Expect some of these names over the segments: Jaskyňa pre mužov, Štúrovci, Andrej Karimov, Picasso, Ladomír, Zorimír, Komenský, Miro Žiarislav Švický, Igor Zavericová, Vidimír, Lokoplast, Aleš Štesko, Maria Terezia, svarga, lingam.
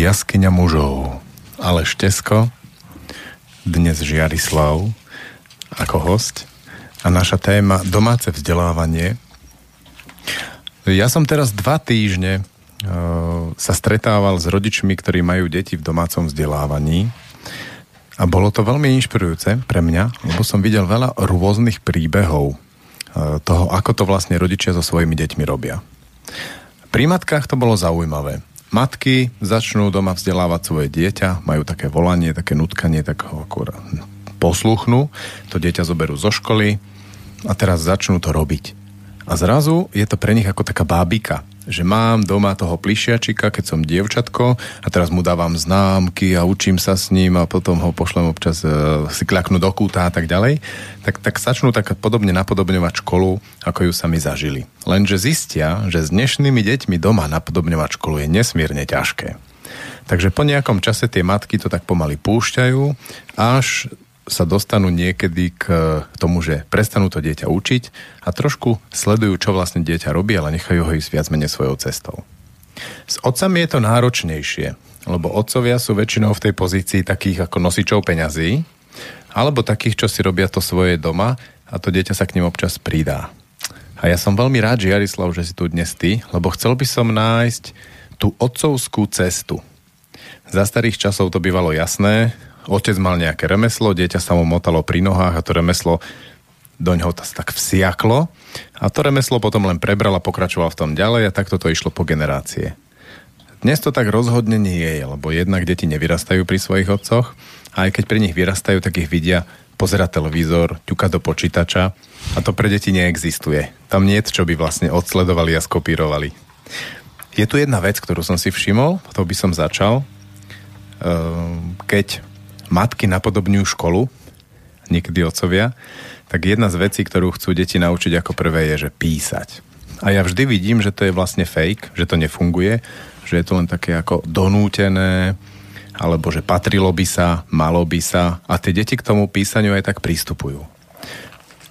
Jaskyňa mužov. Aleš Štesko, dnes Žiarislav ako host a naša téma domáce vzdelávanie. Ja som teraz 2 týždne sa stretával s rodičmi, ktorí majú deti v domácom vzdelávaní a bolo to veľmi inšpirujúce pre mňa, lebo som videl veľa rôznych príbehov toho, ako to vlastne rodičia so svojimi deťmi robia. Pri matkách to bolo zaujímavé. Matky začnú doma vzdelávať svoje dieťa, majú také volanie, také nutkanie, tak ho akurát posluchnú, to dieťa zoberú zo školy a teraz začnú to robiť. A zrazu je to pre nich ako taká bábika, že mám doma toho plišiačika, keď som dievčatko a teraz mu dávam známky a učím sa s ním a potom ho pošlem občas si kľaknú do kúta a tak ďalej, tak začnú tak podobne napodobňovať školu, ako ju sami zažili. Lenže zistia, že s dnešnými deťmi doma napodobňovať školu je nesmierne ťažké. Takže po nejakom čase tie matky to tak pomaly púšťajú, až sa dostanú niekedy k tomu, že prestanú to dieťa učiť a trošku sledujú, čo vlastne dieťa robí, ale nechajú ho ísť viac menej svojou cestou. S otcami je to náročnejšie, lebo otcovia sú väčšinou v tej pozícii takých ako nosičov peňazí, alebo takých, čo si robia to svoje doma a to dieťa sa k nim občas pridá. A ja som veľmi rád, Žiarislav, že si tu dnes ty, lebo chcel by som nájsť tú otcovskú cestu. Za starých časov to bývalo jasné, otec mal nejaké remeslo, dieťa sa mu motalo pri nohách a to remeslo doňho tak vsiaklo a to remeslo potom len prebral a pokračoval v tom ďalej a takto to išlo po generácie. Dnes to tak rozhodne nie je, lebo jednak deti nevyrastajú pri svojich otcoch a aj keď pri nich vyrastajú, tak ich vidia pozerať televízor, ťukať do počítača a to pre deti neexistuje. Tam nie je, čo by vlastne odsledovali a skopírovali. Je tu jedna vec, ktorú som si všimol, to by som začal. Keď matky napodobňujú školu, niekedy otcovia, tak jedna z vecí, ktorú chcú deti naučiť ako prvé, je, že písať. A ja vždy vidím, že to je vlastne fake, že to nefunguje, že je to len také ako donútené, alebo že patrilo by sa, malo by sa a tie deti k tomu písaniu aj tak pristupujú.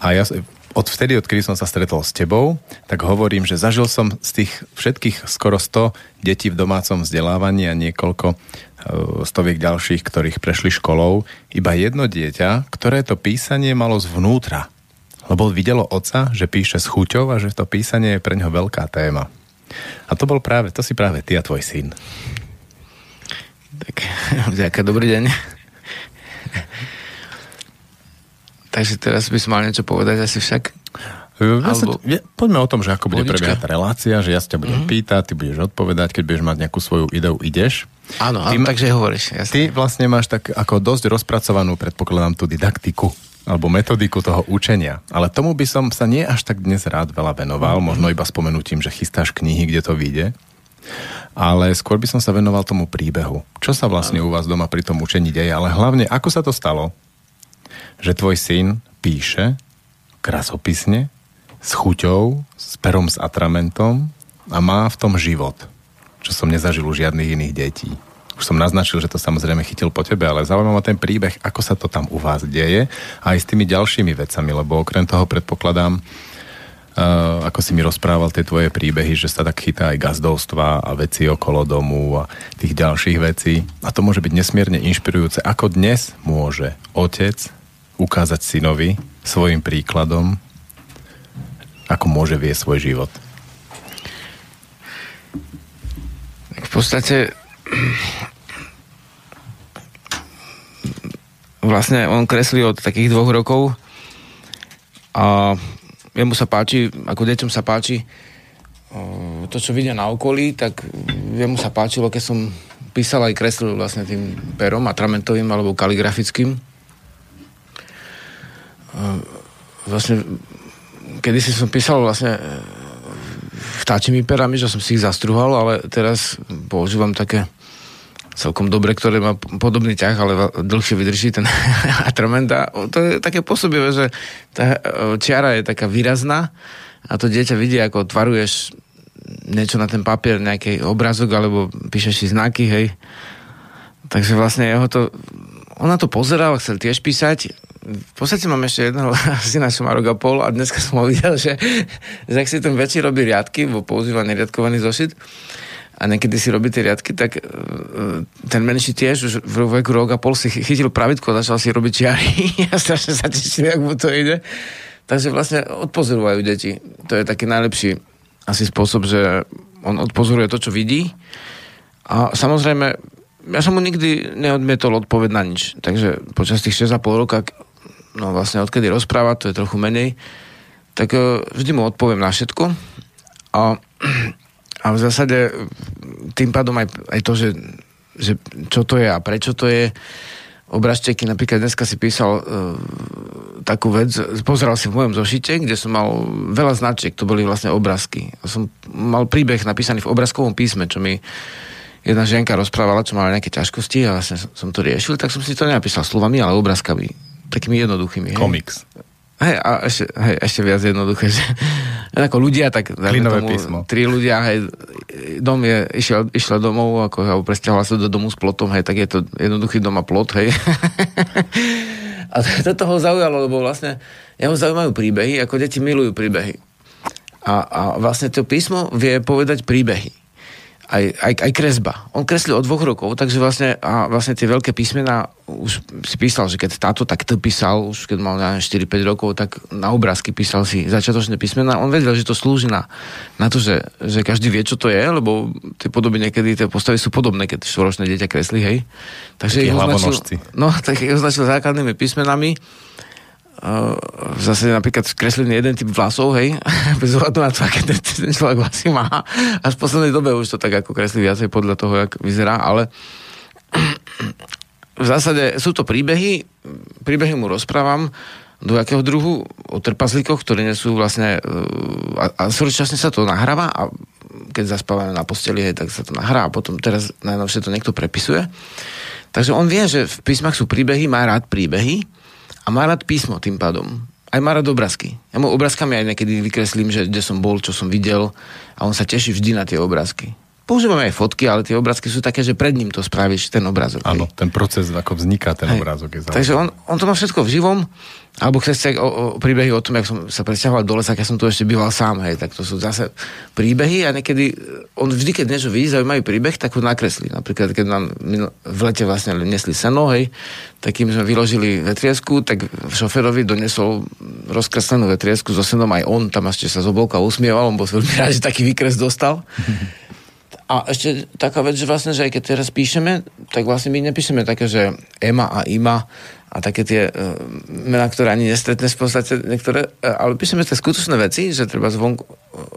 A ja odvtedy, odkedy som sa stretol s tebou, tak hovorím, že zažil som z tých všetkých skoro 100 detí v domácom vzdelávaní a niekoľko stoviek ďalších, ktorých prešli školou, iba jedno dieťa, ktoré to písanie malo zvnútra. Lebo videlo otca, že píše s chuťou a že to písanie je pre ňoho veľká téma. A to bol práve, to si práve ty a tvoj syn. Tak, vďaka, dobrý deň. Takže teraz by som mal niečo povedať asi však. Poďme o tom, že ako bude prebiehať relácia, že ja sa ťa budem pýtať, ty budeš odpovedať, keď budeš mať nejakú svoju ideu, ideš. Áno, takže hovoríš. Jasne. Ty vlastne máš tak ako dosť rozpracovanú, predpokladám, tú didaktiku alebo metodiku toho učenia. Ale tomu by som sa nie až tak dnes rád veľa venoval, možno iba spomenutím, že chystáš knihy, kde to vyjde. Ale skôr by som sa venoval tomu príbehu. Čo sa vlastne u vás doma pri tom učení deje, ale hlavne, ako sa to stalo, že tvoj syn píše krasopisne, s chuťou, s perom, s atramentom a má v tom život, čo som nezažil u žiadnych iných detí. Už som naznačil, že to samozrejme chytil po tebe, ale zaujímavý ten príbeh, ako sa to tam u vás deje aj s tými ďalšími vecami, lebo okrem toho predpokladám, ako si mi rozprával tie tvoje príbehy, že sa tak chytá aj gazdovstva a veci okolo domu a tých ďalších vecí. A to môže byť nesmierne inšpirujúce. Ako dnes môže otec ukázať synovi svojim príkladom, ako môže viesť svoj život? V podstate vlastne on kreslí od takých 2 rokov a jemu sa páči, ako deťom sa páči to, čo vidia na okolí, tak jemu sa páčilo, keď som písal aj kreslil vlastne tým perom, atramentovým alebo kaligrafickým. Vlastne kedysi som písal vlastne vtáčimi perami, že som si ich zastruhal, ale teraz používam také celkom dobre, ktoré má podobný ťah, ale dlhšie vydrží ten atrament. A to je také pôsobivé, že tá čiara je taká výrazná a to dieťa vidí, ako tvaruješ niečo na ten papier, nejaký obrázok, alebo píšeš si znaky, hej. Takže vlastne ona to pozerala, chcel tiež písať. V podstate mám ešte jedného syna, čo má rok a pol a dneska som ho videl, že ak si ten väčší robí riadky, bo používa neriadkovaný zošit a niekedy si robí tie riadky, tak ten menší tiež už v veku rok a pol si chytil pravidko a začal si robiť čiary a strašne sa tešil, ak mu to ide. Takže vlastne odpozorujú deti. To je taký najlepší asi spôsob, že on odpozoruje to, čo vidí. A samozrejme, ja som mu nikdy neodmietol odpoveď na nič. Takže počas tých 6,5 roka, no vlastne odkedy rozpráva, to je trochu menej, tak vždy mu odpoviem na všetko. A v zásade tým pádom aj to, že čo to je a prečo to je. Obražteky, napríklad dneska si písal takú vec, pozeral si v mojom zošite, kde som mal veľa značiek, to boli vlastne obrázky. Som mal príbeh napísaný v obrázkovom písme, čo mi jedna žienka rozprávala, čo mala nejaké ťažkosti a vlastne som to riešil, tak som si to nenapísal slovami, ale obrázkami, takými jednoduchými. Komiks. Hej, a ešte viac jednoduché, že ako ľudia, tak dajme tomu, písmo. 3 ľudia, hej, dom je, išla domov, ako ja presťahovala sa do domu s plotom, hej, tak je to jednoduchý dom a plot, hej. A toto ho zaujalo, lebo vlastne ja ho zaujímajú príbehy, ako deti milujú príbehy. A vlastne to písmo vie povedať príbehy. Aj kresba. On kreslil od 2 rokov, takže vlastne tie veľké písmená už si písal, že keď táto tak písal, už keď mal 4-5 rokov, tak na obrázky písal si začiatočné písmená. On vedel, že to slúži na to, že každý vie, čo to je, lebo tie podoby niekedy, tie postavy sú podobné, keď 4-ročné dieťa kreslí, hej. Takže ich označil, označil základnými písmenami. Zase napríklad skreslím jeden typ vlasov, hej, bez ohľadu na to, aké ten človek vlasy má. A v poslednej dobe už to tak ako kreslí viacej podľa toho, jak vyzerá, ale v zásade sú to príbehy mu rozprávam do jakého druhu, o trpaslíkoch, ktoré nesú vlastne a súčasne sa to nahráva a keď zaspávame na posteli, hej, tak sa to nahrá a potom teraz najnovšie to niekto prepisuje. Takže on vie, že v písmach sú príbehy, má rád príbehy a má rád písmo tým pádom. Aj má rád obrázky. Ja mu obrázkami aj niekedy vykreslím, že kde som bol, čo som videl a on sa teší vždy na tie obrázky. Používame aj fotky, ale tie obrázky sú také, že pred ním to spravíš, ten obrázok. Áno, ten proces, ako vzniká ten obrázok. Takže on to má všetko v živom, alebo chcete príbehy o tom, jak som sa presťahoval do lesa, ja som tu ešte býval sám, hej, tak to sú zase príbehy a niekedy, on vždy, keď niečo vidí, zaujímavý príbeh, tak ho nakreslí. Napríklad, keď nám v lete vlastne nesli seno, hej, takým sme vyložili vetriesku, tak šoférovi donesol rozkreslenú vetriesku so senom, aj on tam ešte sa z oblka usmieval, on bol veľmi rád, že taký výkres dostal. A ešte taká vec, že vlastne, že aj keď teraz píšeme, tak vlastne my nepíšeme také, že Ema a Ima a také tie mená, ktoré ani nestretneš v podstate niektoré, ale píšeme tie skutočné veci, že treba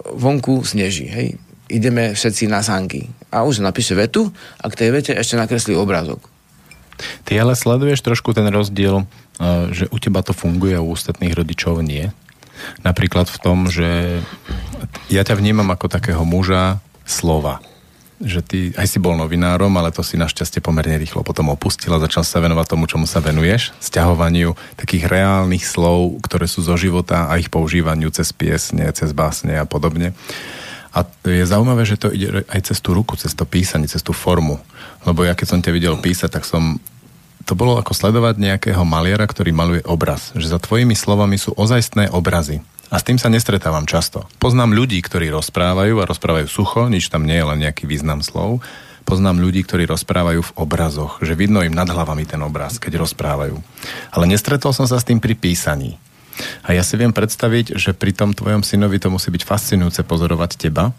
vonku sneží, hej. Ideme všetci na sánky. A už napíše vetu a k tej vete ešte nakreslí obrázok. Ty ale sleduješ trošku ten rozdiel, že u teba to funguje a u ostatných rodičov nie. Napríklad v tom, že ja ťa vnímam ako takého muža slova. Že ty aj si bol novinárom, ale to si našťastie pomerne rýchlo potom opustil a začal sa venovať tomu, čomu sa venuješ, sťahovaniu takých reálnych slov, ktoré sú zo života a ich používaniu cez piesne, cez básne a podobne. A je zaujímavé, že to ide aj cez tú ruku, cez to písanie, cez tú formu. Lebo ja keď som ťa videl písať, tak to bolo ako sledovať nejakého maliara, ktorý maluje obraz. Že za tvojimi slovami sú ozajstné obrazy. A s tým sa nestretávam často. Poznám ľudí, ktorí rozprávajú a rozprávajú sucho, nič tam nie je, len nejaký význam slov. Poznám ľudí, ktorí rozprávajú v obrazoch, že vidno im nad hlavami ten obraz, keď rozprávajú. Ale nestretol som sa s tým pri písaní. A ja si viem predstaviť, že pri tom tvojom synovi to musí byť fascinujúce pozorovať teba,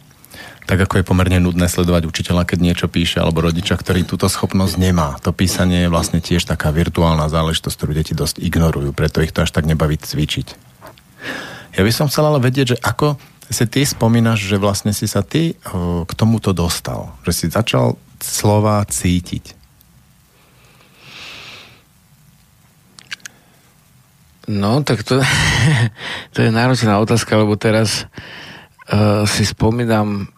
tak ako je pomerne nudné sledovať učiteľa, keď niečo píše, alebo rodiča, ktorý túto schopnosť nemá. To písanie je vlastne tiež taká virtuálna záležitosť, ktorú deti dosť ignorujú, preto ich to až tak nebaví cvičiť. Ja by som chcel ale vedieť, že ako si ty spomínaš, že vlastne si sa ty k tomuto dostal. Že si začal slova cítiť. No, tak to je náročná otázka, lebo teraz si spomínam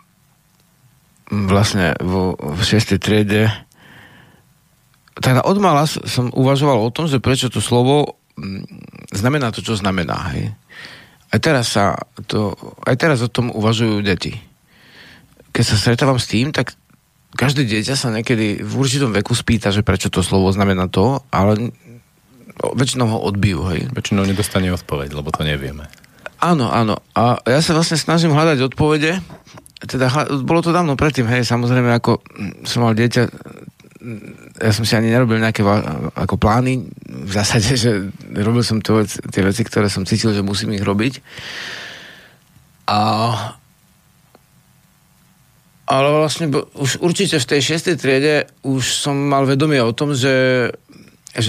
vlastne v 6. triede. Teda odmala som uvažoval o tom, že prečo to slovo znamená to, čo znamená, hej. Aj teraz o tom uvažujú deti. Keď sa stretávam s tým, tak každé dieťa sa niekedy v určitom veku spýta, že prečo to slovo znamená to, ale väčšinou ho odbijú. Hej. Väčšinou nedostane odpoveď, lebo to nevieme. Áno. A ja sa vlastne snažím hľadať odpovede Teda, bolo to dávno predtým, hej, samozrejme, ako som mal dieťa, ja som si ani nerobil nejaké ako plány, v zásade, že robil som tie veci, ktoré som cítil, že musím ich robiť. Ale vlastne už určite v tej 6. triede už som mal vedomie o tom, že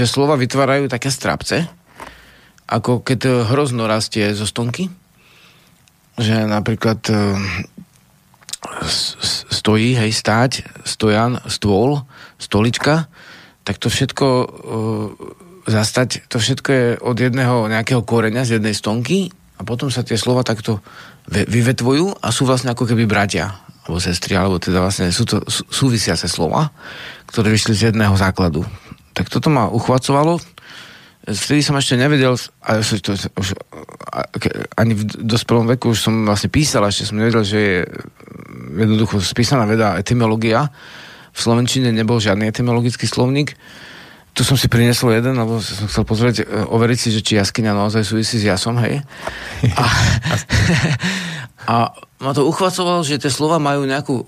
slova vytvárajú také strapce, ako keď hrozno rastie zo stonky, že napríklad stojí, hej, stáť, stojan, stôl, stolička, tak to všetko zastať, to všetko je od jedného nejakého koreňa z jednej stonky a potom sa tie slova takto vyvetvujú a sú vlastne ako keby bratia alebo sestry, alebo teda vlastne sú to súvisiace slova, ktoré vyšli z jedného základu. Tak toto ma uchvacovalo. Vtedy som ešte nevedel, ani v dospelom veku už som vlastne písal, ešte som nevedel, že je jednoducho spísaná veda etymológia. V slovenčine nebol žiadny etymologický slovník. Tu som si priniesol jeden, alebo som chcel pozrieť, overiť si, že či jaskyňa naozaj súvisí s jasom, hej. A ma to uchvacovalo, že tie slova majú nejakú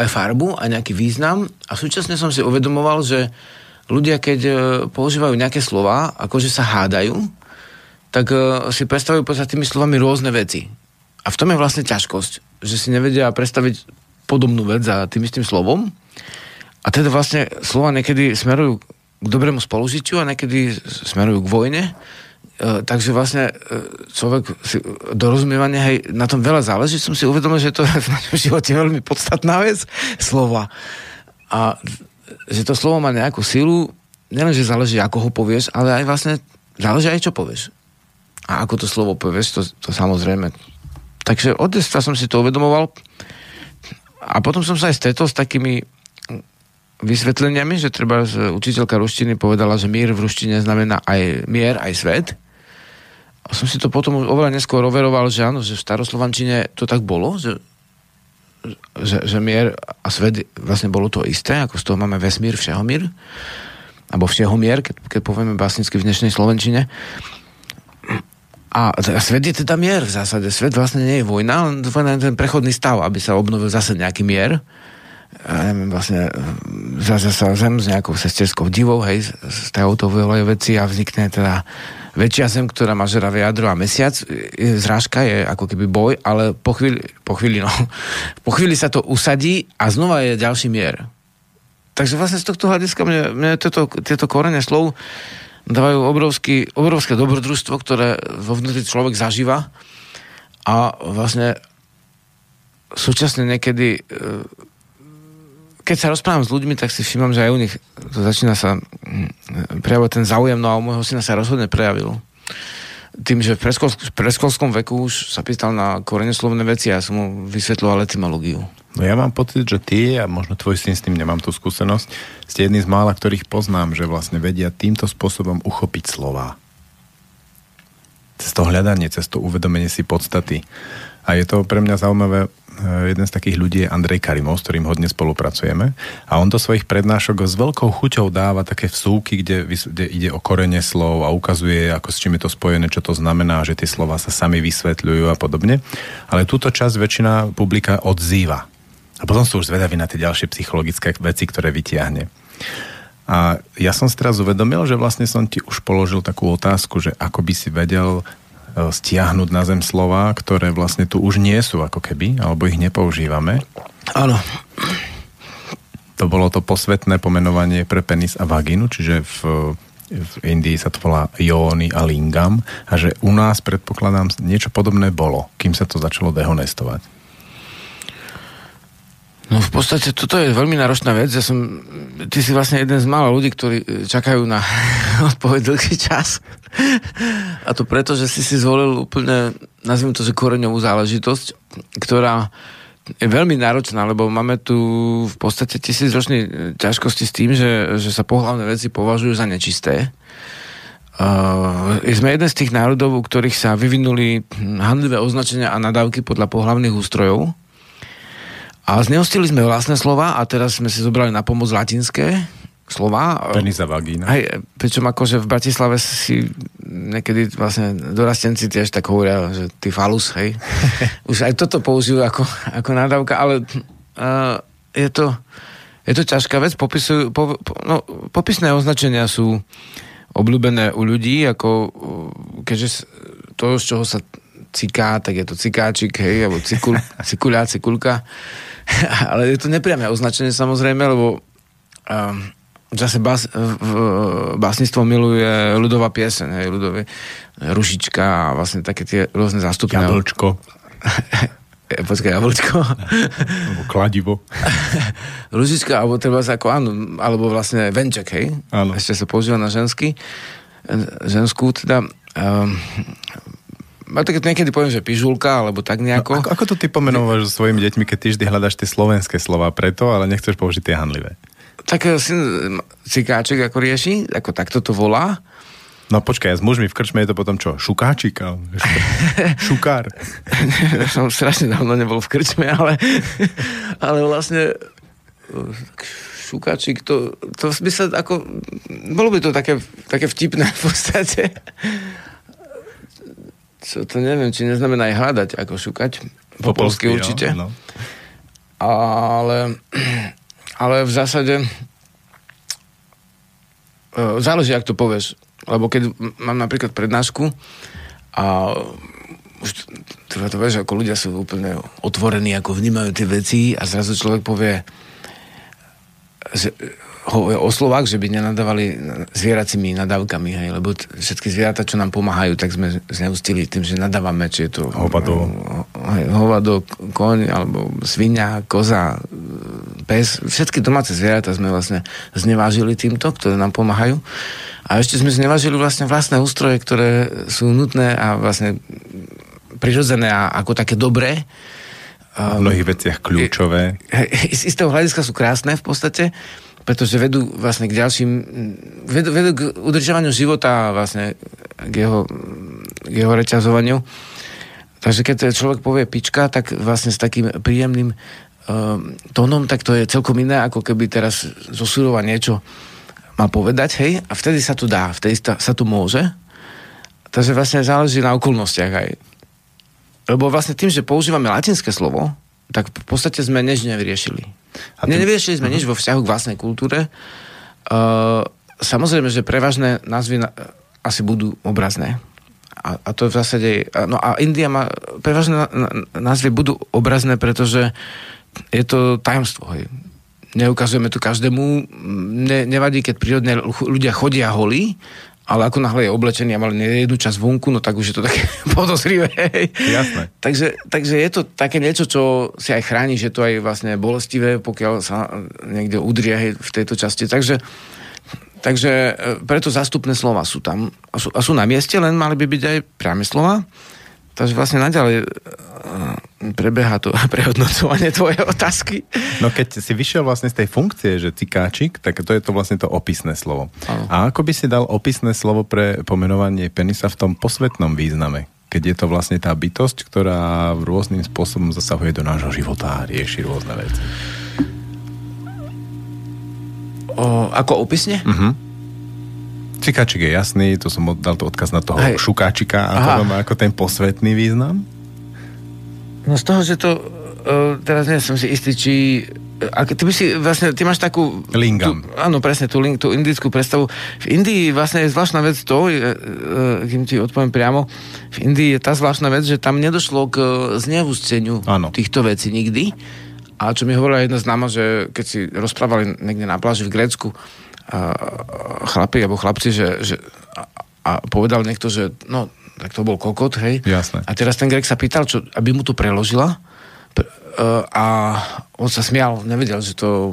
aj farbu, aj nejaký význam a súčasne som si uvedomoval, že ľudia, keď používajú nejaké slova, akože sa hádajú, tak si predstavujú pod tými slovami rôzne veci. A v tom je vlastne ťažkosť, že si nevedia predstaviť podobnú vec za tým istým slovom. A teda vlastne slova niekedy smerujú k dobrému spolužitiu a niekedy smerujú k vojne. Takže vlastne človek dorozumievanie, hej, na tom veľa záleží. Som si uvedomil, že to je v našom živote veľmi podstatná vec, slova. A že to slovo má nejakú silu, nielenže záleží, ako ho povieš, ale aj vlastne záleží aj, čo povieš. A ako to slovo povieš, to samozrejme. Takže od detstva som si to uvedomoval a potom som sa aj stretol s takými vysvetleniami, že treba učiteľka ruštiny povedala, že mír v ruštine znamená aj mier, aj svet. A som si to potom oveľa neskôr overoval, že áno, že v staroslovančine to tak bolo, že mier a svet vlastne bolo to isté, ako z toho máme vesmír, všehomír, alebo všehomier, keď povieme básnicky v dnešnej slovenčine. A svet je teda mier v zásade. Svet vlastne nie je vojna, len ten prechodný stav, aby sa obnovil zase nejaký mier. Ja neviem, vlastne zase sa zem s nejakou sesterskou divou, hej, z tejto veľa veci a vznikne teda väčšia zem, ktorá má žeravé jadro a mesiac. Zrážka je ako keby boj, ale po chvíli sa to usadí a znova je ďalší mier. Takže vlastne z tohto hľadiska mne tieto korene slov dávajú obrovské dobrodružstvo, ktoré vo vnútri človek zažíva a vlastne súčasne niekedy keď sa rozprávam s ľuďmi, tak si všímam, že aj u nich to začína sa prejavovať ten záujem, no a u môjho syna sa rozhodne prejavil. Tým, že v predškolskom veku už sa pýtal na koreňoslovné veci a ja som mu vysvetľoval etymológiu. No ja mám pocit, že ty, a možno tvoj syn, s tým nemám tú skúsenosť, ste jedni z mála, ktorých poznám, že vlastne vedia týmto spôsobom uchopiť slova. Cez to hľadanie, cez to uvedomenie si podstaty. A je to pre mňa zaujímavé. Jeden z takých ľudí je Andrej Karimov, s ktorým hodne spolupracujeme. A on do svojich prednášok s veľkou chuťou dáva také vsúky, kde ide o korene slov a ukazuje, ako s čím je to spojené, čo to znamená, že tie slova sa sami vysvetľujú a podobne. Ale túto časť väčšina publika odzýva. A potom sú už zvedaví na tie ďalšie psychologické veci, ktoré vytiahne. A ja som si teraz uvedomil, že vlastne som ti už položil takú otázku, že ako by si vedel stiahnuť na zem slova, ktoré vlastne tu už nie sú ako keby, alebo ich nepoužívame. Áno. To bolo to posvetné pomenovanie pre penis a vagínu, čiže v Indii sa to volá jóny a lingam, a že u nás, predpokladám, niečo podobné bolo, kým sa to začalo dehonestovať. No v podstate toto je veľmi náročná vec. Ty si vlastne jeden z mála ľudí, ktorí čakajú na odpoveď dlhý čas. A to preto, že si zvolil úplne, nazviem to, že koreňovú záležitosť, ktorá je veľmi náročná, lebo máme tu v podstate tisícročné ťažkosti s tým, že sa pohlavné veci považujú za nečisté. Sme jeden z tých národov, u ktorých sa vyvinuli handlivé označenia a nadávky podľa pohlavných ústrojov. A znehostili sme vlastné slova a teraz sme si zobrali na pomoc latinské slova. Penis a vagína. Hej, pričom akože v Bratislave si niekedy vlastne dorastenci tiež tak hovoria, že ty falus, hej. Už aj toto použijú ako nadávka, ale je to ťažká vec. Popisné označenia sú obľúbené u ľudí, ako keďže to, z čoho sa ciká, tak je to cikáčik, hej, alebo cikuľa, cikulka. Ale je to nepriame označenie, samozrejme, lebo zase básnictvo miluje ľudová pieseň, hej, ľudové rušička a vlastne také tie rôzne zástupné. Jablčko. Počkaj, jablčko. Alebo kladivo. Rušička, alebo treba sa ako, áno, alebo vlastne venček, hej. Áno. Ešte sa používa na ženskú, teda. A tak niekedy poviem, že pižulka, alebo tak nejako. No, ako to ty pomenováš so svojimi deťmi, keď ty vždy hľadaš tie slovenské slova preto, ale nechceš použiť tie hanlivé? Tak cikáček ako rieši, ako takto to volá. No počkaj, s mužmi v krčme je to potom čo? Šukáčik? Šukár? Som strašne dávno nebol v krčme, ale vlastne šukáčik, to by sa ako, bolo by to také vtipné v podstate. Čo to neviem, či neznamená aj hľadať, ako šukať. Po polsky určite. Jo, no. Ale v zásade záleží, jak to povieš. Lebo keď mám napríklad prednášku a už to vieš, ako ľudia sú úplne otvorení, ako vnímajú tie veci a zrazu človek povie, že o slovách, že by nenadávali zvieracími nadávkami, hej, lebo všetky zvieratá, čo nám pomáhajú, tak sme zneústili tým, že nadávame, či je to hovado, koň, alebo svinia, koza, pes. Všetky domáce zvieratá sme vlastne znevážili týmto, ktoré nám pomáhajú. A ešte sme znevážili vlastne vlastné ústroje, ktoré sú nutné a vlastne prirodzené a ako také dobré. V mnohých veciach kľúčové. Z istého hľadiska sú krásne v podstate, pretože vedú vlastne k ďalším, vedú k udržiavaniu života vlastne k jeho reťazovaniu. Takže keď človek povie pička, tak vlastne s takým príjemným tónom, tak to je celkom iné, ako keby teraz zo surova niečo má povedať, hej, a vtedy sa to dá, vtedy sa to môže. Takže vlastne záleží na okolnostiach aj. Lebo vlastne tým, že používame latinské slovo, tak v podstate sme nič nevyriešili. Nevyriešili sme nič vo vzťahu k vlastnej kultúre. Samozrejme, že prevažné názvy asi budú obrazné. A to v zásade... No a India má... Prevažné názvy budú obrazné, pretože je to tajomstvo. Hej. Neukazujeme to každému. Nevadí, keď prírodne ľudia chodia holí, ale ako náhle je oblečený a mali nejednú časť vonku, no tak už je to také podozrivé. Jasné. Takže je to také niečo, čo si aj chráni, že to aj vlastne bolestivé, pokiaľ sa niekde udrie v tejto časti. Takže preto zástupné slova sú tam a sú na mieste, len mali by byť aj priame slova. Takže vlastne naďalej prebieha to prehodnocovanie tvojej otázky. No keď si vyšiel vlastne z tej funkcie, že cikáčik, tak to je to vlastne to opisné slovo. Ano. A ako by si dal opisné slovo pre pomenovanie penisa v tom posvetnom význame? Keď je to vlastne tá bytosť, ktorá v rôznym spôsobom zasahuje do nášho života a rieši rôzne veci. Ako opisne? Mhm. Cikáčik je jasný, to som dal to odkaz na toho šukáčika, a to má ako ten posvetný význam? No z toho, že to teraz nie som si istý, či ty máš takú lingam. Áno, presne, tú indickú predstavu. V Indii vlastne je zvláštna vec to, kým ti odpoviem priamo, v Indii je tá zvláštna vec, že tam nedošlo k zneústeniu týchto vecí nikdy. A čo mi hovorila jedna známa, že keď si rozprávali niekde na pláži v Grécku chlapci, že a povedal niekto, že no, tak to bol kokot, hej. Jasné. A teraz ten Grek sa pýtal, aby mu to preložila a on sa smial, nevedel, že to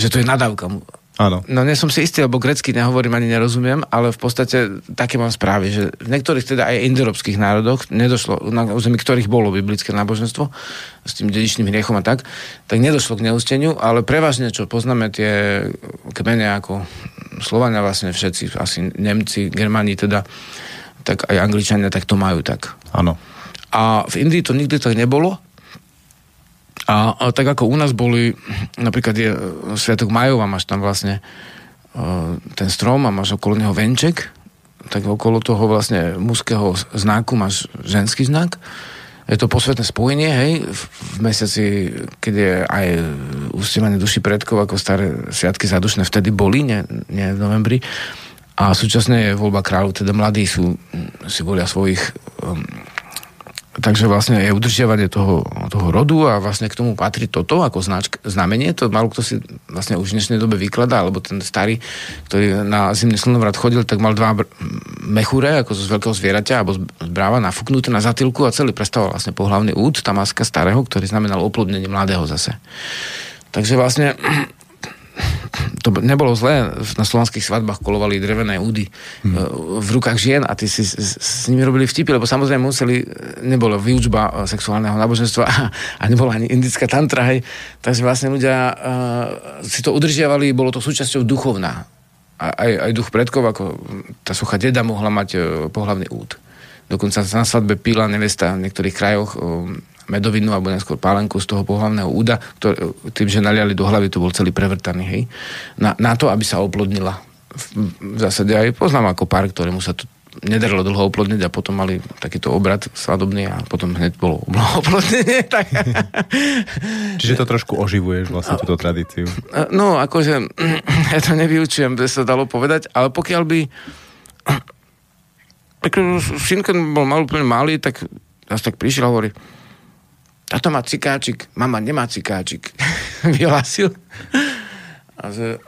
je nadávka. Áno. No nie som si istý, lebo grecky nehovorím ani nerozumiem, ale v podstate také mám správy, že v niektorých teda aj indoeurópskych národoch nedošlo, na území ktorých bolo biblické náboženstvo s tým dedičným hriechom a tak nedošlo k neústeniu, ale prevažne, čo poznáme tie kmene ako Slovania vlastne všetci, asi Nemci, Germáni teda, tak aj Angličania, tak to majú tak. Áno. A v Indii to nikdy tak nebolo. A tak ako u nás boli, napríklad je sviatok Majov a máš tam vlastne ten strom a máš okolo neho venček tak okolo toho vlastne mužského znaku máš ženský znak. Je to posvetné spojenie, hej, v mesiaci, keď je aj ustielenie duši predkov, ako staré sviatky zadušné, vtedy boli, nie v novembri. A súčasne je voľba kráľov, teda mladí si volia svojich... takže vlastne je udržiavanie toho rodu a vlastne k tomu patrí toto ako znamenie. To malo kto si vlastne už v dnešnej dobe vykladá, alebo ten starý, ktorý na zimný slnovrat chodil, tak mal dva mechure, ako z veľkého zvieraťa, alebo z bráva nafúknuté na zatýlku a celý prestával vlastne pohlavný út, tá maska starého, ktorý znamenal oplodnenie mladého zase. Takže vlastne to nebolo zlé, na slovanských svadbách kolovali drevené údy v rukách žien a tí si s nimi robili vtipy, lebo samozrejme museli, nebola výučba sexuálneho náboženstva a nebola ani indická tantra, hej. Takže vlastne ľudia si to udržiavali, bolo to súčasťou duchovná. Aj duch predkov, ako tá suchá deda mohla mať pohlavný úd. Dokonca na svadbe píla nevesta v niektorých krajoch medovinu alebo neskôr pálenku z toho pohlavného úda, tým, že naliali do hlavy, to bol celý prevrtaný, hej, na to, aby sa oplodnila. V zásade aj poznám ako pár, ktorému sa to nedarilo dlho oplodniť a potom mali takýto obrad svadobný a potom hneď bolo oplodnenie. Tak... Čiže to trošku oživuješ vlastne túto tradíciu. No, akože ja to nevyučujem, to sa dalo povedať, ale pokiaľ by synken bol úplne malý, tak nás tak prišiel a hovorí: Tato má cikáčik, mama nemá cikáčik. Vyhlásil. A že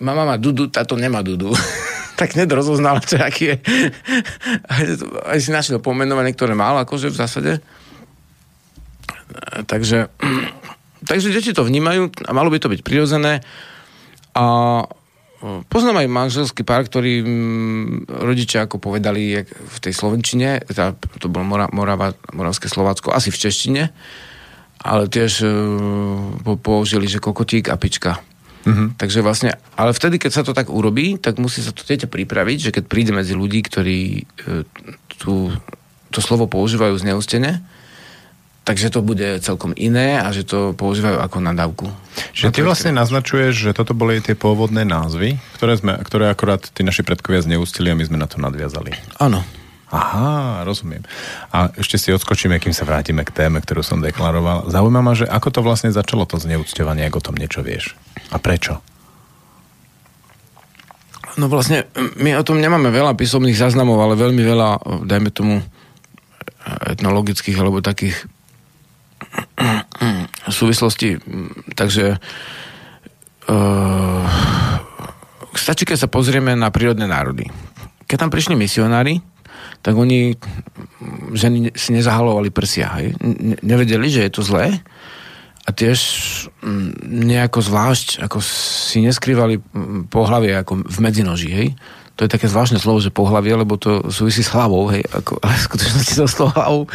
mama má dudu, tato nemá dudu. Tak hneď rozoznal, čo aký je. Aj si našiel pomenovanie, ktoré mal, akože v zásade. Takže deti to vnímajú a malo by to byť prirodzené. A poznám aj manželský pár, ktorý rodičia ako povedali v tej slovenčine, to bolo moravské Slovácko, asi v češtine, ale tiež použili, že kokotík a pička. Mm-hmm. Takže vlastne, ale vtedy, keď sa to tak urobí, tak musí sa to dieťa pripraviť, že keď príde medzi ľudí, ktorí to slovo používajú zneústene, takže to bude celkom iné a že to používajú ako nadávku. Že ty vlastne naznačuješ, že toto boli tie pôvodné názvy, ktoré akorát tí naši predkovia zneústili a my sme na to nadviazali. Áno. Aha, rozumiem. A ešte si odskočíme, kým sa vrátime k téme, ktorú som deklaroval. Zaujíma ma, že ako to vlastne začalo to zneúcťovanie, ako o tom niečo vieš. A prečo? No vlastne, my o tom nemáme veľa písomných záznamov, ale veľmi veľa, dajme tomu, etnologických alebo takých v súvislosti, takže stačí, keď sa pozrieme na prírodné národy. Keď tam prišli misionári, tak oni ženy si nezahalovali prsia, hej? Nevedeli, že je to zlé a tiež nejako zvlášť, ako si neskrývali pohlavie ako v medzinoží, hej? To je také zvláštne slovo, že pohlavie, lebo to súvisí s hlavou, hej, ako, ale v skutočnosti to s hlavou.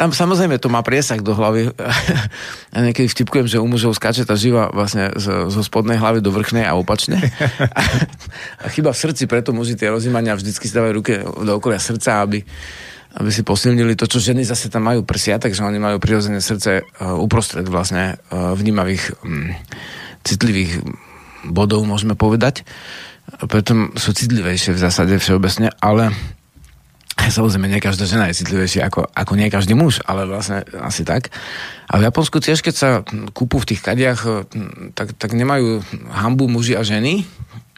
Tam samozrejme to má priesah do hlavy. Ja niekedy vtipkujem, že u mužov skáče tá živa vlastne zo spodnej hlavy do vrchnej a opačne. A chyba v srdci, preto muži tie rozjímania vždycky dávajú ruke do okolia srdca, aby si posilnili to, čo ženy zase tam majú prsia, takže oni majú prirodzené srdce uprostred vlastne vnímavých, citlivých bodov, môžeme povedať. Preto sú citlivejšie v zásade všeobecne, ale samozrejme nie každá žena je citlivejšia ako nie každý muž, ale vlastne asi tak. A v Japonsku tiež, keď sa kúpu v tých kadiach, tak nemajú hanbu muži a ženy.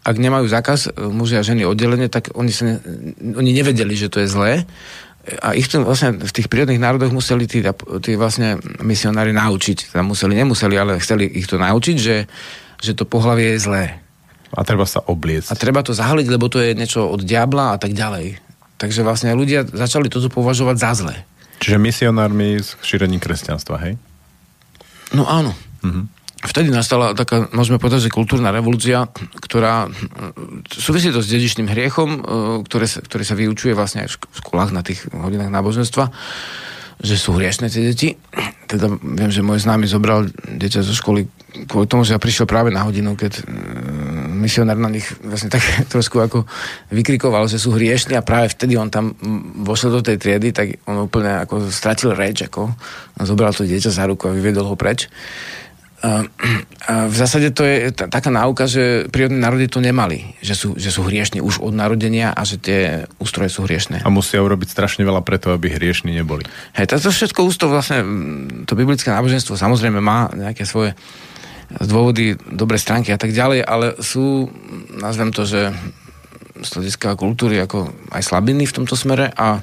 Ak nemajú zákaz muži a ženy oddelenie, tak oni nevedeli, že to je zlé. A ich vlastne v tých prírodných národoch museli tí vlastne misionári naučiť. Tam nemuseli, ale chceli ich to naučiť, že to pohlavie je zlé. A treba sa obliecť. A treba to zahaliť, lebo to je niečo od diabla a tak ďalej. Takže vlastne ľudia začali toto považovať za zlé. Čiže misionármi z šírení kresťanstva, hej? No áno. Mhm. Vtedy nastala taká, môžeme povedať, že kultúrna revolúcia, ktorá súvisí to s dedičným hriechom, ktorý sa vyučuje vlastne aj v školách na tých hodinách náboženstva, že sú hriešne tie deti. Teda viem, že môj známy zobral dieťa zo školy kvôli tomu, že ja prišiel práve na hodinu, keď misionár na nich vlastne tak trošku ako vykrikoval, že sú hriešni a práve vtedy on tam vošiel do tej triedy, tak on úplne ako stratil reč, ako zobral to dieťa za ruku a vyvedol ho preč. V zásade to je taká náuka, že prírodní národy to nemali. Že sú hriešni už od narodenia a že tie ústroje sú hriešne. A musia urobiť strašne veľa preto, aby hriešni neboli. Hej, to všetko ústo vlastne, to biblické náboženstvo samozrejme má nejaké svoje dôvody, dobré stránky a tak ďalej, ale sú, nazvem to, že z hľadiska kultúry ako aj slabiny v tomto smere a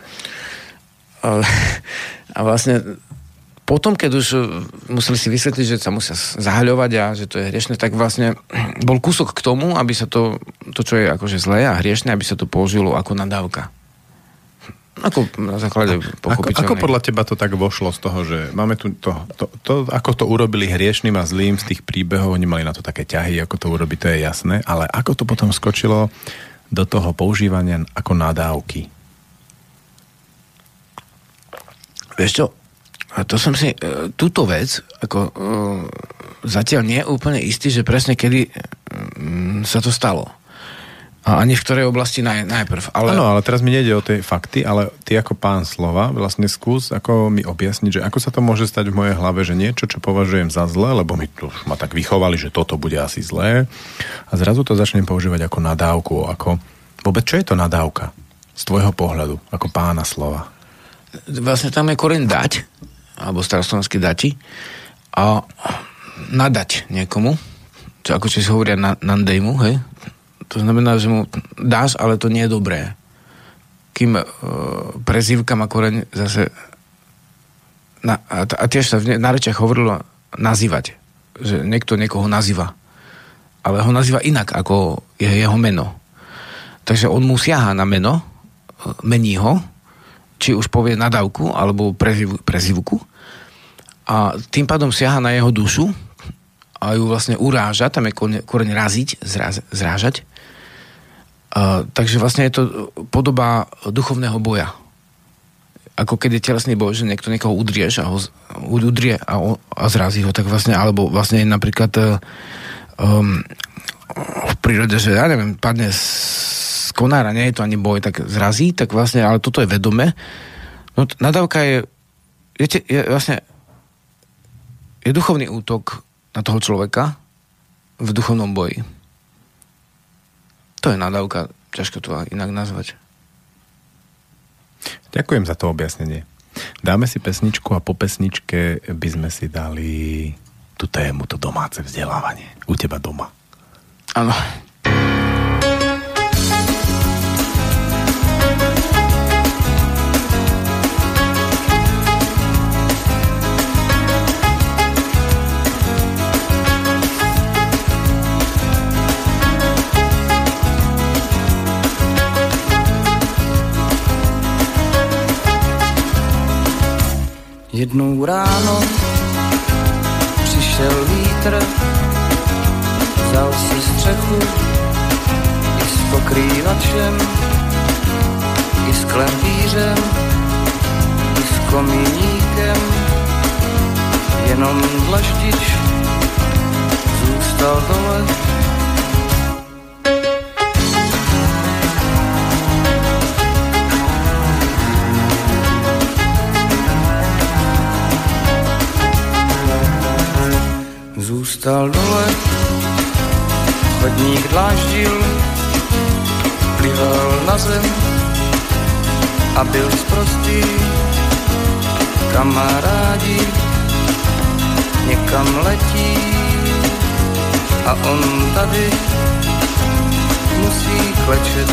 vlastne potom, keď už museli si vysvetliť, že sa musia zahaľovať a že to je hriešne, tak vlastne bol kúsok k tomu, aby sa to čo je akože zlé a hriešne, aby sa to použilo ako nadávka. Ako na základe pochopiteľnej. Ako podľa teba to tak vošlo z toho, že máme tu to ako to urobili hriešným a zlým z tých príbehov, oni mali na to také ťahy, ako to urobiť, to je jasné, ale ako to potom skočilo do toho používania ako nadávky? Vieš čo? A to som si, túto vec, ako zatiaľ nie je úplne istý, že presne kedy sa to stalo. A ani v ktorej oblasti najprv. Ale... Áno, ale teraz mi nejde o tie fakty, ale ty ako pán slova, vlastne skús ako mi objasniť, že ako sa to môže stať v mojej hlave, že niečo, čo považujem za zlé, lebo ma tak vychovali, že toto bude asi zlé. A zrazu to začnem používať ako nadávku. Ako... Vôbec čo je to nadávka? Z tvojho pohľadu, ako pána slova. Vlastne tam je koreň dať, alebo staroslovenské dati, a nadať niekomu, čo ako si hovoria nandej mu, hej? To znamená, že mu dáš, ale to nie je dobré. Kým prezývka má koreň zase a tiež sa v nárečiach hovorilo nazývať, že niekto niekoho nazýva, ale ho nazýva inak, ako je jeho meno. Takže on mu siaha na meno, mení ho, či už povie nadávku, alebo prezivku. A tým pádom siaha na jeho dušu a ju vlastne uráža, tam je koreň raziť, zrážať. Takže vlastne je to podoba duchovného boja. Ako keď je telesný boj, že niekto niekoho udrieš a ho udrie a zrazí ho, tak vlastne, alebo vlastne napríklad v prírode, že ja neviem, padne z konára, nie je to ani boj, tak zrazí, tak vlastne, ale toto je vedomé. No, nadávka je, viete, je vlastne je duchovný útok na toho človeka v duchovnom boji. To je nadávka, ťažko to inak nazvať. Ďakujem za to objasnenie. Dáme si pesničku a po pesničke by sme si dali tú tému, to domáce vzdelávanie. U teba doma. Áno. Jednou ráno přišel vítr, vzal si střechu i s pokrývačem, i s klempířem, i s komíníkem. Jenom dlaždič zůstal dole. Zůstal dole, chodník dláždil, plival na zem a byl sprostý. Kamarádi někam letí a on tady musí klečet.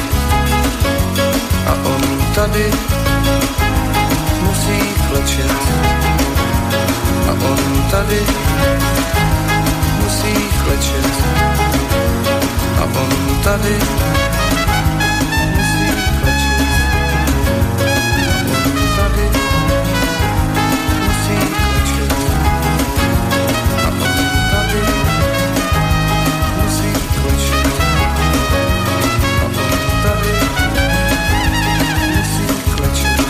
A on tady musí klečet. A on tady musí klečet. A on tady musí klečet. A on tady musí klečet. A on tady musí klečet. A on tady musí klečet. A on tady musí klečet.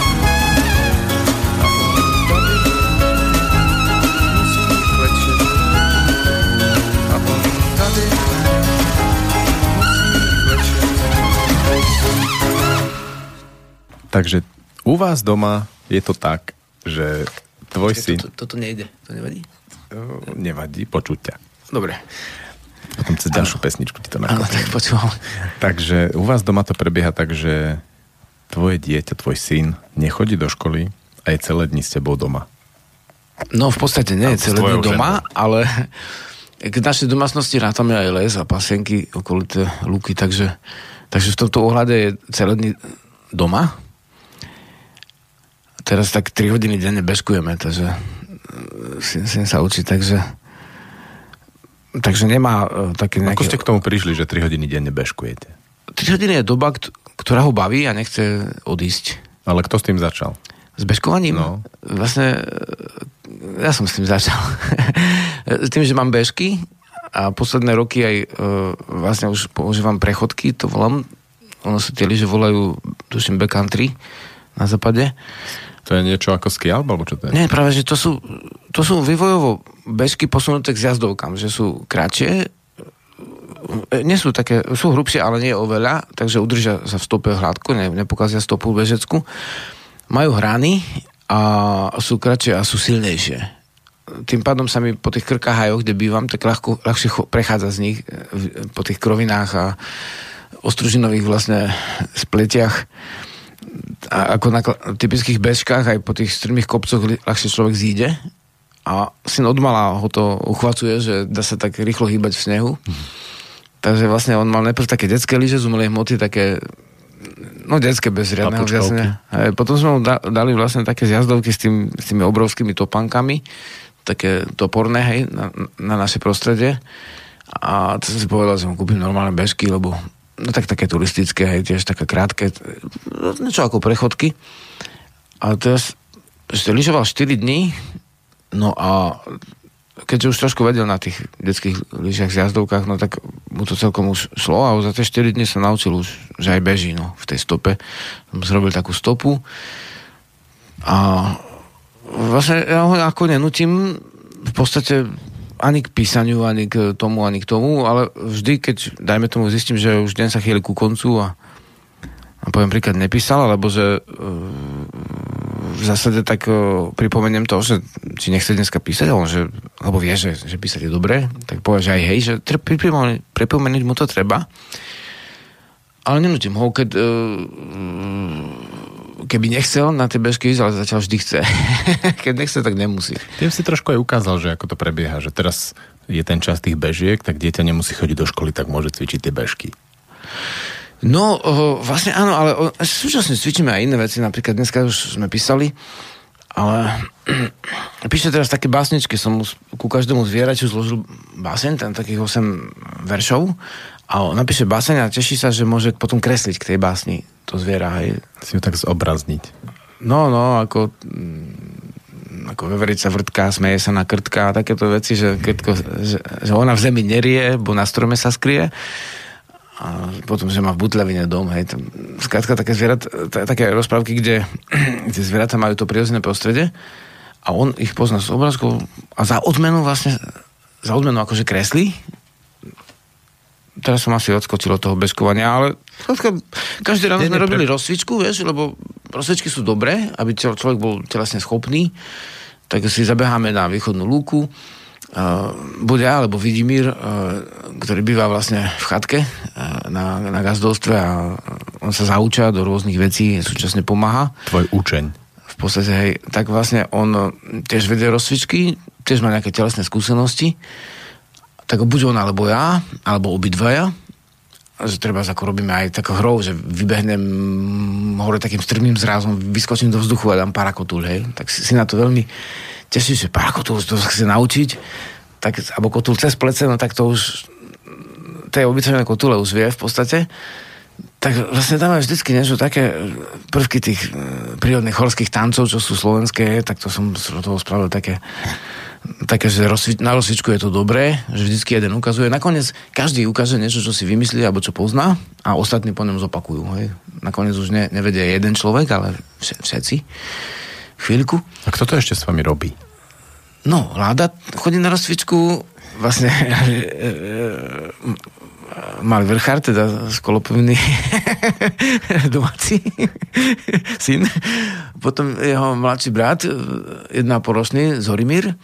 A on tady Takže u vás doma je to tak, že tvoj syn... Toto nejde, to nevadí? nevadí, počuť ťa. Dobre. Potom cez ďalšiu pesničku ti to nakopím. Áno, tak počúvam. Takže u vás doma to prebieha tak, že tvoje dieťa, tvoj syn nechodí do školy a je celé dni s tebou doma. No v podstate nie je celé dni doma, ale k našej domácnosti rátame aj les a pasienky okolité lúky, takže v tomto ohľade je celé dni doma. Teraz tak 3 hodiny denne bežkujeme, takže syn sa učí, takže nemá také nejaké... Ako ste k tomu prišli, že 3 hodiny denne bežkujete? 3 hodiny je doba, ktorá ho baví a nechce odísť. Ale kto s tým začal? S bežkovaním? No. Vlastne, ja som s tým začal. S tým, že mám bežky a posledné roky aj vlastne už používam prechodky, to volám. Ono sa tie lyže volajú, tuším, backcountry na západe. To je niečo ako ski alp, alebo čo to je? Nie, práve, že to sú vývojovo bežky posunuté k zjazdovkám, že sú kratšie, nie sú také, sú hrubšie, ale nie oveľa, takže udržia sa v stope hladko, nepokazia stopu bežecku. Majú hrany a sú kratšie a sú silnejšie. Tým pádom sa mi po tých krkahajoch, kde bývam, tak ľahšie prechádza z nich po tých krovinách a ostružinových vlastne spletiach. A ako na typických bežkách, aj po tých strmých kopcoch ľahšie človek zíde. A syn odmala ho to uchvacuje, že dá sa tak rýchlo hýbať v snehu. Takže vlastne on mal najprv také detské lyže z umelej hmoty, také no detské bez riadneho zjazdenia. Potom sme mu dali vlastne také zjazdovky s tými obrovskými topankami, také toporné, hej, na naše prostredie. A to som si povedal, že mu kúpim normálne bežky, lebo no tak také turistické, hej, tiež také krátke, niečo ako prechodky. A teraz ešte lyžoval 4 dní, no a keďže už trošku vedel na tých detských lyžiach, zjazdovkách, no tak mu to celkom už šlo a za tie 4 dní sa naučil už, že aj beží, no, v tej stope. Zrobil takú stopu a vlastne ja ho ako nenutím v podstate ani k písaniu, ani k tomu, ale vždy, keď, dajme tomu, zistím, že už deň sa chýli ku koncu a poviem príklad, nepísal, alebo že v zásade tak pripomeniem to, že či nechce dneska písať, alebo vie, že písať je dobré, tak povie, že aj hej, že pripomeniť mu to treba, ale nenutím ho, keď keby nechcel na tie bežky ísť, ale zatiaľ vždy chce. Keď nechce, tak nemusí. Tým si trošku aj ukázal, že ako to prebieha, že teraz je ten čas tých bežiek, tak dieťa nemusí chodiť do školy, tak môže cvičiť tie bežky. No, vlastne áno, ale súčasne cvičíme aj iné veci, napríklad dneska už sme písali, ale píše teraz také básničky, som ku každému zvieraču zložil báseň, tam takých 8 veršov, a napíše báseň a teší sa, že môže potom kresliť k tej básni to zviera, hej. Si ju tak zobrazniť. No, ako veverica vrtká, smeje sa na krtka a takéto veci, že ona v zemi nerie, bo na strome sa skrie. A potom, že má v butľavine dom, hej. Skrátka, také také rozprávky, kde tie zvieratá majú to prírodzené prostredie a on ich pozná z obrázkov a za odmenu akože kreslí. Teraz som asi odskočil od toho bežkovania, ale každý ráno sme robili rozcvičku, vieš, lebo rozcvičky sú dobré, aby človek bol telesne schopný, tak si zabeháme na východnú lúku. Buď ja, alebo Vidimír, ktorý býva vlastne v chatke na gazdolstve a on sa zaučia do rôznych vecí, súčasne pomáha. Tvoj učeň. V podstate, hej, tak vlastne on tiež vedie rozcvičky, tiež má nejaké telesné skúsenosti, tak buď on, alebo ja, alebo obidvaja, že treba, ako robíme aj takú hrou, že vybehnem hore takým strmým zrázom, vyskočím do vzduchu a dám parakotul, hej, tak si na to veľmi teším, že parakotul, to sa chce naučiť, tak, alebo kotul cez plece, no tak to už, to je obyčajné kotule už vie v podstate, tak vlastne tam je vždycky niečo také prvky tých prírodných horských tancov, čo sú slovenské, tak to som z toho spravil také, že na rozsvičku je to dobré, že vždycky jeden ukazuje, nakoniec každý ukáže niečo, čo si vymyslí, alebo čo pozná a ostatní po ňom zopakujú, hej. Nakoniec už nevedie jeden človek, ale všetci. Chvíľku. A kto to ešte s vami robí? No, Láda chodí na rozcvičku, vlastne mal vrchár, teda skolopovný domáci syn. Potom jeho mladší brat, 1,5-ročný, Zorimír.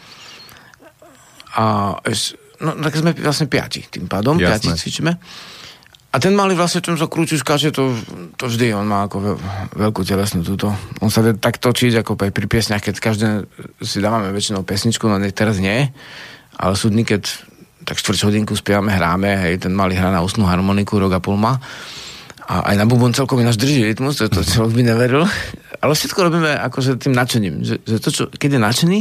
No tak sme vlastne piati, tým pádom. Jasné. Piati cvičíme. A ten malý vlastne v tom zakrúči skáče, to vždy, on má ako veľkú telesnú túto. On sa vie tak točiť, ako pri piesňach, keď každé si dávame väčšinou pesničku, no teraz nie, ale sú dny, keď tak 4 hodinku spievame, hráme, hej, ten malý hrá na ústnu harmoniku, rok a pol má. A aj na bubon celkom ináč drží rytmus, to človek by neveril. Ale všetko robíme akože tým nadšením, že to, čo, keď je nadšený,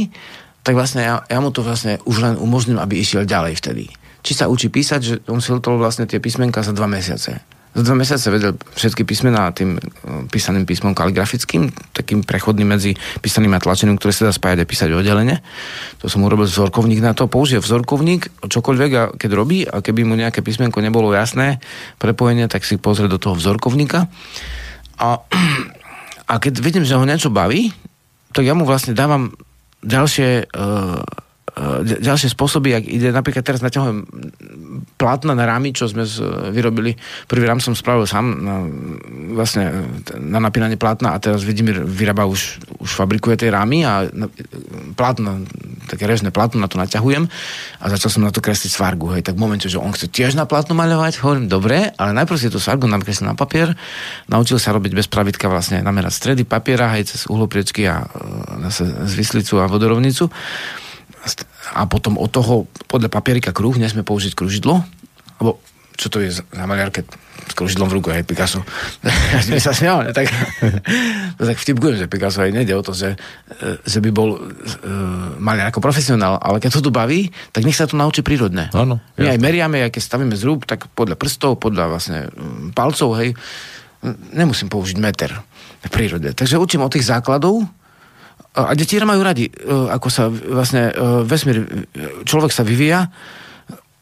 tak vlastne ja mu to vlastne už len umožním, aby išiel ďalej vtedy. Či sa učí písať, že on si utol vlastne tie písmenka za 2 mesiace. Za 2 mesiace vedel všetky písmená tým písaným písmom kaligrafickým, takým prechodným medzi písaným a tlačeným, ktoré sa dá spájať a písať oddelenie. To som urobil vzorkovník na to, použije vzorkovník, čokoľvek a keď robí, a keby mu nejaké písmenko nebolo jasné prepojenie, tak si pozrie do toho vzorkovníka. A keď vidím, že ho niečo baví, tak ja mu vlastne dávam ďalšie spôsoby, ak ide, napríklad teraz naťahujem plátna na rámy, čo sme vyrobili. Prvý rám som spravil sám na napínanie plátna a teraz Vladimír vyrába, už fabrikuje tie rámy a plátna, také režné plátno, na to naťahujem a začal som na to kresliť svargu. Hej, tak v momente, že on chce tiež na plátno maľovať, hovorím, dobre, ale najprv si tú svargu nakreslil na papier, naučil sa robiť bez pravidka vlastne namerať stredy papiera, hej, cez uhlopriečky a zvislicu a vodorovnicu. A potom od toho, podľa papierika kruh, nesme použiť kružidlo, lebo čo to je za maliar, keď s kružidlom v ruku, hej, Picasso. Až by sa smial, ne? Tak vtipkujem, že Picasso aj nejde o to, že by bol maliar ako profesionál, ale keď ho tu baví, tak nech sa to naučí prírodne. Áno. My aj meriame, keď stavíme zrub, tak podľa prstov, podľa vlastne palcov, hej, nemusím použiť meter v prírode. Takže učím od tých základov. A deti majú radi, ako sa vlastne vesmír, človek sa vyvíja,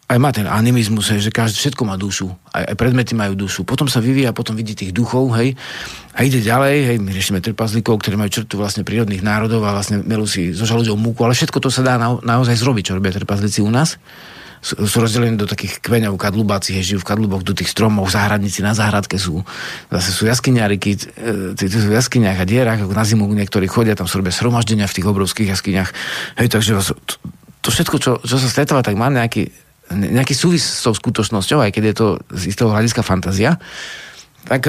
aj má ten animizmus, hej, že všetko má dušu, aj predmety majú dušu, potom sa vyvíja, potom vidí tých duchov, hej, a ide ďalej, hej, my riešime trpazlíkov, ktorí majú črtu vlastne prírodných národov a vlastne melú si so žalúďou múku, ale všetko to sa dá naozaj zrobiť, čo robia trpazlíci u nás. Sú rozdelení do takých kveňov kadlubácich, žijú v kadluboch, do tých stromov, záhradníci na záhradke sú. Zase sú jaskyňáriky, tí sú v jaskyňách a dierách, ako na zimu niektorí chodia, tam sú robia sromaždenia v tých obrovských jaskyňách. Hej, takže to všetko, čo sa stretáva, tak má nejaký súvis s tou skutočnosťou, aj keď je to z istého hľadiska fantázia. Tak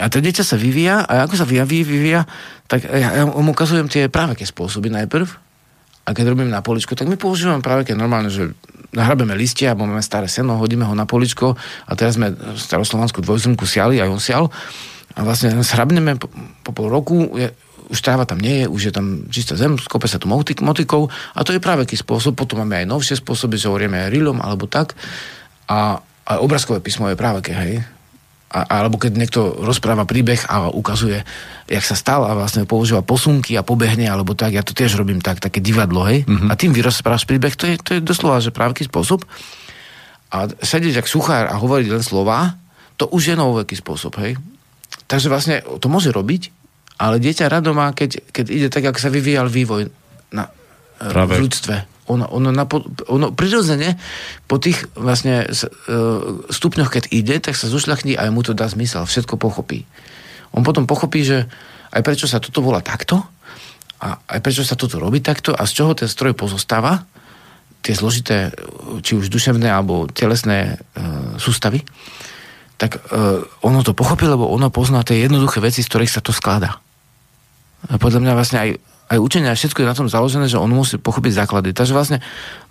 a to dieťa sa vyvíja a ako sa vyvíja, tak ja mu ukazujem tie práveké spôsoby najprv. A keď robíme na poličku, tak my používame práve keď normálne, že nahrabeme listia, máme staré seno, hodíme ho na poličko a teraz sme staroslovanskú dvojzrnku siali, aj on sial a vlastne shrabneme po pol roku, už tráva tam nie je, už je tam čistá zem, skope sa tu motikou a to je práve aký spôsob, potom máme aj novšie spôsoby, že orieme aj rýlom alebo tak a obrázkové písmo je práve keď, hej. Alebo keď niekto rozpráva príbeh a ukazuje, jak sa stal a vlastne používa posunky a pobehne, alebo tak, ja to tiež robím tak, také divadlo, hej. Mm-hmm. A tým vyrozprávaš príbeh, to je doslova, že právky spôsob. A sedieť jak suchár a hovoriť len slova, to už je nový spôsob, hej. Takže vlastne to môže robiť, ale dieťa rado má, keď ide tak, jak sa vyvíjal vývoj v ľudstve. Ono prirodzene po tých vlastne stupňoch, keď ide, tak sa zušľachní a mu to dá zmysel. Všetko pochopí. On potom pochopí, že aj prečo sa toto volá takto a aj prečo sa toto robí takto a z čoho ten stroj pozostáva, tie zložité, či už duševné alebo telesné sústavy, tak ono to pochopí, lebo ono pozná tie jednoduché veci, z ktorých sa to skladá. A podľa mňa vlastne aj učenie, všetko je na tom založené, že on musí pochopiť základy. Takže vlastne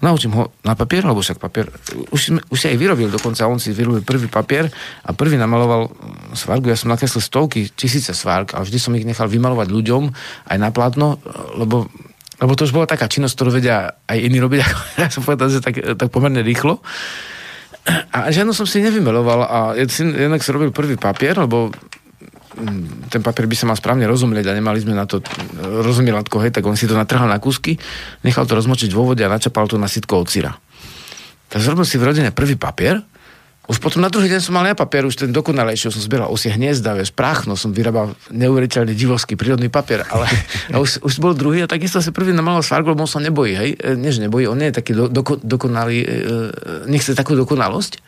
naučím ho na papier, lebo však papier už si aj vyrobil dokonca, on si vyrobil prvý papier a prvý namaloval svargu. Ja som nakreslil stovky, tisíce svarg a vždy som ich nechal vymalovať ľuďom aj na plátno, lebo to už bola taká činnosť, ktorú vedia aj iní robiť, ako ja som povedal, že tak pomerne rýchlo. A žiadno som si nevymaloval a jednak som robil prvý papier, lebo ten papier by sa mal správne rozumieť a nemali sme na to rozumielatko, hej, tak on si to natrhal na kúsky, nechal to rozmočiť vo vode a načapal to na sitko od syra. Tak zrobil si v rodine prvý papier, už potom na druhý deň som mal na papier, už ten dokonalejší, som zbieral osie hniezda, práchno, som vyrábal neuveriteľný divovský prírodný papier, ale už bol druhý a takisto si prvý namaloval svargu, lebo on sa nebojí, hej, nie že nebojí, on nie je taký dokonalý, nechce takú dokonalosť,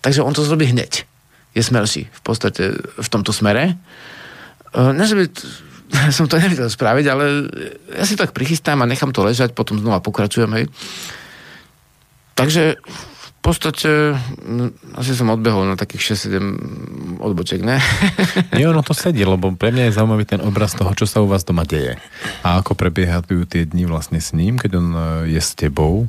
takže on to zrobí hneď. Je smelší v podstate v tomto smere. Som to nevedel spraviť, ale ja si tak prichystám a nechám to ležať, potom znova pokračujem, hej. Takže v podstate asi som odbehol na takých 6-7 odbočiek, ne? Nie, ono to sedí, lebo pre mňa je zaujímavý ten obraz toho, čo sa u vás doma deje. A ako prebiehajú tie dni vlastne s ním, keď on je s tebou,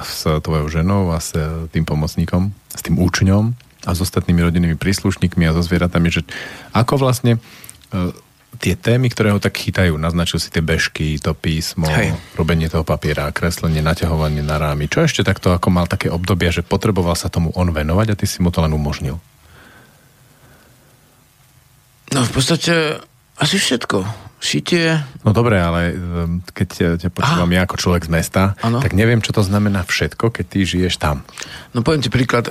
s tvojou ženou a s tým pomocníkom, s tým účňom a s ostatnými rodinnými príslušníkmi a so zvieratami, že ako vlastne tie témy, ktoré ho tak chytajú, naznačil si tie bežky, to písmo, hej, robenie toho papiera, kreslenie, naťahovanie na rámy. Čo ešte takto, ako mal také obdobia, že potreboval sa tomu on venovať a ty si mu to len umožnil? No v podstate asi všetko. Šitie. No dobre, ale keď ťa počúvam ja ako človek z mesta, ano, tak neviem, čo to znamená všetko, keď ty žiješ tam. No poviem ti príklad.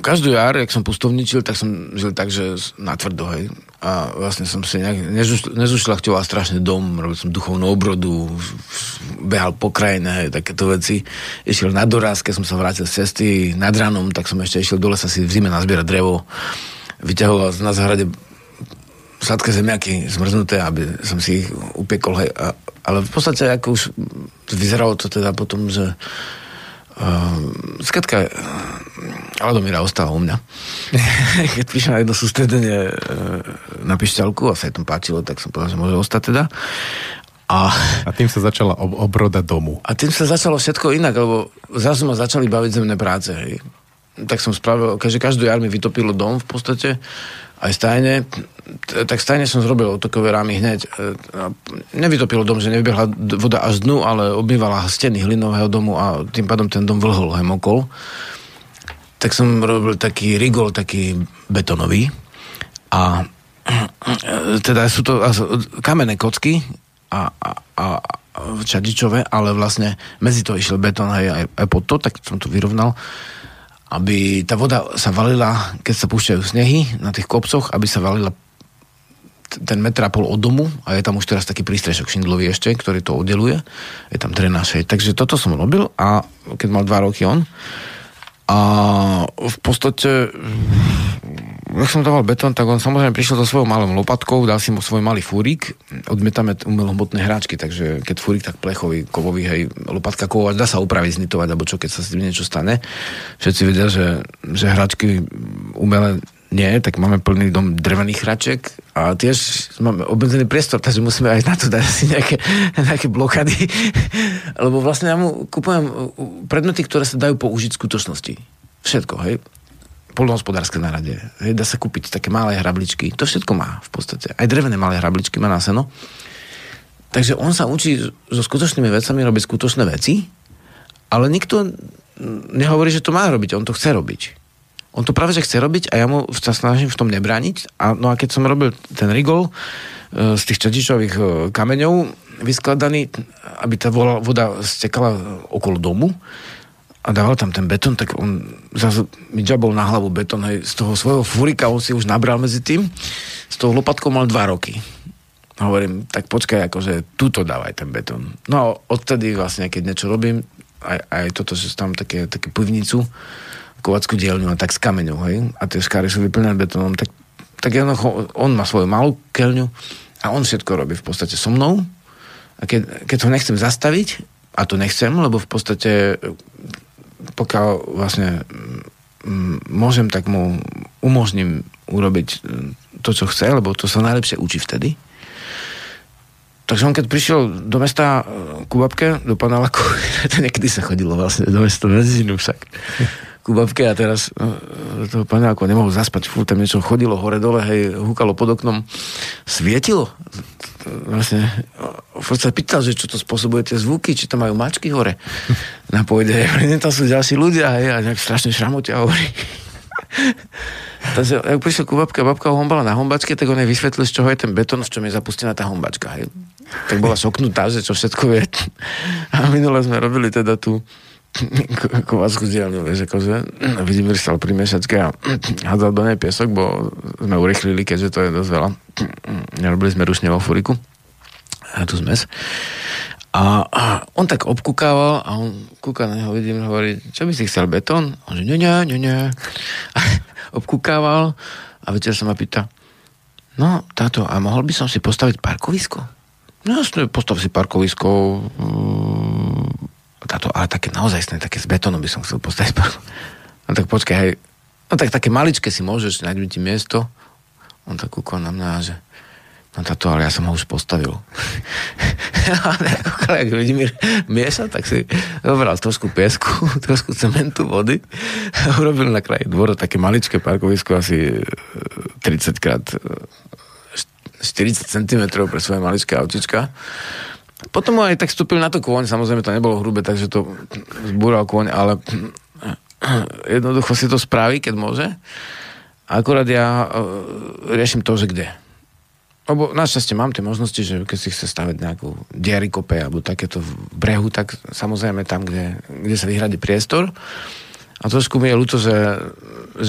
Každú jar, jak som pustovničil, tak som žil tak, že natvrdo, hej. A vlastne som si nejak nezušľachťoval strašne dom, robil som duchovnú obrodu, behal po krajine, hej, takéto veci. Išiel na doraz, keď som sa vrátil z cesty nad ránom, tak som ešte išiel do lesa si v zime nazbierať drevo. Vyťahoval na záhrade sladké zemiaky zmrznuté, aby som si ich upiekol, hej. Ale v podstate ako už vyzeralo to teda potom, že skratka, Ladomíra ostala u mňa. Keď píšem na jedno sústredenie na pišťalku a sa jej tomu páčilo, tak som povedal, že môže ostať teda. A tým sa začala obroda domu. A tým sa začalo všetko inak, lebo zrazu ma začali baviť zemné práce. Hej. Tak som spravil, každú jar mi vytopilo dom v podstate, aj stajne. Tak stajne som zrobil otokové rámy hneď. Nevytopilo dom, že nevybiehla voda až dnu, ale obmývala steny hlinového domu a tým pádom ten dom vlhol, hej, mokol. Tak som robil taký rigol, taký betonový. A teda sú to kamenné kocky a čadičové, ale vlastne medzi to išiel betón, hej, aj pod to, tak som to vyrovnal, aby tá voda sa valila, keď sa púšťajú snehy na tých kopcoch, aby sa valila ten metra pol od domu a je tam už teraz taký prístrešok šindlový ešte, ktorý to oddeluje. Je tam drenáž. Takže toto som robil a keď mal 2 roky on a v podstate ak som dával betón, tak on samozrejme prišiel so svojou malou lopatkou, dal si mu svoj malý fúrik, odmietame umelohmotné hráčky, takže keď fúrik, tak plechový, kovový, hej, lopatka kovová, dá sa upraviť, znitovať, alebo čo, keď sa s tým niečo stane. Všetci vedia, že hráčky umelé nie, tak máme plný dom drevených hračiek a tiež máme obmedzený priestor, takže musíme aj na to dať asi nejaké blokady, lebo vlastne ja mu kupujem predmety, ktoré sa dajú použiť v skutočnosti. Všetko, hej. Poľnohospodárske na rade. Hej, dá sa kúpiť také malé hrabličky. To všetko má v podstate. Aj drevené malé hrabličky má na seno. Takže on sa učí so skutočnými vecami robiť skutočné veci, ale nikto nehovorí, že to má robiť. On to chce robiť. On to práve, že chce robiť a ja mu sa snažím v tom nebrániť. No a keď som robil ten rigol z tých čadičových kameňov vyskladaný, aby tá voda stekala okolo domu, a dával tam ten betón, tak on zase mi džabol na hlavu betón, hej, z toho svojho fúrika, on si už nabral medzi tým, s tou lopatkou mal 2 roky. Hovorím, tak počkaj, akože túto dávaj ten betón. No a odtedy vlastne, keď niečo robím, aj toto, že tam také pivnicu, kovackú dielňu, tak s kameňou, hej, a tie škáry sú vyplnené betónom, tak on má svoju malú keľňu a on všetko robí v podstate so mnou a keď ho nechcem zastaviť, a to nechcem, lebo v podstate pokiaľ vlastne môžem, tak mu umožním urobiť to, čo chce, lebo to sa najlepšie učí vtedy. Takže on keď prišiel do mesta ku babke, do paneláku, to niekedy sa chodilo vlastne do mesta medzi však, ku babke a teraz toho paneláku nemohol zaspať, fú, tam niečo chodilo hore dole, hej, húkalo pod oknom, svietilo. Vlastne, sa pýtal, že čo to spôsobuje tie zvuky, či tam majú mačky hore. Na pôjde, tam sú ďalší ľudia, hej, a nejak strašne šramotia hovorí. Takže, ak prišiel ku babke, babka ho hombala na hombačke, tak on jej vysvetlil, z čoho je ten betón, v čom je zapustená tá hombačka, hej. Tak bola šoknutá, že čo všetko vie. A minule sme robili teda tú kovácku dielňu, vieš, akože Vidimír stal pri miešačke a hádzal do nej piesok, bo sme urychlili, keďže to je dosť veľa. Nerobili sme rušne vo furiku a tu zmes. A on tak obkúkával a on kúka na neho, Vidimír hovorí, čo by si chcel, betón? On že, nie. Obkúkával a večer sa ma pýta, no, táto, a mohol by som si postaviť parkovisko? No, postav si parkovisko ale také naozaj, také z betónu by som chcel postaviť. No tak počkaj, hej. No tak také maličké si môžeš, nájdem ti miesto. On tak kúkol na mňa, že no táto, ale ja som ho už postavil. Jak vidím, mieša, tak si zobral trošku piesku, trošku cementu, vody a urobil na kraji dvora také maličké parkovisko, asi 30x40 cm pre svoje maličké autička. Potom aj tak vstúpil na to kôň, samozrejme to nebolo hrubé, takže to zbúral kôň, ale jednoducho si to spraví, keď môže. Akurát ja riešim to, že kde. Lebo našťastie mám tie možnosti, že keď si chce stavať nejakú diarikope alebo takéto v brehu, tak samozrejme tam, kde sa vyhradí priestor. A trošku mi je ľúto, že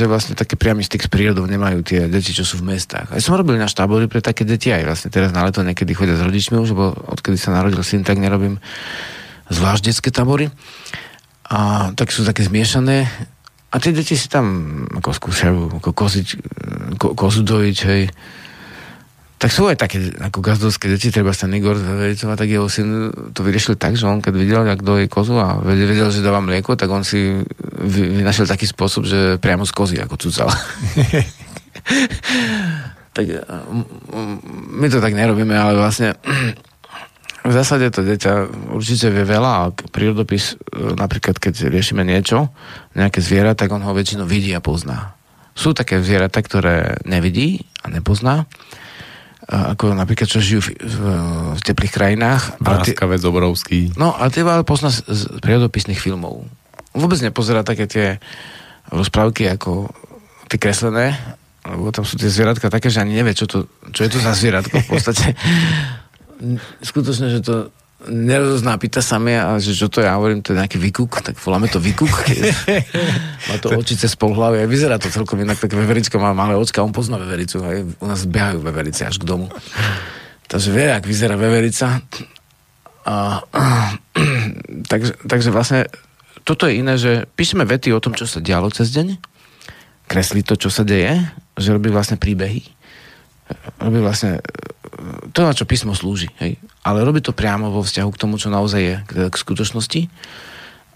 vlastne také priamy styk s prírodou nemajú tie deti, čo sú v mestách. A ja som robil na štábory pre také deti aj vlastne. Teraz na leto niekedy chodia s rodičmi už, lebo odkedy sa narodil syn, tak nerobím zvlášť detské tábory. A tak sú také zmiešané. A tie deti si tam ako skúšajú kozu dojiť, hej. Tak sú aj také ako gazdovské deti, treba sa Igor Zavericová, tak jeho syn to vyriešil tak, že on keď videl, jak dojí kozu a vedel, že dáva mlieko, tak on si vynašiel taký spôsob, že priamo z kozy ako cucal. Tak my to tak nerobíme, ale vlastne v zásade to dieťa určite vie veľa a prírodopis, napríklad keď riešime niečo, nejaké zviera, tak on ho väčšinou vidí a pozná. Sú také zvieratá, ktoré nevidí a nepozná, ako napríklad, čo žijú v teplých krajinách. Bráskavec obrovský. No, ale tie ale pozná z prírodopisných filmov. Vôbec nepozerá také tie rozprávky ako tie kreslené, lebo tam sú tie zvieratka také, že ani nevie, čo je to za zvieratko v podstate. Skutočne, že to nerozozná, pýta sa mi, a že čo to je, ja hovorím, to je nejaký vykuk, tak voláme to vykuk. Má to očice spol hlavy, vyzerá to celkom inak, tak veverička má malé očka, on pozná vevericu, hej, u nás behajú veverice až k domu. Takže vie, jak vyzerá veverica. Takže vlastne toto je iné, že píšeme vety o tom, čo sa dialo cez deň, kreslí to, čo sa deje, že robí vlastne príbehy. Robí vlastne to, na čo písmo slúži, hej. Ale robí to priamo vo vzťahu k tomu, čo naozaj je, k skutočnosti.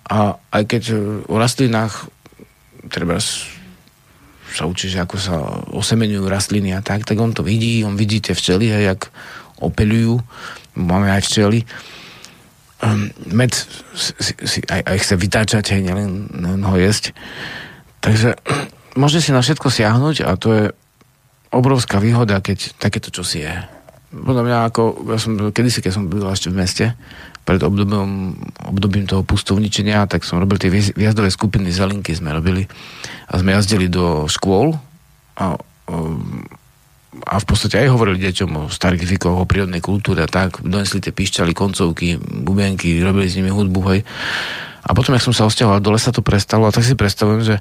A aj keď o rastlinách treba sa učí, že ako sa osemenujú rastliny a tak on to vidí, on vidí tie včely, hej, jak opeľujú. Máme aj včely. Med si aj chce vytáčať, hej, nielen ho jesť. Takže môže si na všetko siahnuť a to je obrovská výhoda, keď takéto čosi je. Podľa mňa, keď som byl ešte v meste, pred obdobím toho pustovničenia, tak som robil tie výjazdové skupiny, zelinky sme robili a sme jazdili do škôl a v podstate aj hovorili deťom o starých zvykoch, o prírodnej kultúre a tak, donesli tie píšťaly, koncovky, bubenky, robili s nimi hudbu, hej. A potom, jak som sa osťahoval, dole sa to prestalo a tak si predstavujem, že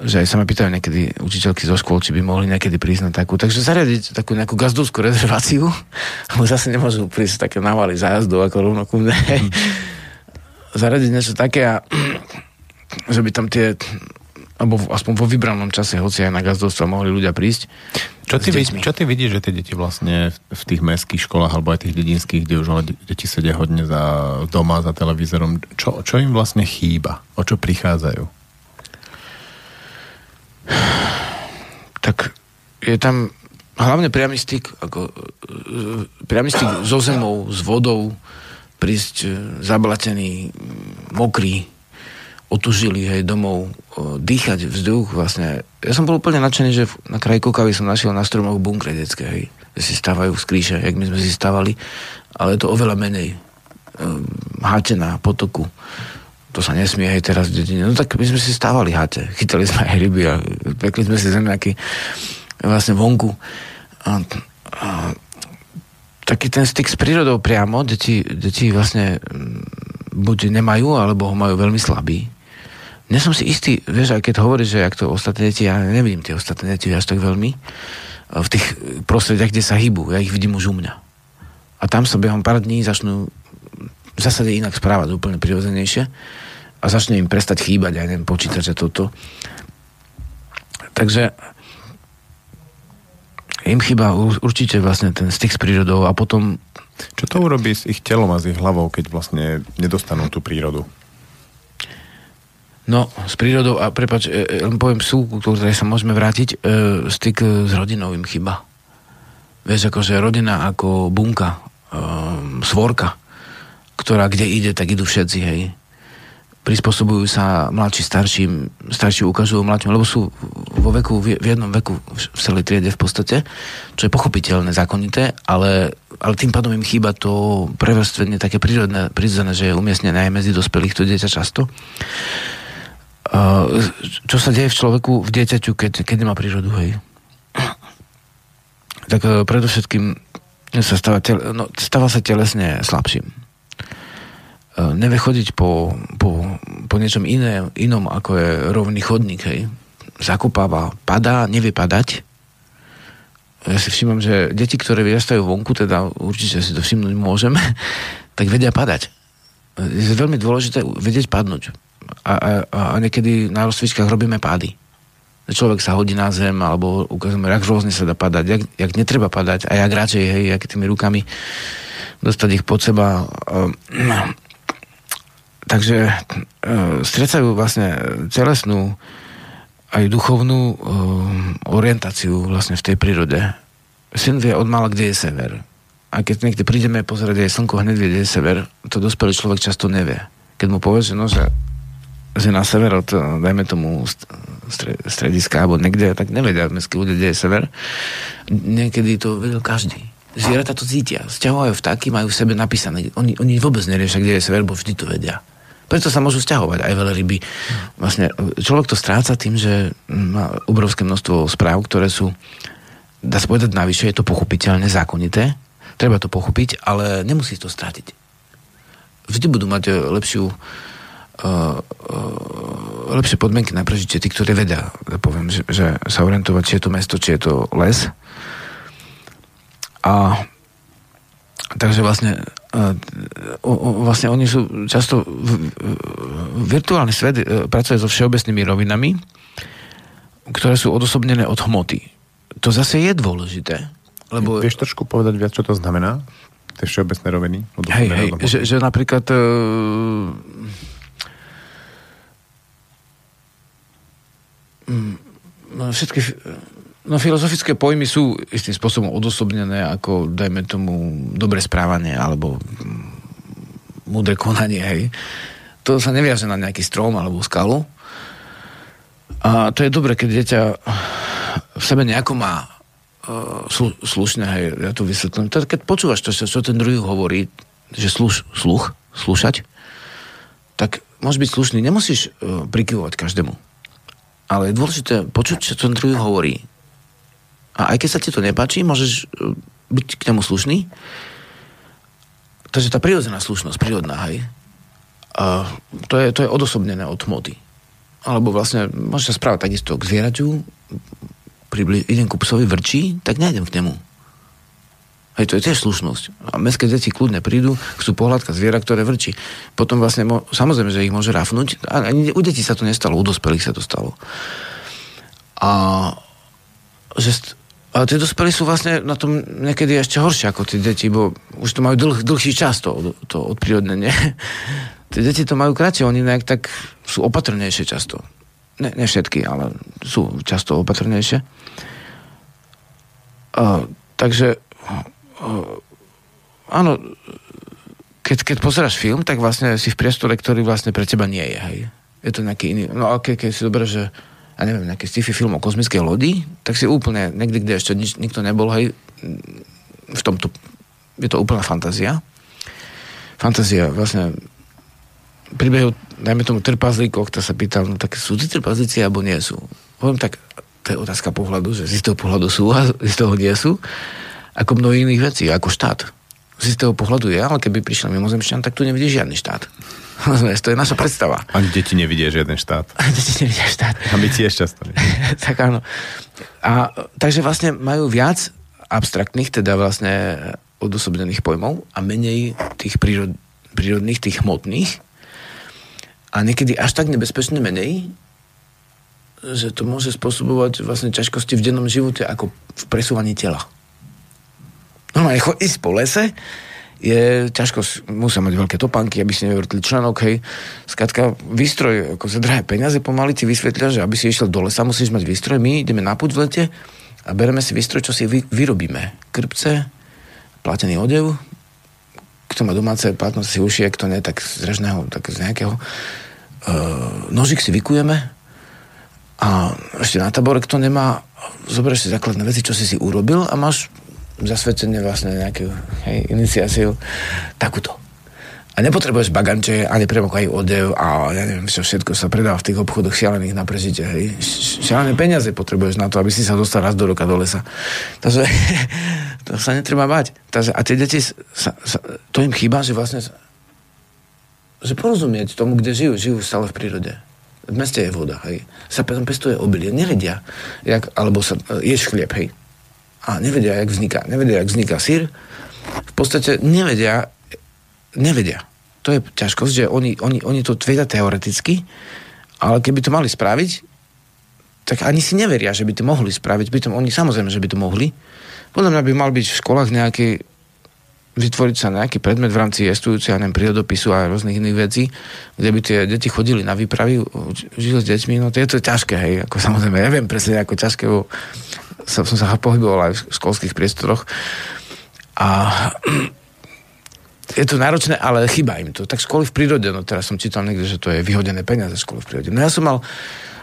aj sa ma pýtajú niekedy učiteľky zo škôl, či by mohli niekedy prísť na takú. Takže zariadiť takú nejakú gazdovskú rezerváciu, lebo zase nemôžu prísť také návaly zájazdov ako rovno ku mne. Zariadiť niečo také a že by tam tie, alebo aspoň vo vybranom čase, hoci aj na gazdovstvo mohli ľudia prísť. Čo ty vidíš, že tie deti vlastne v tých mestských školách alebo aj tých dedinských, kde už deti sedia hodne za doma, za televízorom, čo im vlastne chýba? O čo prichádzajú? Tak je tam hlavne priamy styk, so zemou, s vodou, prísť zablatený, mokrý, otužili, hej, domov, dýchať vzduch vlastne. Ja som bol úplne nadšený, že na kraji Kokavy som našiel na stromoch bunkre detské, hej, že si stávajú z kríše, jak my sme si stávali, ale je to oveľa menej háte na potoku. To sa nesmie, hej, teraz v dedine. No tak my sme si stávali háte. Chytali sme aj ryby a pekli sme si zemiaky vlastne vonku. A taký ten styk s prírodou priamo, deti vlastne buď nemajú, alebo ho majú veľmi slabý. Nie som si istý, vieš, aj keď hovoríš, že jak to ostatné deti, ja nevidím tie ostatné deti až tak veľmi v tých prostrediach, kde sa hýbu. Ja ich vidím už u mňa. A tam sa behom pár dní začnú v zásade inak správať, úplne prirodzenejšie a začne im prestať chýbať aj ten počítač a toto. Takže im chýba určite vlastne ten styk s prírodou a potom Čo to urobí s ich telom a s ich hlavou, keď vlastne nedostanú tú prírodu? No, s prírodou, a prepáč, len poviem súku, ktorej sa môžeme vrátiť, styk s rodinou im chyba. Vieš, akože rodina ako bunka, svorka, ktorá kde ide, tak idú všetci, hej. Prispôsobujú sa mladší starším, starší ukazujú mladším, lebo sú vo veku, v jednom veku v celej triede v podstate, čo je pochopiteľné, zákonité, ale tým pádom im chýba to prevrstvenie také prírodné, prírodzené, že je umiestnené aj medzi dospelých, to dieťa často. Čo sa deje v človeku, v dieťaťu, keď nemá prírodu, hej? Tak predovšetkým sa stáva sa telesne slabším. Nevie chodiť po niečom inom, ako je rovný chodník, hej. Zakopáva, padá, nevie padať. Ja si všímam, že deti, ktoré vyrastajú vonku, teda určite si to všimnúť môžeme, tak vedia padať. Je veľmi dôležité vedieť padnúť. A niekedy na rozcvičkách robíme pády. Človek sa hodí na zem, alebo ukazujeme, jak rôzne sa dá padať, jak netreba padať, a jak radšej, hej, jak tými rukami dostať ich pod seba. Takže strecajú vlastne telesnú aj duchovnú orientáciu vlastne v tej prírode. Syn vie od mála, kde je sever. A keď niekde prídeme pozerať aj slnko, hneď vie, kde je sever. To dospelý človek často nevie. Keď mu povieš, že na sever od, dajme tomu, strediska alebo niekde, tak nevedia mestskí ľudia, kde je sever. Niekedy to vedel každý. Zvieratá to cítia, sťahujú vtáky, majú v sebe napísané. Oni vôbec neriešia, kde je sever, bo vždy to vedia. Preto sa môžu sťahovať aj veľaryby. Vlastne človek to stráca tým, že má obrovské množstvo správ, ktoré sú, dá sa povedať, navyše, je to pochopiteľne, zákonité. Treba to pochopiť, ale nemusí to strátiť. Vždy budú mať lepšie podmienky na prežitie, tí, ktorí vedia, poviem, že sa orientovať, či je to mesto, či je to les. A takže vlastne oni sú často virtuálny svet pracuje so všeobecnými rovinami, ktoré sú odosobnené od hmoty. To zase je dôležité, lebo... Vieš trošku povedať viac, čo to znamená? Tie všeobecné roviny? Hej, že napríklad všetky... No, filozofické pojmy sú istým spôsobom odosobnené ako, dajme tomu, dobre správanie alebo múdre konanie, hej. To sa neviaže na nejaký strom alebo skalu. A to je dobre, keď dieťa v sebe nejako má slušné, hej, ja to vysvetlím. Keď počúvaš to, čo ten druhý hovorí, že slúchať, tak môžeš byť slušný. Nemusíš prikyvovať každému. Ale je dôležité počuť, čo ten druhý hovorí. A aj keď sa ti to nepáči, môžeš byť k nemu slušný. Takže tá prirodzená slušnosť, prírodná, hej, a to je odosobnené od hmoty. Alebo vlastne môžeš sa správať takisto k zvieraťu, idem ku psovi, vrčí, tak nejdem k nemu. Hej, to je tiež slušnosť. A mestské deti kľudne prídu, chcú pohľadka zviera, ktoré vrčí. Potom vlastne, samozrejme, že ich môže rafnúť. A u detí sa to nestalo, u dospelých sa to stalo. Ale tie dospelí sú vlastne na tom niekedy ešte horšie ako tie deti, bo už to majú dlhší čas to odprírodnenie. Tie deti to majú kratšie, oni nejak tak sú opatrnejšie často. Ne všetky, ale sú často opatrnejšie. Takže áno, keď pozeráš film, tak vlastne si v priestore, ktorý vlastne pre teba nie je, hej. Je to nejaký iný, no a keď si dobre, že ja neviem, nejaký sci-fi film o kozmickej lodi, tak si úplne niekde, kde ešte nikto nebol, hej, v tomto je to úplná fantázia. Fantázia, vlastne príbehu, dajme tomu trpazlíkoch, tak sa pýtam, no tak sú tí trpazlíci, alebo nie sú? Poviem tak, to je otázka pohľadu, že z istého pohľadu sú a z toho nie sú, ako mnoho iných vecí, ako štát. Z istého pohľadu je, ale keby prišiel mimozemšťan, tak tu nevidí žiadny štát. To je naša predstava. Ani deti nevidia žiaden štát. A my tiež často nevidia. Tak áno. A takže vlastne majú viac abstraktných, teda vlastne odosobnených pojmov a menej tých prírodných, tých hmotných. A niekedy až tak nebezpečne menej, že to môže spôsobovať vlastne ťažkosti v dennom živote ako v presúvaní tela. Normálne ísť po lese, je ťažko, musia mať veľké topánky, aby si nevrtli členok, hej. Skrátka, výstroj, ako za drahé peniaze pomaly ti vysvetlia, že aby si išiel do lesa, musíš mať výstroj. My ideme na púť v lete a bereme si výstroj, čo si vyrobíme. Krpce, plátený odev, kto má domáce plátno si ušie, kto nie, tak z režného, tak z nejakého. Nožík si vykujeme a ešte na tabore, kto nemá, zoberieš si základné veci, čo si si urobil a máš zasvedčenie vlastne nejakú, hej, iniciáciu, takúto. A nepotrebuješ baganče, ani premok, aj odev a ja neviem, čo všetko sa predáva v tých obchodoch šialených na prežitie, hej. Šialené peniaze potrebuješ na to, aby si sa dostal raz do roka do lesa. Takže to sa netreba bať. Takže, a tie deti, to im chýba, že vlastne že porozumieť tomu, kde žijú. Žijú stále v prírode. V meste je voda, hej. Sa potom pestuje obilie, nevedia, jak, alebo sa ješ chlieb, hej. A nevedia, jak vzniká. Nevedia, jak vzniká syr. V podstate nevedia. To je ťažkosť, že oni to vedia teoreticky, ale keby to mali spraviť, tak ani si neveria, že by to mohli spraviť. Pritom oni samozrejme, že by to mohli. Podľa mňa by mal byť v školách nejaký, vytvoriť sa nejaký predmet v rámci estujúceho, ja neviem, prírodopisu a rôznych iných vecí, kde by tie deti chodili na výpravy, žili s deťmi, no to je to ťažké, hej, ako samozrejme, ja viem presne, ako ťažké, bo som sa pohyboval aj v školských priestoroch a je to náročné, ale chýba im to. Tak školy v prírode, no teraz som čítal niekde, že to je vyhodené peniaze školy v prírode. No ja som mal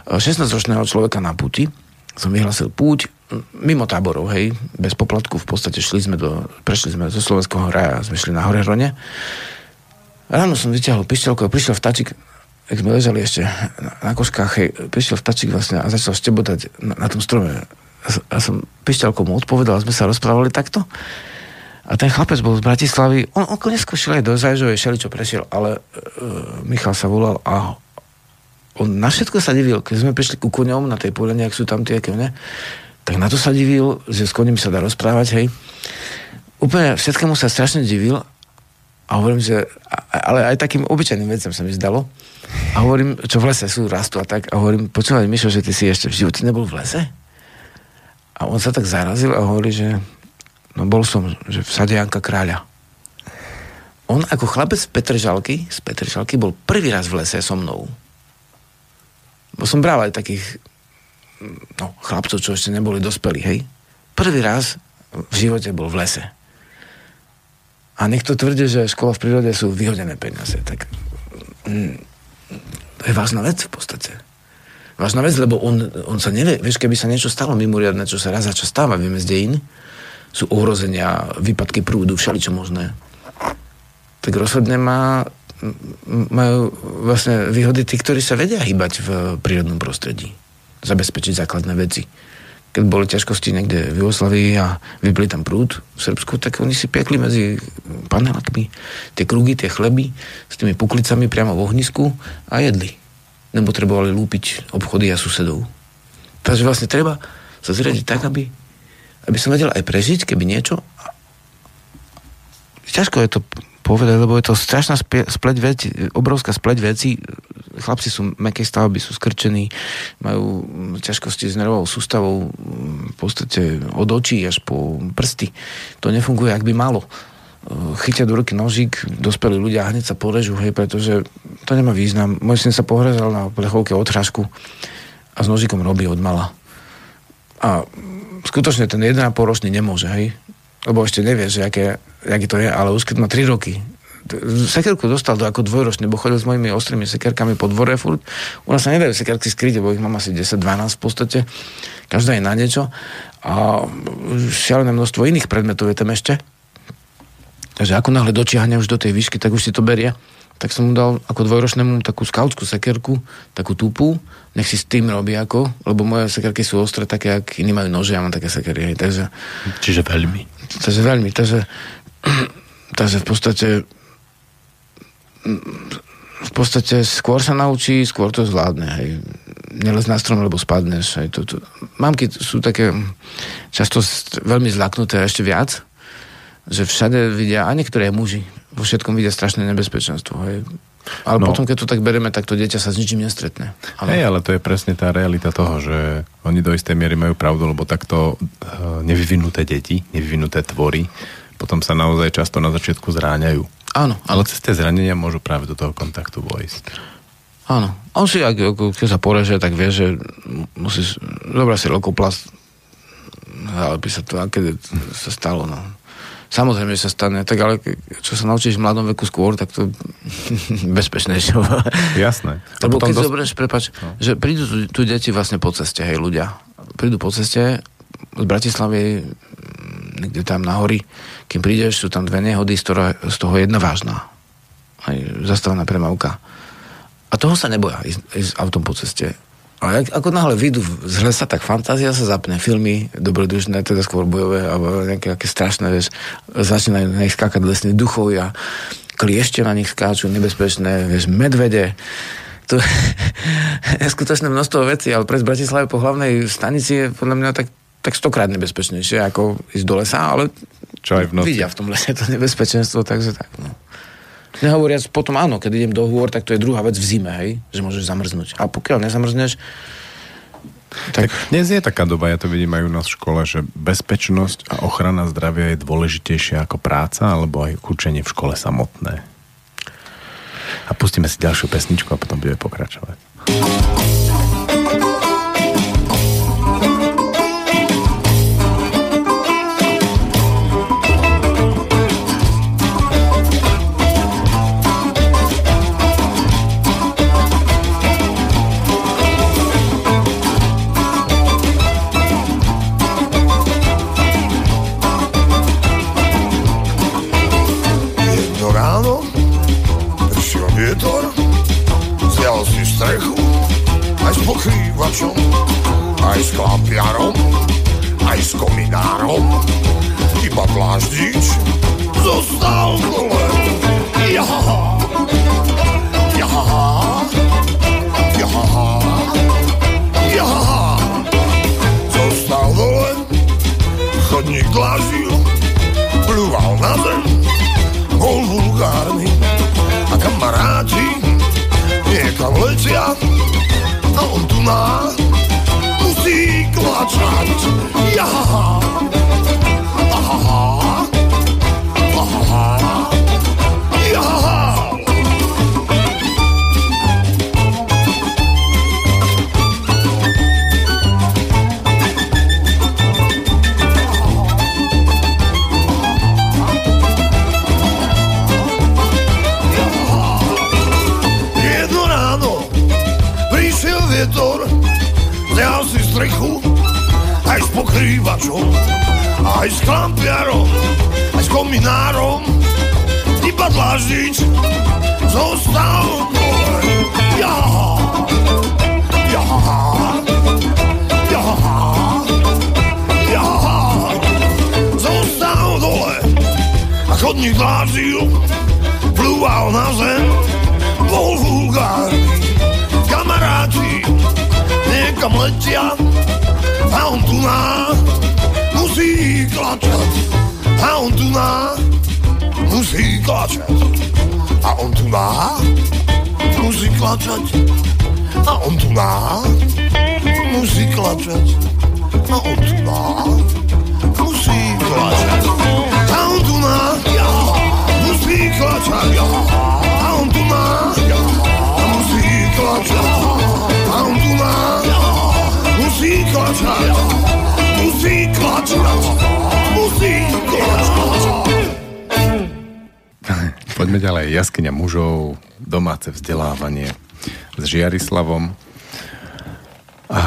16-ročného človeka na puti, som vyhlasil púť, mimo táborov, hej, bez poplatku, v podstate prešli sme zo Slovenského raja a sme šli na Hore Hrone. Ráno som vyťahol pišťalku a prišiel vtáčik, ak sme ležali ešte na koškách, hej, prišiel vtáčik vlastne a začal štebotať na tom strome. A som pišťalkou mu odpovedal a sme sa rozprávali takto. A ten chlapec bol z Bratislavy, on neskošil aj do Zajžovej, šeličo prešiel, ale Michal sa volal a on na všetko sa divil. Keď sme prišli ku koňom na tej polene, ak sú tam tie kone, tak na to sa divil, že s koním sa dá rozprávať, hej. Úplne všetkému sa strašne divil a hovorím, že, ale aj takým obyčajným vecem sa mi zdalo a hovorím, čo v lese sú, rastú a tak a hovorím, počúvaj Mišo, že ty si ešte v živote nebol v lese? A on sa tak zarazil a hovorí, že no bol som, že v sade Janka Kráľa. On ako chlapec z Petržalky bol prvý raz v lese so mnou. Bo som bral aj takých chlapcov, čo ešte neboli dospelí, hej. Prvý raz v živote bol v lese. A niekto tvrdí, že škola v prírode sú vyhodené peniaze, tak to je vážna vec v podstate. Vážna vec, lebo on sa nevie, vieš, keby sa niečo stalo mimoriadne, čo sa raz za čas stáva, vieme z dejín, sú ohrozenia, výpadky prúdu, všeličo možné. Tak rozhodne majú vlastne výhody tí, ktorí sa vedia hýbať v prírodnom prostredí. Zabezpečiť základné veci. Keď boli ťažkosti niekde v Jugoslávii a vypli tam prúd v Srbsku, tak oni si piekli medzi panelákmi tie krugy, tie chleby s tými puklicami priamo v ohnisku a jedli. Nepotrebovali lúpiť obchody a susedov. Takže vlastne treba sa zriadiť tak, aby som vedel aj prežiť, keby niečo. Ťažko je to povedať, lebo je to strašná spleť veci, obrovská spleť veci. Chlapci sú mäkkej stavby, sú skrčení, majú ťažkosti s nervovou sústavou, v podstate od očí až po prsty. To nefunguje, ak by malo. Chytia do ruky nožík, dospelí ľudia hneď sa porežú, hej, pretože to nemá význam. Môj syn sa pohrezal na plechovke od hrášku a s nožíkom robí od mala. A skutočne ten 1,5-ročný nemôže, hej. Lebo ešte nevie, že aké to je, ale už keď má 3 roky. Sekerku dostal do ako dvojročný, bo chodil s mojimi ostrými sekerkami po dvore furt. U nás sa nedajú sekerky skryť, bo ich mám asi 10-12 v podstate. Každá je na niečo. A šialené množstvo iných predmetov je tam ešte. Takže ako náhle dočiahne už do tej výšky, tak už si to berie. Tak som mu dal ako dvojročnému takú skautskú sekerku, takú tupú, nech si s tým robí ako, lebo moje sekerky sú ostré také, ak iní majú nože, ja mám také sekery, takže... Čiže veľmi, takže v podstate skôr sa naučí, skôr to zvládne, hej. Nelez na strom, lebo spadneš, hej. To. Mamky sú také často veľmi zlaknuté, ešte viac, že všade vidia, a niektoré muži, vo všetkom vidia strašné nebezpečenstvo, hej. Ale potom, keď to tak bereme, tak to dieťa sa s ničím nestretne. Hej, ale to je presne tá realita toho, že oni do istej miery majú pravdu, lebo takto nevyvinuté deti, nevyvinuté tvory potom sa naozaj často na začiatku zráňajú. Áno. Ale cez tie zranenia môžu práve do toho kontaktu vojsť. Áno. On si, keď sa poreže, tak vie, že musí zobrať si Lokoplast, ale by sa to, keď sa stalo, no. Samozrejme, že sa stane, tak ale čo sa naučíš v mladom veku skôr, tak to bezpečnejšie. Jasné. Lebo keď zoberieš, prepáč, no, že prídu tu deti vlastne po ceste, hej, ľudia. Prídu po ceste z Bratislavy, niekde tam na hory, kým prídeš, sú tam dve nehody, z toho jedna vážna. Aj zastavená premávka. A toho sa neboja ísť autom po ceste. Ale ako náhle vyjdu z lesa, tak fantázia sa zapne. Filmy dobrodružné, teda skôr bojové alebo nejaké strašné, vieš, začínajú na nich skákať lesní duchovia, kliešte na nich skáču, nebezpečné, vieš, medvede. To je skutočné množstvo vecí, ale pre Bratislavu po hlavnej stanici je podľa mňa tak 100-krát nebezpečnejšie, ako ísť do lesa, ale vidia v tom lese to nebezpečenstvo, takže tak, no. Nehovoriac potom áno, keď idem do hôr, tak to je druhá vec v zime, hej, že môžeš zamrznúť. A pokiaľ nezamrzneš, tak... Dnes je taká doba, ja to vidím aj u nás v škole, že bezpečnosť a ochrana zdravia je dôležitejšia ako práca, alebo aj učenie v škole samotné. A pustíme si ďalšiu pesničku a potom budeme pokračovať. Strechu, aj s pokrývačom, aj s klapiarom, aj s kominárom, iba pláždič zostal dole. Jahaha, jahaha, jahaha, jahaha, zostal dole, chodník dlážil, plúval na zem, bol vulgárny a kamaráti niekam lecia a on tu na musí klačať. Jahaha, ahaha, ahaha, jahaha. Zľahol si strechu, aj s pokrývačom, aj s klampiarom, aj s kominárom, iba dláždič zostal dole. Jaha, jaha, jaha, jaha, zostal dole. A chodník dláždil, plúval na zem, bol vulgárny. Kamaráti niekam letia a on tu na musí klačať. A on tu na musí klačať. A on tu na musí klačať. A on tu na musí klačať. A on tu na musí klačať. A on tu na musí klačať. A on tu na Poďme ďalej. Jaskyňa mužov, domáce vzdelávanie s Žiarislavom. A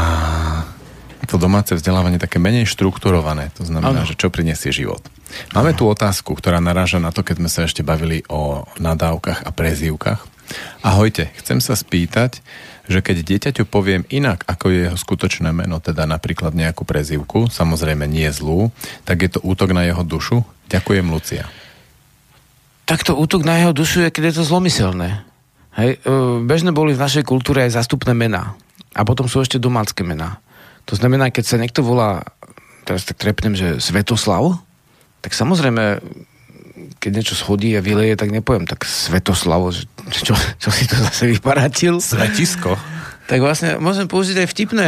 to domáce vzdelávanie také menej štrukturované. To znamená, že čo prinesie život. Máme tu otázku, ktorá naráža na to, keď sme sa ešte bavili o nadávkach a prezývkach. Ahojte, chcem sa spýtať, že keď dieťaťu poviem inak, ako je jeho skutočné meno, teda napríklad nejakú prezývku, samozrejme nie zlú, tak je to útok na jeho dušu? Ďakujem, Lucia. Takto útok na jeho dušu je, keď je to zlomyselné. Hej, bežne boli v našej kultúre aj zástupné mená. A potom sú ešte domácké mená. To znamená, keď sa niekto volá, teraz tak trepnem, že Svetoslav, tak samozrejme... keď niečo schodí a vyleje, tak nepoviem tak Svetoslavo, čo si to zase vyparatil. Svetisko. Tak vlastne môžem použiť aj vtipné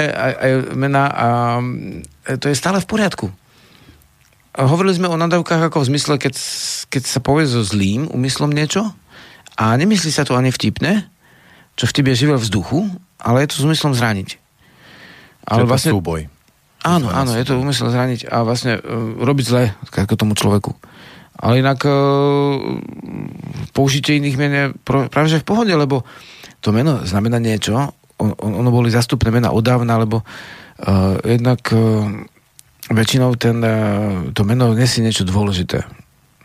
mená a to je stále v poriadku. hovorili sme o nadávkach ako v zmysle, keď sa povie so zlým úmyslom niečo a nemyslí sa to ani vtipne, čo vtip je živé vzduchu, ale je to s úmyslom zraniť. Ale vlastne súboj. Áno, je to úmysel zraniť a vlastne robiť zle ako tomu človeku. Ale inak použitie iných mien je práve že v pohode, lebo to meno znamená niečo. Ono boli zastupné mena odávna, lebo jednak väčšinou to meno nesie niečo dôležité.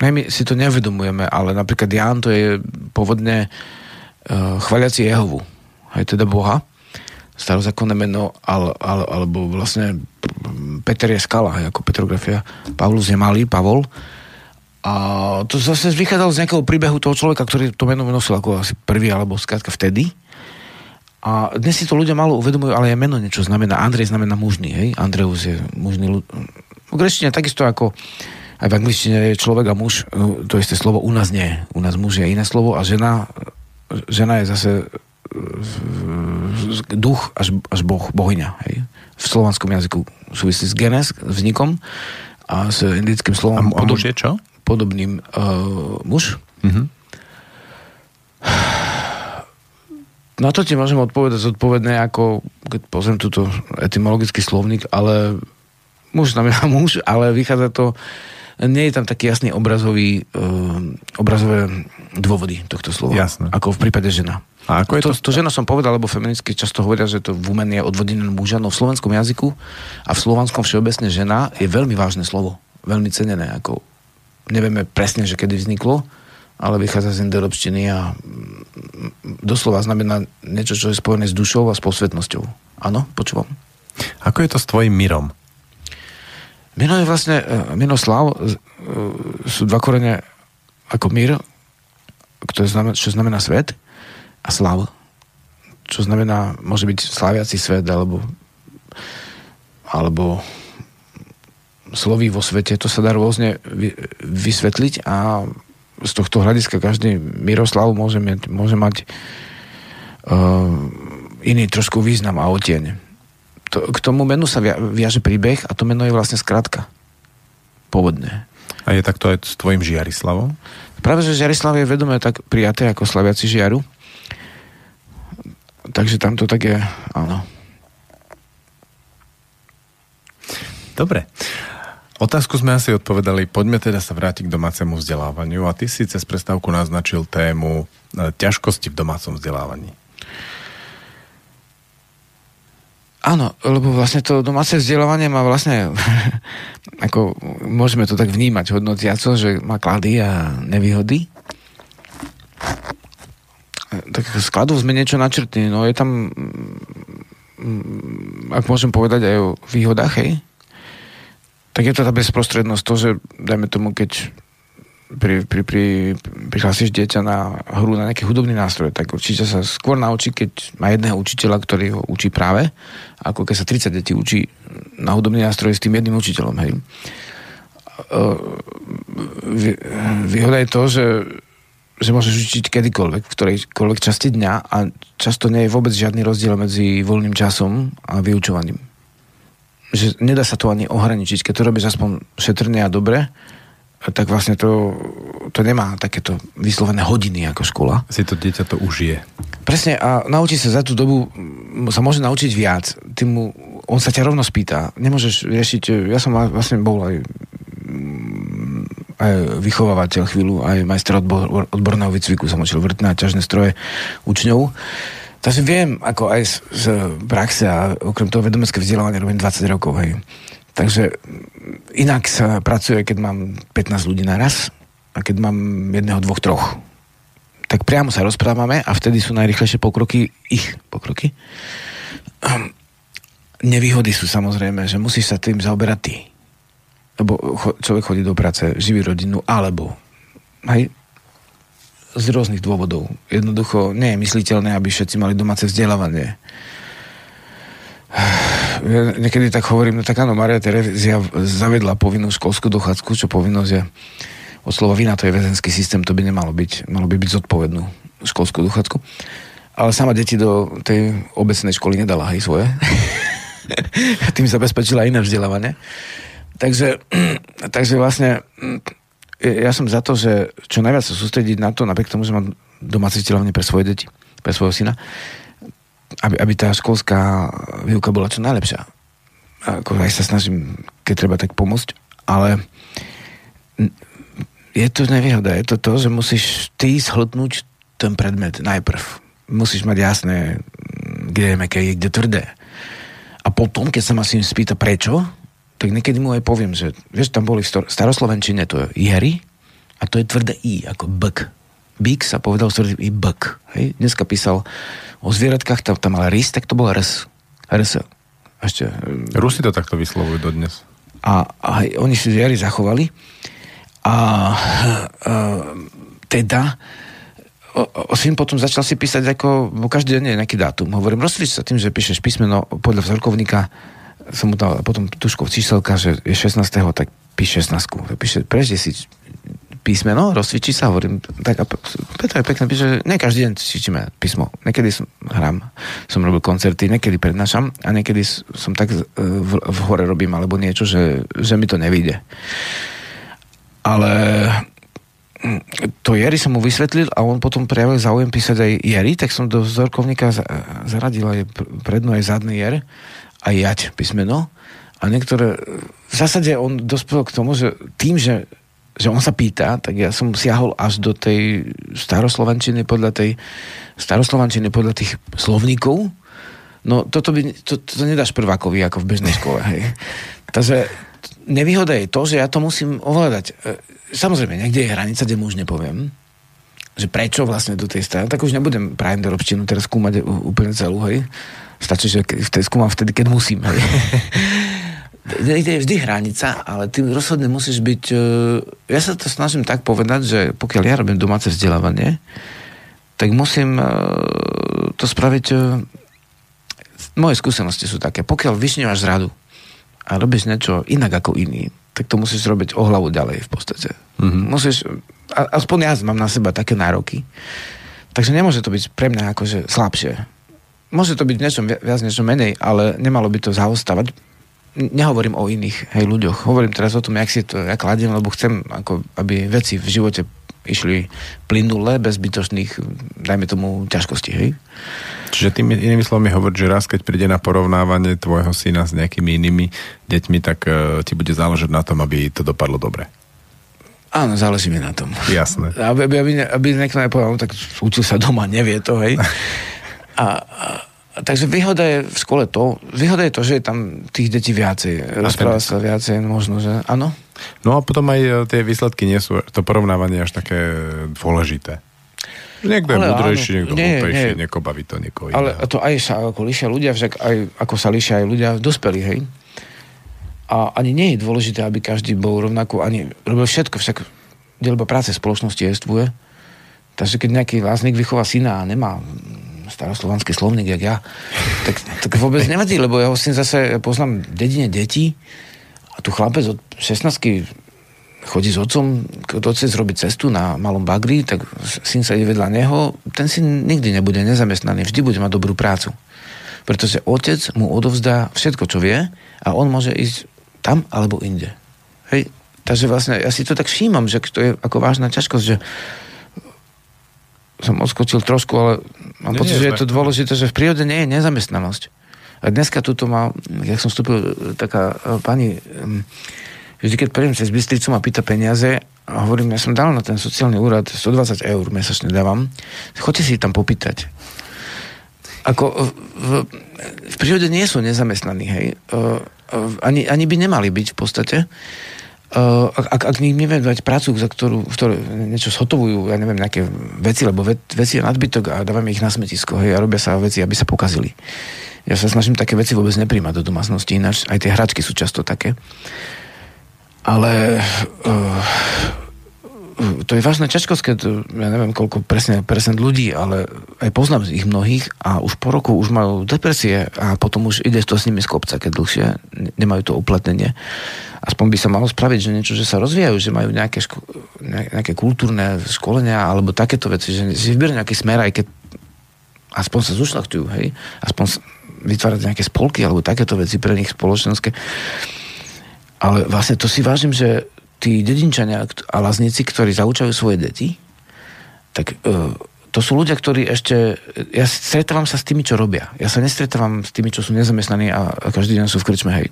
My si to nevedomujeme, ale napríklad Ján to je pôvodne chvaliaci Jehovu, aj teda Boha. Starozákonné meno, alebo vlastne Peter je skala, ako petrografia. Pavlus je malý, Pavol. A to zase vychádzalo z nejakého príbehu toho človeka, ktorý to meno nosil ako asi prvý, alebo skrátka vtedy. A dnes si to ľudia málo uvedomujú, ale je meno niečo znamená. Andrej znamená mužný, hej? Andreus je mužný ľud. V grečtine takisto ako aj v angličtine je človek a muž, to isté slovo u nás nie. U nás muž je iné slovo a žena je zase duch až boh, bohyňa. Hej. V slovanskom jazyku súvisí s genes, vznikom a s indickým slovom. A muž je čo? Podobným muž. Mm-hmm. Na to ti môžem odpovedať zodpovedné, ako keď pozriem túto etymologický slovník, ale muž znamená muž, ale vychádza to, nie je tam taký jasný obrazové dôvody tohto slova. Jasné. Ako v prípade žena. A ako je to žena som povedal, lebo feministky často hovoria, že to woman je odvodené muža, no v slovenskom jazyku a v slovanskom všeobecne žena je veľmi vážne slovo, veľmi cenené, ako nevieme presne, že kedy vzniklo, ale vychádza z indoeurópštiny a doslova znamená niečo, čo je spojené s dušou a s posvetnosťou. Áno, počúvam. Ako je to s tvojim Mirom? Miro je vlastne, Miroslav sú dva korene ako Mir, čo znamená svet, a slav, čo znamená, môže byť slaviaci svet, alebo slovy vo svete, to sa dá rôzne vysvetliť a z tohto hľadiska každý Miroslav môže mať iný trošku význam a odtieň. K tomu menu sa viaže príbeh a to meno je vlastne skratka. Pôvodne. A je takto aj s tvojim Žiarislavom? Práve, že Žiarislav je vedomé tak prijaté ako slaviaci Žiaru. Takže tam to tak je, áno. Dobre. Otázku sme asi odpovedali. Poďme teda sa vrátiť k domácemu vzdelávaniu. A ty si cez prestávku naznačil tému ťažkosti v domácom vzdelávaní. Áno, lebo vlastne to domáce vzdelávanie má vlastne, ako môžeme to tak vnímať hodnotiaco, že má klady a nevýhody. Tak skladov sme niečo načrtli, no je tam, ak môžem povedať aj o výhodách, hej, tak je to tá bezprostrednosť, to, že dajme tomu, keď prihlásiš dieťa na hru na nejaký hudobný nástroj, tak určite sa skôr naučí, keď má jedného učiteľa, ktorý ho učí práve, ako keď sa 30 detí učí na hudobný nástroj s tým jedným učiteľom, hej. Výhoda je to, že môžeš učiť kedykoľvek, v ktorejkoľvek časti dňa a často nie je vôbec žiadny rozdiel medzi voľným časom a vyučovaním. Že nedá sa to ani ohraničiť. Keď to robíš aspoň šetrne a dobre, tak vlastne to nemá takéto vyslovené hodiny ako škola. Si to dieťa to užije. Presne a naučí sa za tú dobu, sa môže naučiť viac. On sa ťa rovno spýta. Nemôžeš riešiť, ja som vlastne bol aj vychovávateľ chvíľu, aj majster odborného výcviku som učil vrtné a ťažné stroje učňov. Takže viem, ako aj z praxe a okrem toho vedomecké vzdelávanie robím 20 rokov. Hej. Takže inak sa pracuje, keď mám 15 ľudí naraz a keď mám jedného, dvoch, troch. Tak priamo sa rozprávame a vtedy sú najrychlejšie pokroky, ich pokroky. Nevýhody sú samozrejme, že musíš sa tým zaoberať ty. Lebo človek chodí do práce, živí rodinu, alebo hej, z rôznych dôvodov. Jednoducho nie je mysliteľné, aby všetci mali domáce vzdelávanie. Ja niekedy tak hovorím, no tak áno, Maria Terezia zavedla povinnú školskú dochádzku, čo povinnosť je od slova vina, to je väzenský systém, to by nemalo byť, malo by byť zodpovednú školskú dochádzku. Ale sama deti do tej obecnej školy nedala, hej, svoje. Tým zabezpečila iné vzdelávanie. Takže vlastne ja som za to, že čo najviac sa sústrediť na to, napriek tomu, že mám domáce vzdelávanie pre svoje deti, pre svojho syna, aby tá školská výuka bola čo najlepšia. Ako aj sa snažím, keď treba, tak pomôcť, ale je to nevýhoda. Je to to, že musíš ty shltnúť ten predmet najprv. Musíš mať jasné, kde je meké, kde tvrdé. A potom, keď sa ma si spýta prečo, tak niekedy mu aj poviem, že vieš, tam boli v staroslovenčine to jery a to je tvrdé i, ako bk. Bík sa povedal v tvrdým i bk. Hej? Dneska písal o zvieratkách, tam ale rys, tak to bola rs. Rs. Ešte. Rusi to takto vyslovujú dodnes. A oni si jery zachovali a teda syn potom začal si písať ako každý deň nejaký dátum. Hovorím, rozsvič sa tým, že píšeš písmeno podľa vzorkovníka. Som mu dal potom tuškov číselka, že je 16. tak píš 16. Píše, prežde si písmeno, rozsvičí sa, hovorím. Tak a Petra je pekne píše, že nie každý deň cvičíme písmo. Niekedy som robil koncerty, niekedy prednášam a niekedy som tak v hore robím alebo niečo, že mi to nevyjde. Ale to jery som mu vysvetlil a on potom prejavil záujem písať aj jery, tak som do vzorkovníka zaradil aj prednú aj zadný jer a jať písmeno. A niektoré... V zásade on dospel k tomu, že tým, že on sa pýta, tak ja som siahol až do tej staroslovančiny podľa tých slovníkov. No toto by... To nedáš prvákovi ako v bežnej škole. Hej. Takže nevýhoda je to, že ja to musím ovládať. Samozrejme, niekde je hranica, kde mu už nepoviem, že prečo vlastne do tej strany. Tak už nebudem práve do robštinu teraz skúmať úplne celú, hej. Stačí, že skúmam vtedy, keď musím. Niekde je vždy hranica, ale ty rozhodne musíš byť... Ja sa to snažím tak povedať, že pokiaľ ja robím domáce vzdelávanie, tak musím to spraviť... Moje skúsenosti sú také. Pokiaľ vyšňuvaš radu a robíš niečo inak ako iný, tak to musíš robiť o hlavu ďalej v podstate. Mm-hmm. Musíš... Aspoň ja mám na seba také nároky. Takže nemôže to byť pre mňa akože slabšie. Môže to byť niečo viac, niečo menej, ale nemalo by to zaostávať. Nehovorím o iných, hej, ľuďoch. Hovorím teraz o tom, jak si to ja kladiem, lebo chcem, ako, aby veci v živote išli plynule, bez zbytočných, dajme tomu, ťažkostí, hej. Čiže tým inými slovami hovoriť, že raz, keď príde na porovnávanie tvojho syna s nejakými inými deťmi, tak ti bude záležať na tom, aby to dopadlo dobre. Áno, záleží mi na tom. Jasné. Aby niekto nepovedal, tak učil sa doma, nevie to, hej. Takže výhoda je v škole to, že je tam tých detí viacej, rozpráva sa viacej, možno, že áno. No a potom aj tie výsledky nie sú, to porovnávanie až také dôležité. Niekto je múdrejší, niekto hlúpejší, niekoho baví to, niekoho iného. Ale to aj sa ako líšia ľudia, však aj ako sa líšia aj ľudia dospelí, hej. A ani nie je dôležité, aby každý bol rovnako, ani robil všetko, však delba práce spoločnosti existuje. Takže keď nejaký vlastník vychová syna a nemá staroslovanský slovník, jak ja, tak vôbec nevadí, lebo ja ho syn zase poznám dedine detí a tu chlapec od 16-ky chodí s otcom, keď otec robí cestu na malom bagri, tak syn sa ide vedľa neho, ten syn nikdy nebude nezamestnaný, vždy bude mať dobrú prácu. Pretože otec mu odovzdá všetko, čo vie a on môže ísť tam alebo inde. Hej, takže vlastne ja si to tak všímam, že to je ako vážna ťažkosť, že som odskočil trošku, ale mám pocit, že je to dôležité, že v prírode nie je nezamestnanosť. A dneska tuto má, jak som vstúpil, taká pani, vždy keď príjem cez Bystricu, ma pýta peniaze a hovorím, ja som dal na ten sociálny úrad 120 € mesačne dávam, choďte si tam popýtať. Ako v prírode nie sú nezamestnaní, hej. Ani by nemali byť v podstate. Ak neviem dať prácu, za ktorú niečo zhotovujú, ja neviem, nejaké veci, lebo veci je nadbytok a dávame ich na smetisko, hej, a robia sa veci, aby sa pokazili. Ja sa snažím také veci vôbec nepríjmať do domácnosti, ináč aj tie hračky sú často také. Ale to je vážna ťažkosť, keď ja neviem, koľko presne percent ľudí, ale aj poznám ich mnohých a už po roku už majú depresie a potom už ide to s nimi z kopca, keď dlhšie nemajú to uplatnenie. Aspoň by sa malo spraviť, že niečo, že sa rozvíjajú, že majú nejaké, nejaké kultúrne školenia alebo takéto veci, že si vyberú nejaký smer, aj keď aspoň sa zušľachtujú, hej? Aspoň vytvárať nejaké spolky alebo takéto veci pre nich spoločenské. Ale vlastne to si vážim, že tí dedinčania a lazníci, ktorí zaučajú svoje deti, tak to sú ľudia, ktorí ešte... Ja stretávam sa s tými, čo robia. Ja sa nestretávam s tými, čo sú nezamestnaní a každý deň sú v krčme, hej.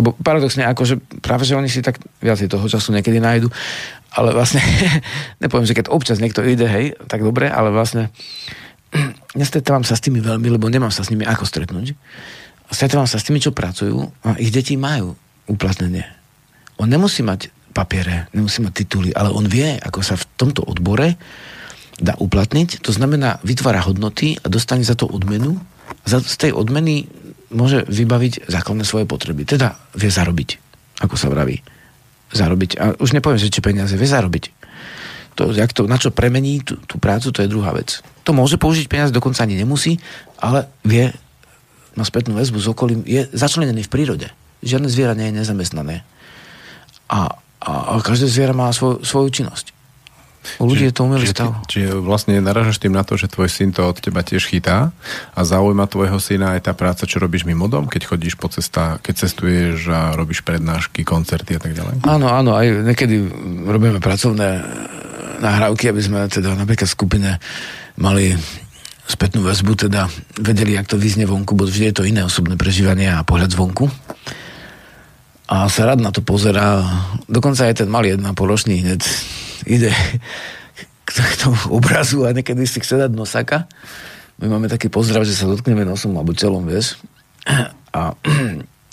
Lebo paradoxne, akože práve, že oni si tak viacej toho času niekedy nájdu, ale vlastne, nepoviem, že keď občas niekto ide, hej, tak dobre, ale vlastne nestretávam sa s tými veľmi, lebo nemám sa s nimi ako stretnúť. Stretávam sa s tými, čo pracujú a ich deti majú uplatnenie. On nemusí mať papiere, nemusí mať tituly, ale on vie, ako sa v tomto odbore dá uplatniť. To znamená, vytvára hodnoty a dostane za to odmenu. Z tej odmeny môže vybaviť základné svoje potreby. Teda vie zarobiť, ako sa vraví. Zarobiť. A už nepoviem, že či peniaze vie zarobiť. To, jak to, na čo premení tú prácu, to je druhá vec. To môže použiť peniaze, dokonca ani nemusí, ale vie, má spätnú väzbu z okolím, je začlenený v prírode. Žiadne zviera nie je nezamestnané. A každé zviera má svoju činnosť. U ľudí je to umelý stav. Čiže vlastne narážaš tým na to, že tvoj syn to od teba tiež chytá a zaujíma tvojho syna aj tá práca, čo robíš mimo dom, keď chodíš po cestách, keď cestuješ a robíš prednášky, koncerty a tak ďalej. Áno, aj niekedy robíme pracovné nahrávky, aby sme teda napríklad v skupine mali spätnú väzbu, teda vedeli, jak to vyznie vonku, bo vždy je to iné osobné prežívanie a pohľad zvonku. A sa rád na to pozerá. Dokonca aj ten malý 1,5-ročný hneď ide k tomu obrazu a niekedy si chce dať nosaka. My máme taký pozdrav, že sa dotkneme nosom alebo telom, vieš. A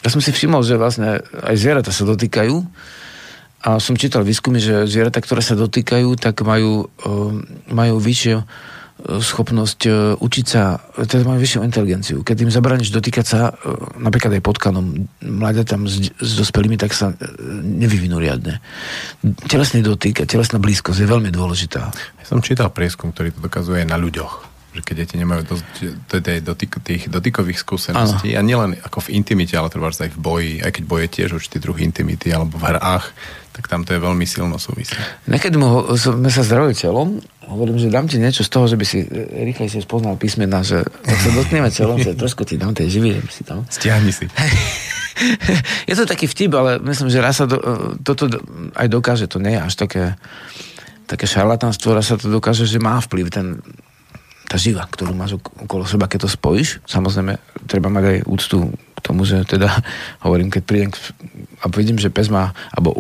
ja som si všimol, že vlastne aj zvieratá sa dotýkajú. A som čítal výskumy, že zvieratá, ktoré sa dotýkajú, tak majú vyššiu schopnosť učiť sa, teda majú vyššiu inteligenciu. Keď im zabrániš dotýkať sa, napríklad aj potkanom, mláďatám s dospelými, tak sa nevyvinú riadne. Telesný dotyk a telesná blízkosť je veľmi dôležitá. Ja som čítal prieskum, ktorý to dokazuje na ľuďoch, že keď deti nemajú tých dotykových skúseností, a nielen ako v intimite, ale treba aj v boji, aj keď boje tiež určitý druh intimity, alebo v hrách, tak tam to je veľmi silno súvisí. Niekedy sme sa zdravili telom, hovorím, že dám ti niečo z toho, že by si rýchlejšie spoznal písmená, že tak sa dotkneme celom, že trošku ti dám tej živiny, že by si tam... Stiahni si. Je to taký vtip, ale myslím, že raz sa toto aj dokáže, to nie je až také šarlatánstvo, raz sa to dokáže, že má vplyv tá živa, ktorú máš okolo seba, keď to spojíš. Samozrejme, treba mať aj úctu k tomu, že teda, hovorím, keď prídem a vidím, že pes má, alebo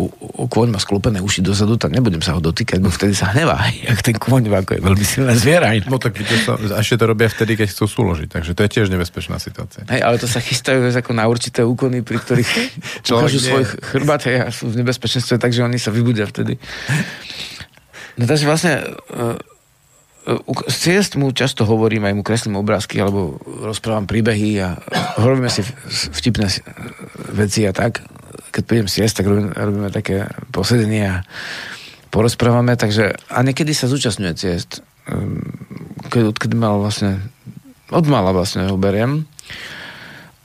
kôň má sklopené uši dozadu, tak nebudem sa ho dotýkať, bo vtedy sa hnevá, jak ten kôň, ako je veľmi silná zviera. No tak ešte to robia vtedy, keď chcú súložiť, takže to je tiež nebezpečná situácia. Hej, ale to sa chystajú ako na určité úkony, pri ktorých ukážu svoj chrbát a sú v nebezpečenstve, takže oni sa vybudia vtedy. No takže vlastne z ciest mu často hovorím, aj mu kreslím obrázky, alebo rozprávam príbehy a robíme si vtipné veci a tak. Keď prídem z ciest, tak robíme také posedenie a porozprávame, takže a niekedy sa zúčastňuje ciest. Odkedy mal vlastne, od mala vlastne ho beriem.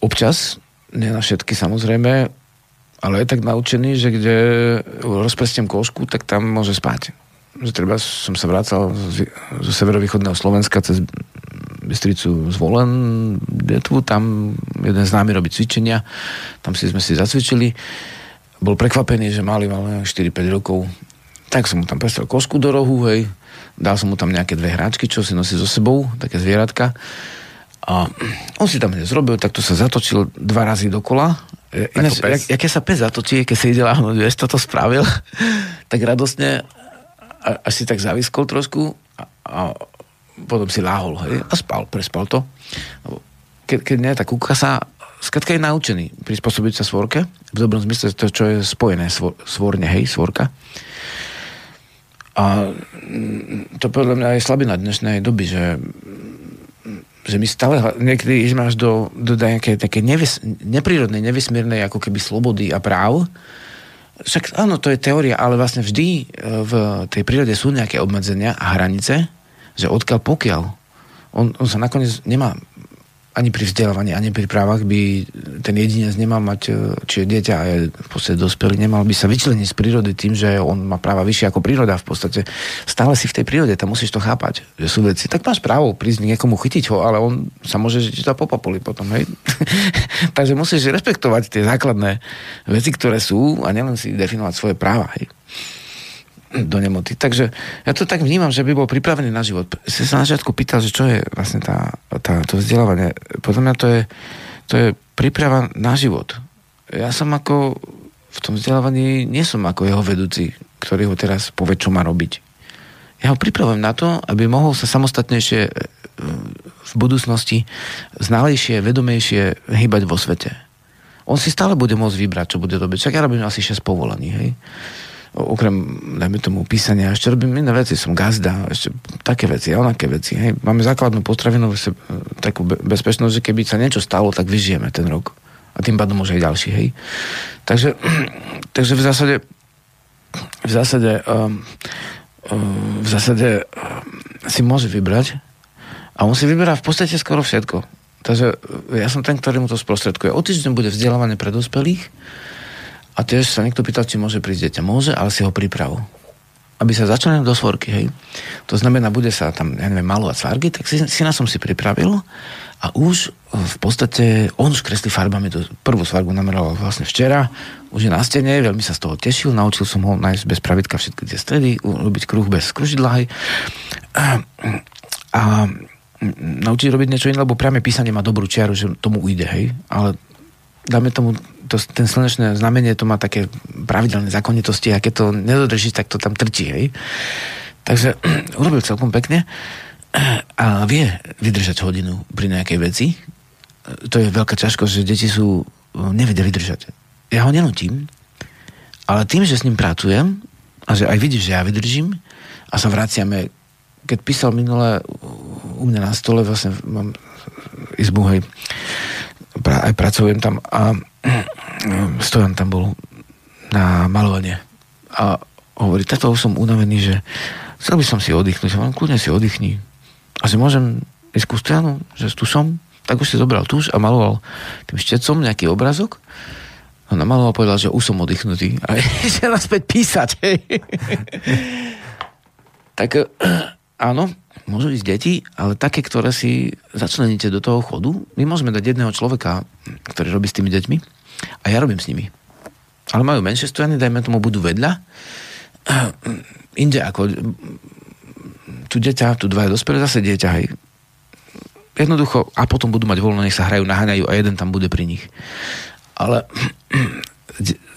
Občas, nie na všetky samozrejme, ale je tak naučený, že kde rozprestiem košku, tak tam môže spať. Že treba som sa vracal zo severovýchodného Slovenska cez Bystricu Zvolen, Detvu, tam jeden z námi robí cvičenia, tam sme si zacvičili. Bol prekvapený, že mal 4-5 rokov. Tak som mu tam prestal košku do rohu, hej. Dal som mu tam nejaké dve hráčky, čo si nosí so sebou, také zvieratka. A on si tam zrobil, tak to sa zatočil 2 razy dokola. Ináč, jaké sa pes zatočí, keď sa ide láhnuť, vieš, toto spravil, tak radosne a si tak záviskol trošku a potom si láhol, hej, a prespal to. Keď nie, tak kúka sa, skrátka je naučený prispôsobiť sa svorke, v dobrom zmysle to, čo je spojené svorne, hej, svorka. A to podľa mňa je slabina dnešnej doby, že my stále niekedy ideme až do nejakej také neprírodnej, nevysmírnej ako keby slobody a práv. Však áno, to je teória, ale vlastne vždy v tej prírode sú nejaké obmedzenia a hranice, že odkiaľ pokiaľ. On sa nakoniec nemá ani pri vzdelávaní, ani pri právach by ten jedinec nemal mať, čiže dieťa a v podstate dospelý, nemal by sa vyčleniť z prírody tým, že on má práva vyššie ako príroda. V podstate stále si v tej prírode, tam musíš to chápať, že sú veci. Tak máš právo prísť niekomu chytiť ho, ale on sa môže, že ti to popapolí potom, hej. Takže musíš rešpektovať tie základné veci, ktoré sú, a nielen si definovať svoje práva, hej, do nemoty. Takže ja to tak vnímam, že by bol pripravený na život. Si sa na začiatku pýtal, že čo je vlastne to vzdelávanie. Podľa mňa to je príprava na život. Ja som ako v tom vzdelávaní nie som ako jeho vedúci, ktorý ho teraz povie, čo má robiť. Ja ho pripravujem na to, aby mohol sa samostatnejšie v budúcnosti znalejšie, vedomejšie hýbať vo svete. On si stále bude môcť vybrať, čo bude robiť. Však ja robím asi 6 povolaní, hej. Okrem, dajme tomu, písania, ešte robím iné veci, som gazda, ešte také veci, onaké veci, hej. Máme základnú potravinu, takú bezpečnosť, že keby sa niečo stalo, tak vyžijeme ten rok. A tým pádom môže aj ďalší, hej. Takže v zásade si môže vybrať a on si vyberá v podstate skoro všetko. Takže ja som ten, ktorý mu to sprostredkuje. O týždeň bude vzdelávanie pre dospelých. A tiež sa niekto pýtal, či môže prísť dieťa. Môže, ale si ho pripravu. Aby sa začlenil do svorky, hej. To znamená, bude sa tam, ja neviem, malovať svargy, tak syna som si pripravil a už v podstate on už kreslí farbami. Prvú svargu nameroval vlastne včera, už je na stene, veľmi sa z toho tešil, naučil som ho nájsť bez pravidka všetky tie stredy, robiť kruh bez kružidla, hej. A naučiť robiť niečo iné, lebo priame písanie má dobrú čiaru, že tomu ujde, hej. Ale dáme tomu, ten slnečné znamenie to má také pravidelné zákonitosti a keď to nedodržíš, tak to tam trčí, hej. Takže urobil celkom pekne a vie vydržať hodinu pri nejakej veci. To je veľká ťažkosť, že deti nevedia vydržať. Ja ho nenutím, ale tým, že s ním pracujem a že aj vidíš, že ja vydržím a sa vraciame. Keď písal minule u mňa na stole, vlastne mám izbu, hej, aj pracujem tam a Stojan tam bol na malovanie a hovorí, tato už som unavený, že chcel by som si oddychnúť, že vám kľudne si oddychni a že môžem ísť ku Stojanu, že tu som, tak už si zobral tuž a maloval tým štecom nejaký obrazok. On namaloval a povedal, že už som oddychnutý a že naspäť písať. Tak áno, môžu ísť deti, ale také, ktoré si začleníte do toho chodu. My môžeme dať jedného človeka, ktorý robí s tými deťmi a ja robím s nimi. Ale majú menšie stojany, dajme tomu, budú vedľa. Inde ako tu dieťa, tu dva je dospelé, zase dieťa, hej. Jednoducho, a potom budú mať voľno, nech sa hrajú, naháňajú a jeden tam bude pri nich. Ale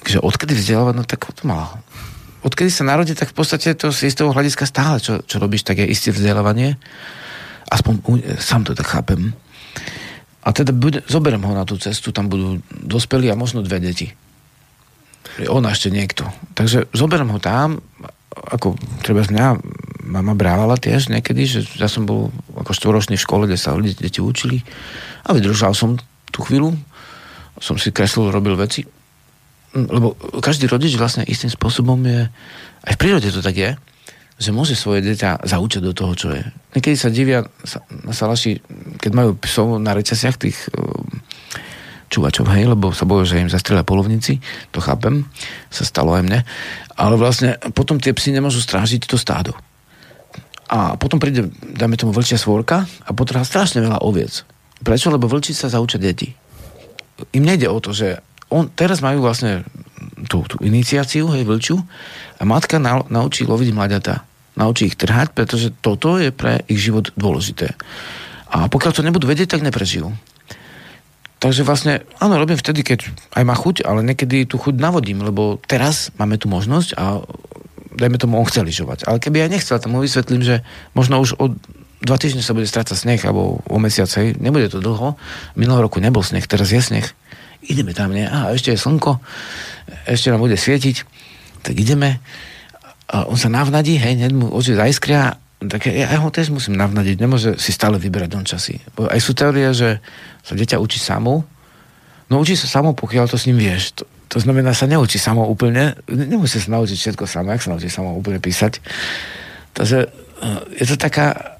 že odkedy vzdelávať, no tak to malo. Odkedy sa narodí, tak v podstate to z istého hľadiska stále, čo robíš, tak je isté vzdelávanie. Aspoň sám to tak chápem. A teda zoberiem ho na tú cestu, tam budú dospelí a možno dve deti. On a ešte niekto. Takže zoberiem ho tam, ako treba z mňa, mama brávala tiež niekedy, že ja som bol ako 4-ročný v škole, kde sa deti učili a vydržal som tú chvíľu. Som si kreslil, robil veci. Lebo každý rodič vlastne istým spôsobom je, aj v prírode to tak je, že môže svoje dieťa zaučiť do toho, čo je. Niekedy sa divia na salaši, keď majú psov na reťasiach tých čuvačov, hej, lebo sa bojú, že im zastrieľa polovníci, to chápem, sa stalo aj mne, ale vlastne potom tie psi nemôžu strážiť to stádo. A potom príde, dajme tomu, vlčia svorka a potrhá strašne veľa oviec. Prečo? Lebo vlčí sa zaučia deti. Im nejde o to, že teraz majú vlastne tú iniciáciu, hej, vlčiu, a matka naučí loviť mláďatá. Naučí ich trhať, pretože toto je pre ich život dôležité. A pokiaľ to nebudú vedieť, tak neprežijú. Takže vlastne, áno, robím vtedy, keď aj má chuť, ale niekedy tú chuť navodím, lebo teraz máme tú možnosť a dajme tomu, on chce lyžovať. Ale keby aj nechcel, tam mu vysvetlím, že možno už od 2 týždne sa bude strácať sneh, alebo o mesiac, hej, nebude to dlho. Minulého roku nebol sneh, teraz je sneh. Ideme tam, nie? Aha, ešte je slnko, ešte nám bude svietiť, tak ideme. A on sa navnadí, hej, hneď mu oči zaiskria, tak ja ho tiež musím navnadiť, nemôže si stále vyberať don časy. Bo aj sú teórie, že sa dieťa učí samo, no učí sa samo, pokiaľ to s ním vieš. To znamená, sa neučí samo úplne, nemusí sa naučiť všetko samo, ak sa naučí samo úplne písať. Takže je to taká,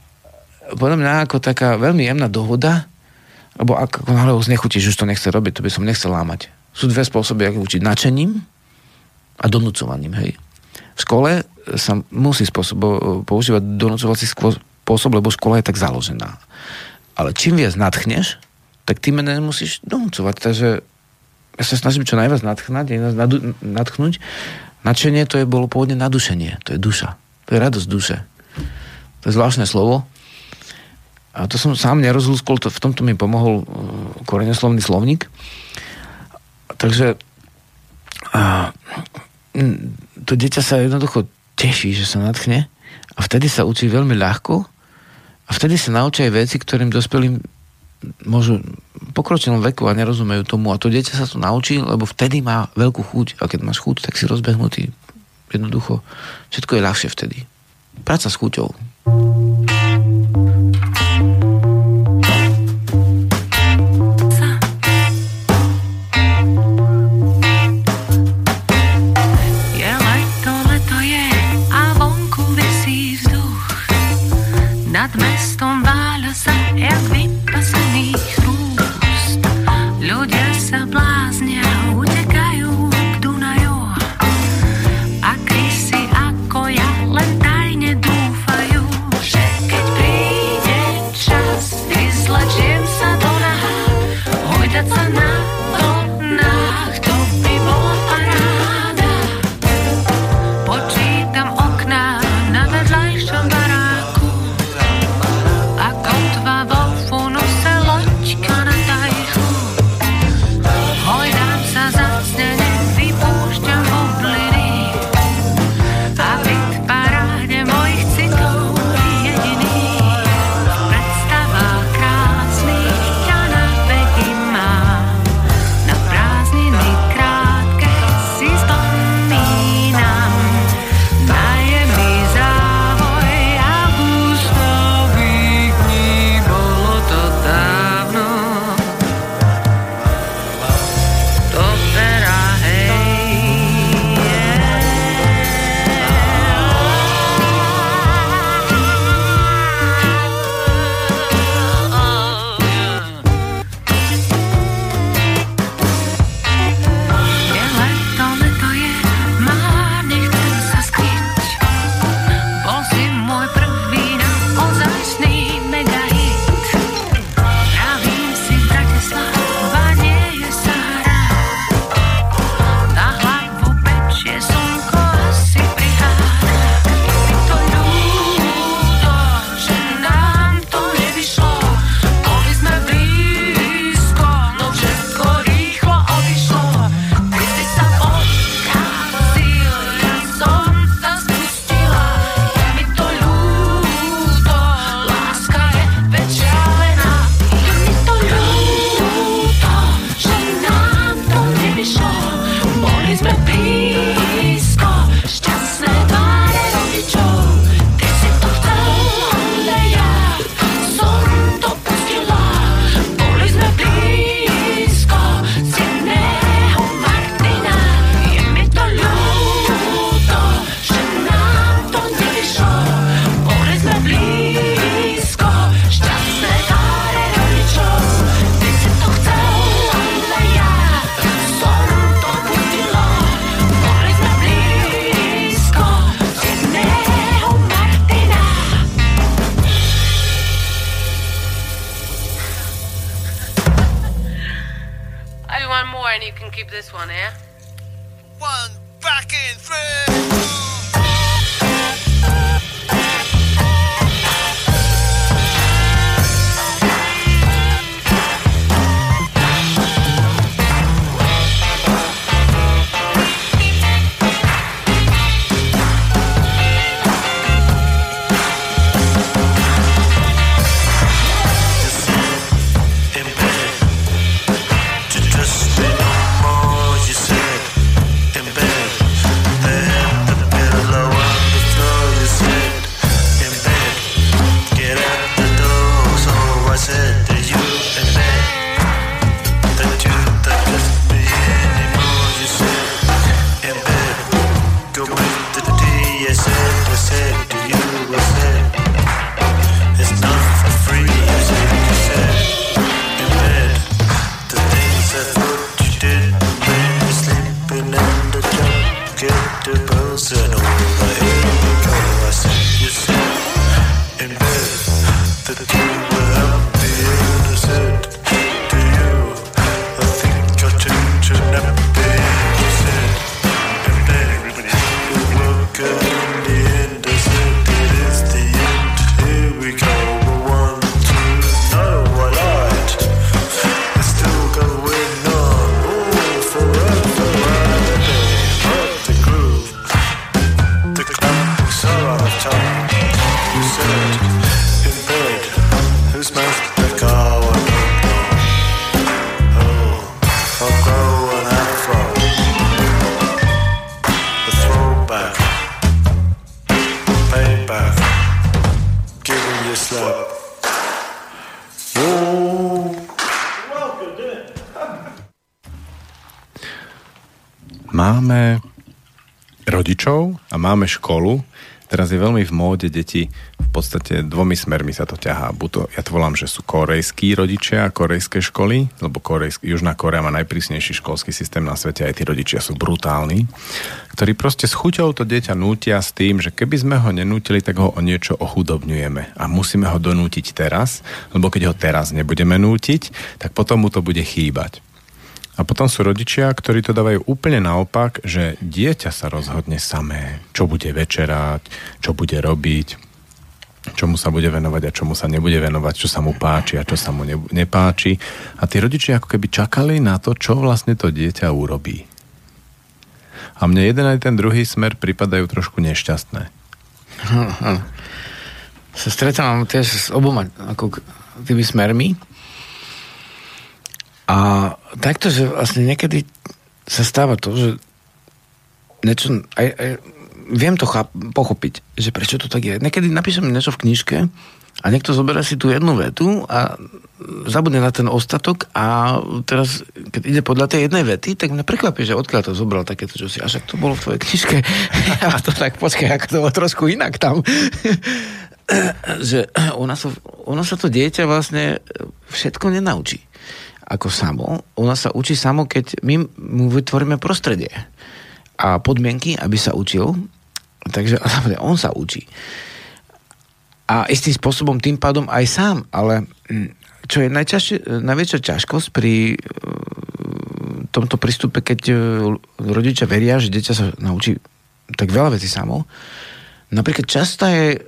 podľa mňa, ako taká veľmi jemná dohoda, Lebo ak ho znechutíš, už to nechce robiť, to by som nechcel lámať. Sú dve spôsoby, ako učiť. Načením a donúcovaním, hej. V škole sa musí používať donúcovací spôsob, lebo škola je tak založená. Ale čím viac nadchneš, tak ty menej musíš donúcovať. Takže ja sa snažím čo najviac nadchnúť. Nadšenie to je bolo pôvodne nadušenie. To je duša. To je radosť duše. To je zvláštne slovo. A to som sám nerozlúskol, v tomto mi pomohol koreňoslovný slovník. Takže to dieťa sa jednoducho teší, že sa nadchne a vtedy sa učí veľmi ľahko a vtedy sa naučí aj veci, ktorým dospelým môžu pokročilom veku a nerozumejú tomu. A to dieťa sa to naučí, lebo vtedy má veľkú chuť a keď máš chuť, tak si rozbehnutý. Jednoducho všetko je ľahšie vtedy. Práca s chuťou. Nad mestom váľa sa jak vypasených rúst. Ľudia sa bláznia, utekajú k Dunaju. A kedysi ako ja len tajne dúfajú, že keď príde čas, vyzlečiem sa do nahá, hojdať sa na vlnách, to by bola paráda. Počítam okná na vedľajšom baráku, back, pay back, giving you slap. Máme rodičov a máme školu. Teraz je veľmi v móde deti, v podstate dvomi smermi sa to ťahá. Buto, ja to volám, že sú korejskí rodičia a korejské školy, lebo Južná Korea má najprísnejší školský systém na svete, aj tí rodičia sú brutálni, ktorí proste s chuťou to dieťa nútia s tým, že keby sme ho nenútili, tak ho o niečo ochudobňujeme a musíme ho donútiť teraz, lebo keď ho teraz nebudeme nútiť, tak potom mu to bude chýbať. A potom sú rodičia, ktorí to dávajú úplne naopak, že dieťa sa rozhodne samé, čo bude večerať, čo bude robiť, čomu sa bude venovať a čomu sa nebude venovať, čo sa mu páči a čo sa mu nepáči. A tí rodičia ako keby čakali na to, čo vlastne to dieťa urobí. A mne jeden aj ten druhý smer pripadajú trošku nešťastné. Sa stretávam tiež s oboma ako tými smermi. A takto, že vlastne niekedy sa stáva to, že niečo, aj viem to pochopiť, že prečo to tak je. Niekedy napíšem niečo v knižke a niekto zoberá si tú jednu vetu a zabudne na ten ostatok a teraz, keď ide podľa tej jednej vety, tak mňa prekvapí, že odkiaľ to zobral takéto čosi. A však to bolo v tvojej knižke. A to tak, počkaj, ako to bolo trošku inak tam. Že ono sa to dieťa vlastne všetko nenaučí ako samo. Ona sa učí samo, keď my mu vytvoríme prostredie a podmienky, aby sa učil. Takže on sa učí. A istým spôsobom tým pádom aj sám, ale čo je najväčšia ťažkosť pri tomto prístupe, keď rodičia veria, že dieťa sa naučí tak veľa vecí samo. Napríklad častá je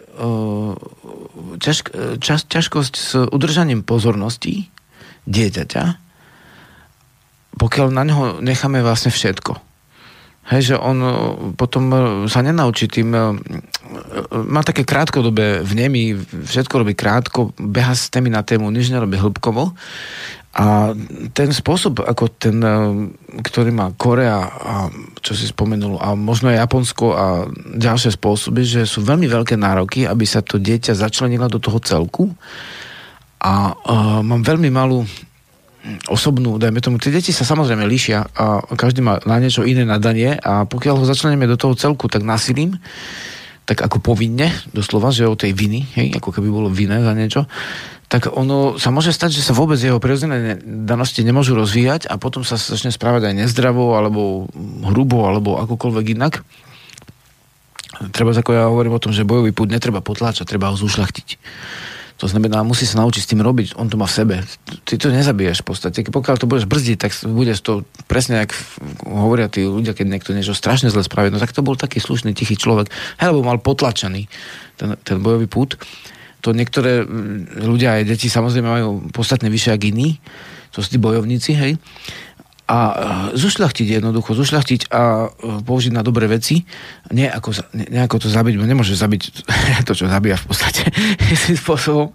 ťažkosť s udržaním pozornosti dieťaťa, pokiaľ na neho necháme vlastne všetko. Hej, že on potom sa nenaučí tým, má také krátkodobé vnemy, všetko robí krátko, beha s témy na tému, nič nerobí hĺbkovo. A ten spôsob, ako ten, ktorý má Korea a čo si spomenul, a možno aj Japonsko a ďalšie spôsoby, že sú veľmi veľké nároky, aby sa to dieťa začlenilo do toho celku. A mám veľmi malú osobnú, dajme tomu, tie deti sa samozrejme líšia a každý má na niečo iné nadanie a pokiaľ ho začleneme do toho celku, tak násilím, tak ako povinne, doslova, že o tej viny, hej, ako keby bolo vinné za niečo, tak ono sa môže stať, že sa vôbec jeho prirodzené danosti nemôžu rozvíjať a potom sa začne správať aj nezdravo, alebo hrubo, alebo akokoľvek inak. Treba, ako ja hovorím o tom, že bojový púd netreba potláčať, treba ho zúšľachtiť. To znamená, musí sa naučiť s tým robiť, on to má v sebe. Ty to nezabiješ v podstate. Pokiaľ to budeš brzdiť, tak budeš to presne, jak hovoria tí ľudia, keď niekto niečo strašne zle spraví, no tak to bol taký slušný, tichý človek, alebo mal potlačený ten bojový púd. To niektoré ľudia aj deti samozrejme majú podstatne vyššie ako iní, to sú tí bojovníci, hej. A zušľachtiť jednoducho, zušľachtiť a použiť na dobré veci, nejako to zabiť, bo nemôže zabiť to, čo zabíja v podstate istým spôsobom.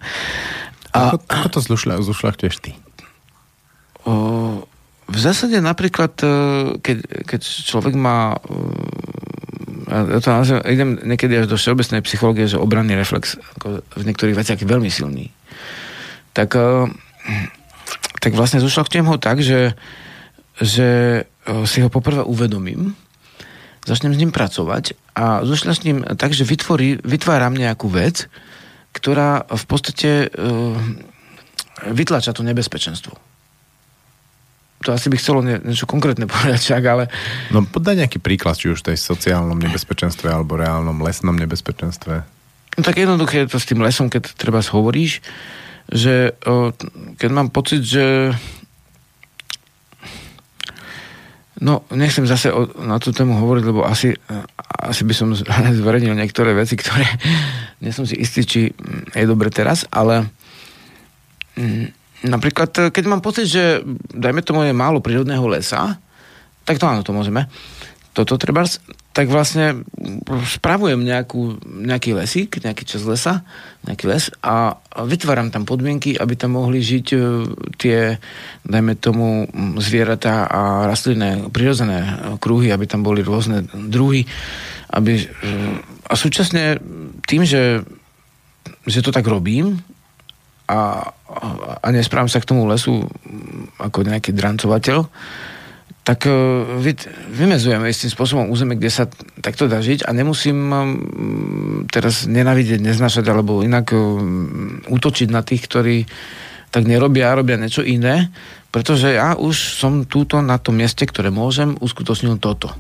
Ako to zušľachtuješ ty? V zásade napríklad, keď človek má, ja to nazviem, idem niekedy až do všeobecnej psychológie, že obranný reflex ako v niektorých veciach je veľmi silný, tak vlastne zušľachtujem ho tak, že si ho poprvé uvedomím, začnem s ním pracovať a zošla s ním tak, že vytváram nejakú vec, ktorá v podstate vytlača to nebezpečenstvo. To asi by chcelo niečo konkrétne povedať však, ale... No podaj nejaký príklad, či už v tej sociálnom nebezpečenstve alebo reálnom lesnom nebezpečenstve. No tak jednoduché je to s tým lesom, keď treba hovoríš, že keď mám pocit, že... No, nechcem zase na tú tému hovoriť, lebo asi by som zverejnil niektoré veci, ktoré nie som si istý, či je dobre teraz, ale napríklad, keď mám pocit, že dajme tomu je málo prírodného lesa, tak to áno, to môžeme. Toto treba, tak vlastne spravujem nejaký lesík, nejaký čas lesa, nejaký les a vytváram tam podmienky, aby tam mohli žiť tie, dajme tomu, zvieratá a rastlinné, prirodzené kruhy, aby tam boli rôzne druhy aby, a súčasne tým, že to tak robím a nesprávam sa k tomu lesu ako nejaký drancovateľ, tak vymezujeme istým spôsobom územie, kde sa takto dá žiť a nemusím teraz nenávidieť, neznášať alebo inak útočiť na tých, ktorí tak nerobia a robia niečo iné, pretože ja už som túto na tom mieste, ktoré môžem, uskutočnil toto.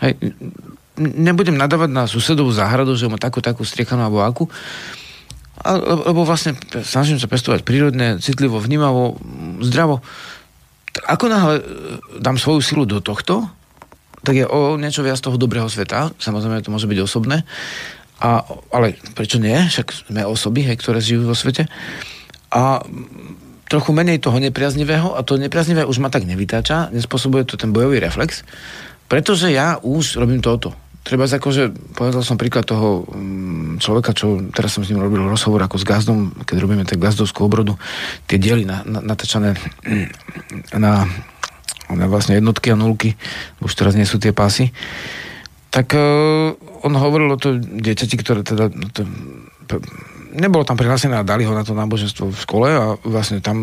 Hej. Nebudem nadávať na susedovú záhradu, že má takú striekanú alebo akú, lebo vlastne snažím sa pestovať prírodne, citlivo, vnímavo, zdravo. Ako náhle dám svoju silu do tohto, tak je o niečo viac toho dobrého sveta. Samozrejme, to môže byť osobné. Ale prečo nie? Však sme osoby, hej, ktoré žijú vo svete. A trochu menej toho nepriaznivého. A to nepriaznivé už ma tak nevytáča. Nespôsobuje to ten bojový reflex. Pretože ja už robím toto. Treba akože, povedal som príklad toho človeka, čo teraz som s ním robil rozhovor ako s gazdom, keď robíme tak gazdovskú obrodu, tie diely natačané na vlastne jednotky a nulky, už teraz nie sú tie pásy, tak on hovoril o to dieťati, ktoré teda nebolo tam prihlásené a dali ho na to náboženstvo v škole a vlastne tam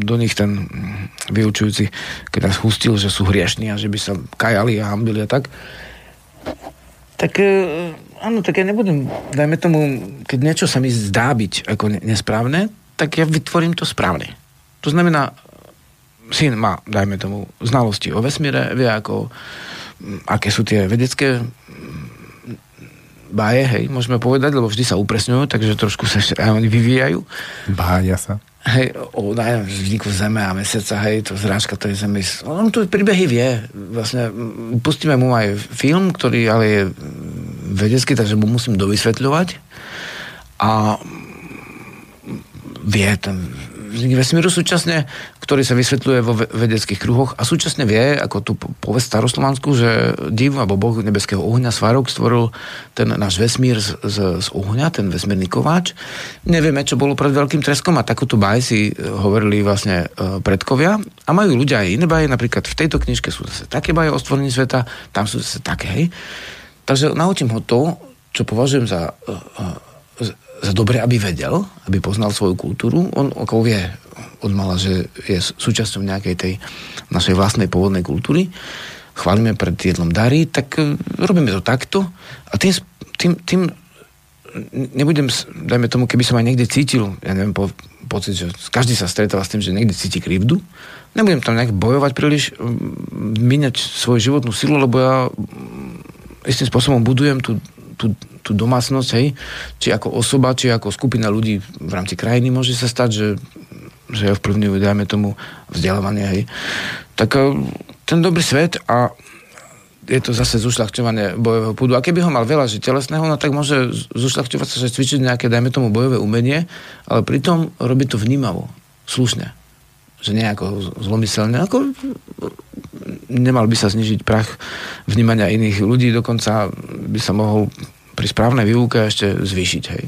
do nich ten vyučujúci, keď nás hustil, že sú hriešní a že by sa kajali a hambili a tak, tak áno, tak ja nebudem, dajme tomu, keď niečo sa mi zdá byť ako nesprávne, tak ja vytvorím to správne. To znamená, syn má, dajme tomu, znalosti o vesmíre, vie ako, aké sú tie vedecké báje, hej, môžeme povedať, lebo vždy sa upresňujú, takže trošku sa oni vyvíjajú. Bája sa. Hej, o vzniku Zeme a Mesiaca, hej, to zrážka tej Zemi. On tu príbehy vie. Vlastne pustíme mu aj film, ktorý ale je vedecký, takže mu musím dovysvetľovať. A vie ten vznik vesmíru súčasne, ktorý sa vysvetľuje vo vedeckých kruhoch a súčasne vie, ako tu povesť staroslovanskú, že div alebo boh nebeského ohňa Svarok stvoril ten náš vesmír z ohňa, ten vesmírny kováč. Nevieme, čo bolo pred veľkým treskom a takúto báj si hovorili vlastne predkovia a majú ľudia aj iné báje, napríklad v tejto knižke sú zase také báje o stvorení sveta, tam sú zase také, hej. Takže naučím ho to, čo považujem za dobre, aby vedel, aby poznal svoju kultúru. On ako vie odmala, že je súčasťou nejakej tej našej vlastnej pôvodnej kultúry. Chválime pred jedlom dary, tak robíme to takto. A tým nebudem, dajme tomu, keby som aj niekde cítil, ja neviem, pocit, že každý sa stretáva s tým, že niekde cíti krivdu, nebudem tam nejak bojovať príliš, míňať svoju životnú silu, lebo ja istým spôsobom budujem tú domácnosť, hej, či ako osoba, či ako skupina ľudí v rámci krajiny môže sa stať, že vplyvňujú, dajme tomu, vzdelávanie, hej. Tak ten dobrý svet a je to zase zušľachťovanie bojového púdu. A keby ho mal veľa, že telesného, no tak môže zušľachťovať sa, že cvičiť nejaké, dajme tomu, bojové umenie, ale pritom robiť to vnímavo, slušne. Že nejako zlomyselne, ako nemal by sa znižiť prach vnímania iných ľudí, dokonca by sa mohol pri správnej výuke ešte zvýšiť, hej.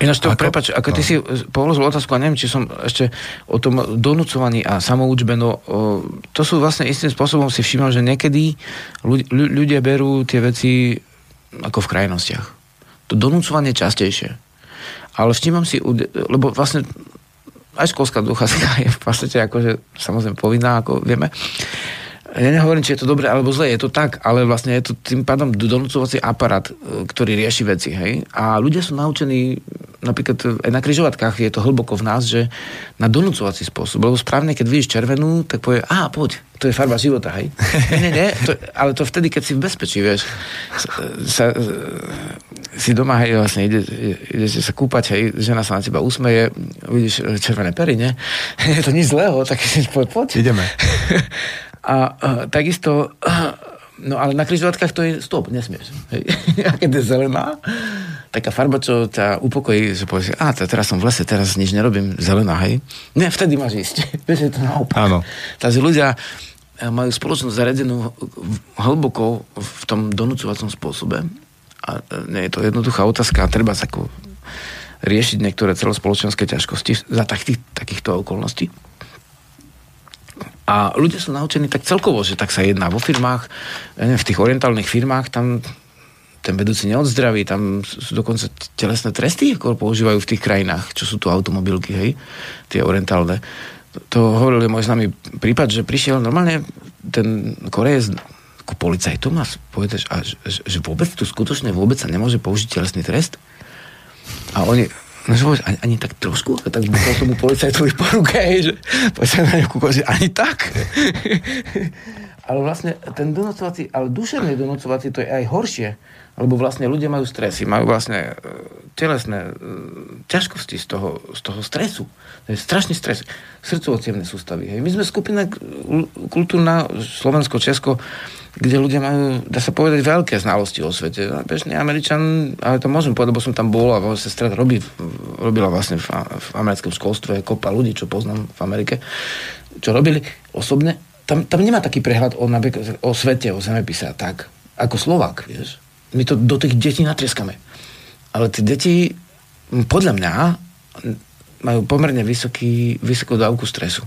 Ináč to, prepáč, ako ty si položil otázku, a neviem, či som ešte o tom donúcovaní a samoučbe, no to sú vlastne istým spôsobom si všimám, že niekedy ľudia berú tie veci ako v krajnostiach. To donúcovanie častejšie. Ale vštímam si, lebo vlastne aj školská dochádzka je v podstate akože samozrejme povinná, ako vieme. Ja nehovorím, či je to dobre alebo zle, je to tak, ale vlastne je to tým pádom donúcovací aparát, ktorý rieši veci, hej. A ľudia sú naučení, napríklad aj na križovatkách je to hlboko v nás, že na donúcovací spôsob, lebo správne, keď vidíš červenú, tak povie, poď, to je farba života, hej. Nie, ale to vtedy, keď si v bezpečí, vieš, si doma, hej, vlastne ideš sa kúpať, hej, žena sa na teba usmeje, vidíš červené pery, nie? Je to nič zlého, tak si poď. Ideme. A takisto, no ale na križovatkách to je stop, nesmieš. Hej. A keď je zelená, taká farba, čo ťa upokojí, že povieš, teraz som v lese, teraz nič nerobím, zelená, hej. Ne, vtedy máš ísť. Vieš, je to naopak. Áno. Takže ľudia majú spoločnosť zaradenú hlboko v tom donúcovacom spôsobe. A nie je to jednoduchá otázka, treba sa riešiť niektoré celospoločenské ťažkosti za takýchto okolností. A ľudia sú naučení tak celkovo, že tak sa jedná vo firmách, v tých orientálnych firmách, tam ten vedúci neodzdraví, tam sú dokonca telesné tresty, ako používajú v tých krajinách, čo sú tu automobilky, hej, tie orientálne. To hovoril môj známy prípad, že prišiel normálne ten Korejec ku policajtom a povedal, že vôbec tu skutočne vôbec sa nemôže použiť telesný trest. A oni... No, ani tak trošku? Tak búchal tomu policajtovi po ruke, že poďte na nejakú koži, ani tak. Ale vlastne ten donocovací, ale duševný donocovací, to je aj horšie, lebo vlastne ľudia majú stresy, majú vlastne telesné ťažkosti z toho stresu. To je strašný stres. Srdcovo-cievne sústavy. Hej. My sme skupina kultúrna Slovensko-Česko, kde ľudia majú, dá sa povedať, veľké znalosti o svete. Bežný Američan, ale to môžem povedať, bo som tam bol a moja sestra robila vlastne v americkom školstve kopa ľudí, čo poznám v Amerike, čo robili osobne. Tam nemá taký prehľad o svete, o zemepise a tak, ako Slovák, vieš. My to do tých detí natrieskame. Ale tie deti, podľa mňa, majú pomerne vysokú dávku stresu.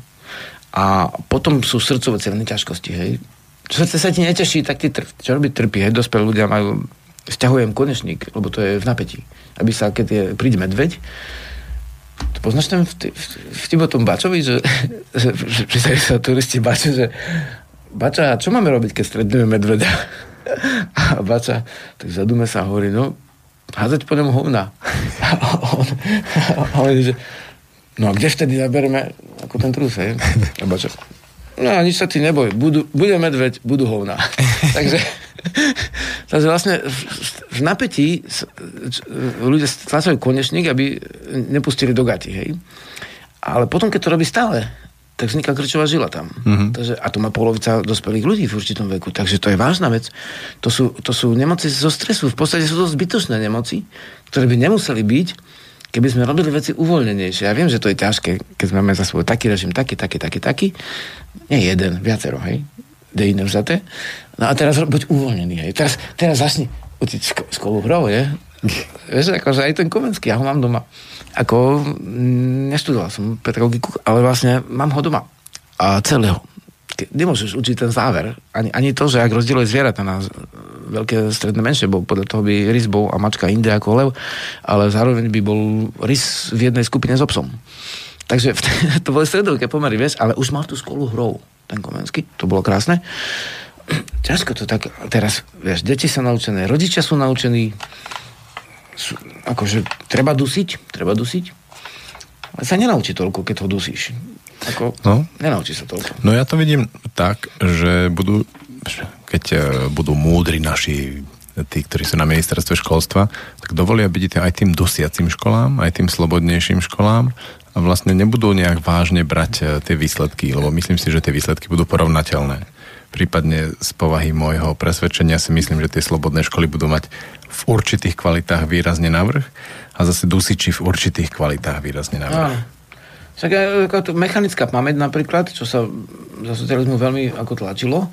A potom sú srdcovo-cievne ťažkosti, hej. Čo sa ti neteší, tak ti trpí. Hej, dospelí ľudia majú... Sťahujem konečník, lebo to je v napätí. Aby sa, keď príde medveď, to poznáš tam v Tibotom Bačovi, že sa turisti Bačo, že Bača, čo máme robiť, keď stretneme medveďa? A Bača, tak zadume sa a hovorí, no, házať po nemu hovna. A on že, no a kde vtedy zabereme ako ten trus, hej? A Bača, no nič sa ty neboj, bude medveď, budú hovná. takže vlastne v napätí ľudia stlačajú konečník, aby nepustili do gati, hej. Ale potom, keď to robí stále, tak vzniká krčová žila tam. Mm-hmm. Takže, a to má polovica dospelých ľudí v určitom veku, takže to je vážna vec. To sú nemoci zo stresu, v podstate sú to zbytočné nemoci, ktoré by nemuseli byť, keby sme robili veci uvoľnenejšie. Ja viem, že to je ťažké, keď máme za svoj taký režim, taký. Nie jeden, viacero, hej? Dejine vzaté. No a teraz buď uvoľnený, hej? Teraz začni utiť z koluhrov, je? Vieš, akože aj ten Komenský, ja ho mám doma. Ako, neštudoval som pedagogiku, ale vlastne mám ho doma. A celého. Nemôžeš učiť ten záver. Ani to, že ak rozdieluje zvieratá na veľké, stredné, menšie, bo podľa toho by rys bol a mačka inde ako lev, ale zároveň by bol rys v jednej skupine s obsom. Takže to boli stredoveké pomery, vieš, ale už mal tú školu hrou, ten Komenský, to bolo krásne. Ťažko to tak, teraz, vieš, deti sa naučené, rodičia sú naučení, sú, akože treba dusiť, ale sa nenaučí toľko, keď ho dusíš. Ako, no, nenaučí sa toľko. No ja to vidím tak, že keď budú múdri naši, tí, ktorí sú na ministerstve školstva, tak dovolia byť aj tým dusiacím školám, aj tým slobodnejším školám a vlastne nebudú nejak vážne brať tie výsledky, lebo myslím si, že tie výsledky budú porovnateľné. Prípadne z povahy môjho presvedčenia si myslím, že tie slobodné školy budú mať v určitých kvalitách výrazne navrh a zase dusiči v určitých kvalitách výrazne navrh. No. Však mechanická pamäť napríklad, čo sa za socializmu veľmi ako tlačilo.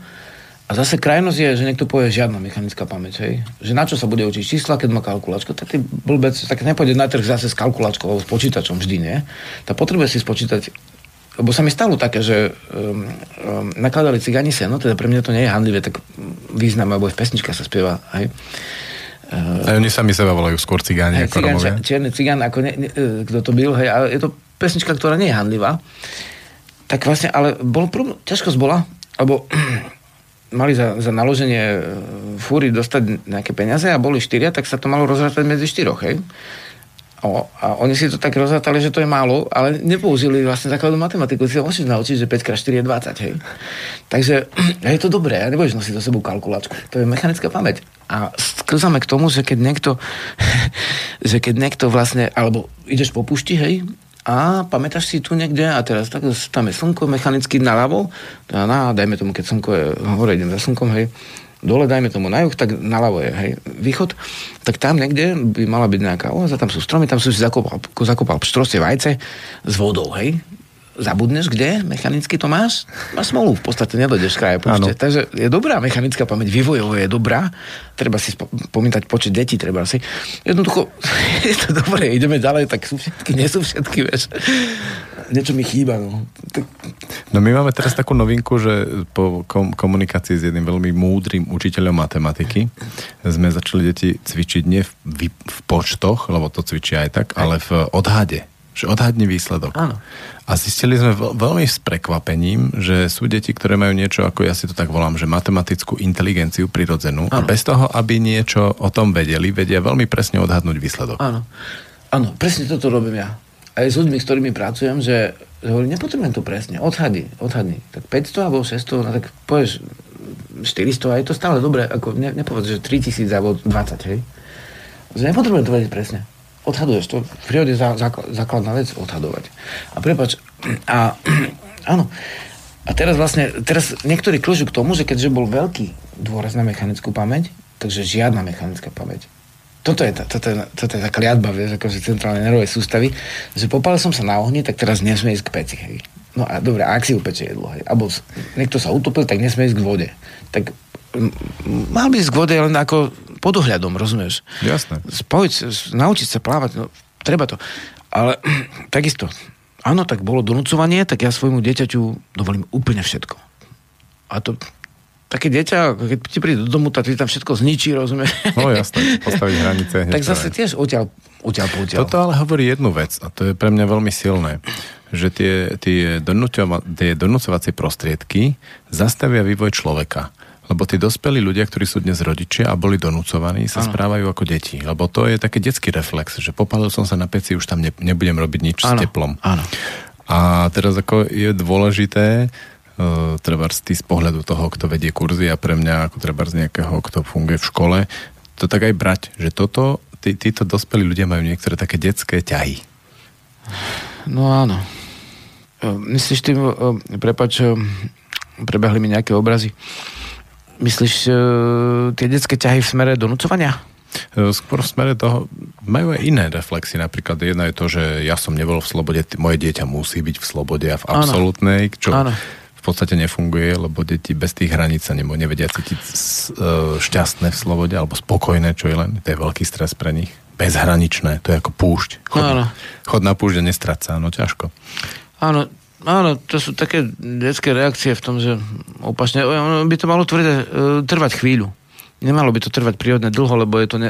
A zase krajnosť je, že niekto povie žiadna mechanická pamäť, hej? Že na čo sa bude učiť čísla, keď má kalkulačko, tak ty blbec, tak nepôjde na trh zase s kalkulačkou alebo s počítačom vždy, nie? Tá potrebuje si spočítať, lebo sa mi stalo také, že nakladali cigáni seno, teda pre mňa to nie je handlivé, tak význam, alebo aj v pesničkách sa spieva, hej? A oni sami seba volajú skôr cigáni, ako Romovia. Čierny cigán, ako kto to byl, hej, ale je to pesnička, ktorá nie je handlivá. Tak vlastne, ale bol problém, ťažkosť bola, alebo mali za naloženie fúry dostať nejaké peniaze a boli štyria, tak sa to malo rozrátať medzi štyroch, hej? A oni si to tak rozrátali, že to je málo, ale nepoužili vlastne základnú matematiku. Si sa môžeš naučiť, že 5x4 je 20, hej? Takže je to dobré, a nebudeš nosiť do sebou kalkulačku. To je mechanická pamäť. A sklzame k tomu, že keď niekto vlastne, alebo ideš po pušti, hej? A pamätáš si tu niekde a teraz tak, tam je slnko mechanicky naľavo, dajme tomu, keď slnko je hore, idem za slnkom, hej, dole dajme tomu na juh, tak naľavo je, hej, východ, tak tam niekde by mala byť nejaká oáza, tam sú stromy, tam som si zakopal pštrosie vajce s vodou, hej, zabudneš kde mechanicky to máš? Máš smolu, v podstate nedojdeš k kraju. Takže je dobrá mechanická pamäť, vývojovo je dobrá. Treba si pamätať počet detí, treba si. Jednoducho, je to dobré, ideme ďalej, tak sú všetky, nie sú všetky, vieš. Niečo mi chýba, no. No my máme teraz takú novinku, že po komunikácii s jedným veľmi múdrym učiteľom matematiky sme začali deti cvičiť nie v počtoch, lebo to cvičia aj tak, ale v odhade. Že odhadni výsledok. Áno. A zistili sme veľmi s prekvapením, že sú deti, ktoré majú niečo, ako ja si to tak volám, že matematickú inteligenciu prirodzenú. Áno. A bez toho, aby niečo o tom vedeli, vedia veľmi presne odhadnúť výsledok. Áno, áno, presne toto robím ja. Aj s ľuďmi, s ktorými pracujem, že hovorím, nepotrebujem to presne, odhadni. Tak 500 alebo 600, no tak povieš 400 a je to stále dobre, ako nepovedz, že 3000 alebo 20, hej. Že nepotrebujem to vedieť presne. Odhaduješ to, v prírode základná vec odhadovať. A prepáč, áno. A teraz niektorí kľúžu k tomu, že keďže bol veľký dôraz na mechanickú pamäť, takže žiadna mechanická pamäť. Toto je tá kliatba, vieš, akože centrálne nervové sústavy, že popálil som sa na ohni, tak teraz nesmie ísť k peci, hej. No a dobre, ak si upečie jedlo, hej, alebo niekto sa utopil, tak nesmie ísť k vode. Tak mal by ísť k vode len ako pod ohľadom, rozumieš? Jasné. Naučiť sa plávať, no, treba to. Ale takisto, áno, tak bolo donúcovanie, tak ja svojmu dieťaťu dovolím úplne všetko. A to... Také dieťa, keď ti príde do domu, tak ti tam všetko zničí, rozumieš? No jasné, postaviť hranice. Tak zase tiež odtiaľ. Toto ale hovorí jednu vec, a to je pre mňa veľmi silné, že tie donúcovacie prostriedky zastavia vývoj človeka. Lebo tí dospelí ľudia, ktorí sú dnes rodičia a boli donúcovaní, sa správajú ako deti. Lebo to je taký detský reflex, že popálil som sa na peci, už tam nebudem robiť nič s teplom. Áno. A teraz ako je dôležité... trebárs z pohľadu toho, kto vedie kurzy a pre mňa, ako trebárs nejakého, kto funguje v škole, to tak aj brať, že títo dospelí ľudia majú niektoré také detské ťahy. No áno. Myslíš tým, prepáč, prebehli mi nejaké obrazy. Myslíš tie detské ťahy v smere donúcovania? Skôr v smere toho majú aj iné reflexy, napríklad jedna je to, že ja som nebol v slobode, moje dieťa musí byť v slobode a v absolútnej, čo... Áno. v podstate nefunguje, lebo deti bez tých hraníc sa nevedia cítiť šťastné v slobode, alebo spokojné, čo je len. To je veľký stres pre nich. Bezhraničné, to je ako púšť. Chod na púšť a nestrať sa, no ťažko. Áno, to sú také detské reakcie v tom, že opačne, ono by to malo trvať chvíľu. Nemalo by to trvať prírodne dlho, lebo je to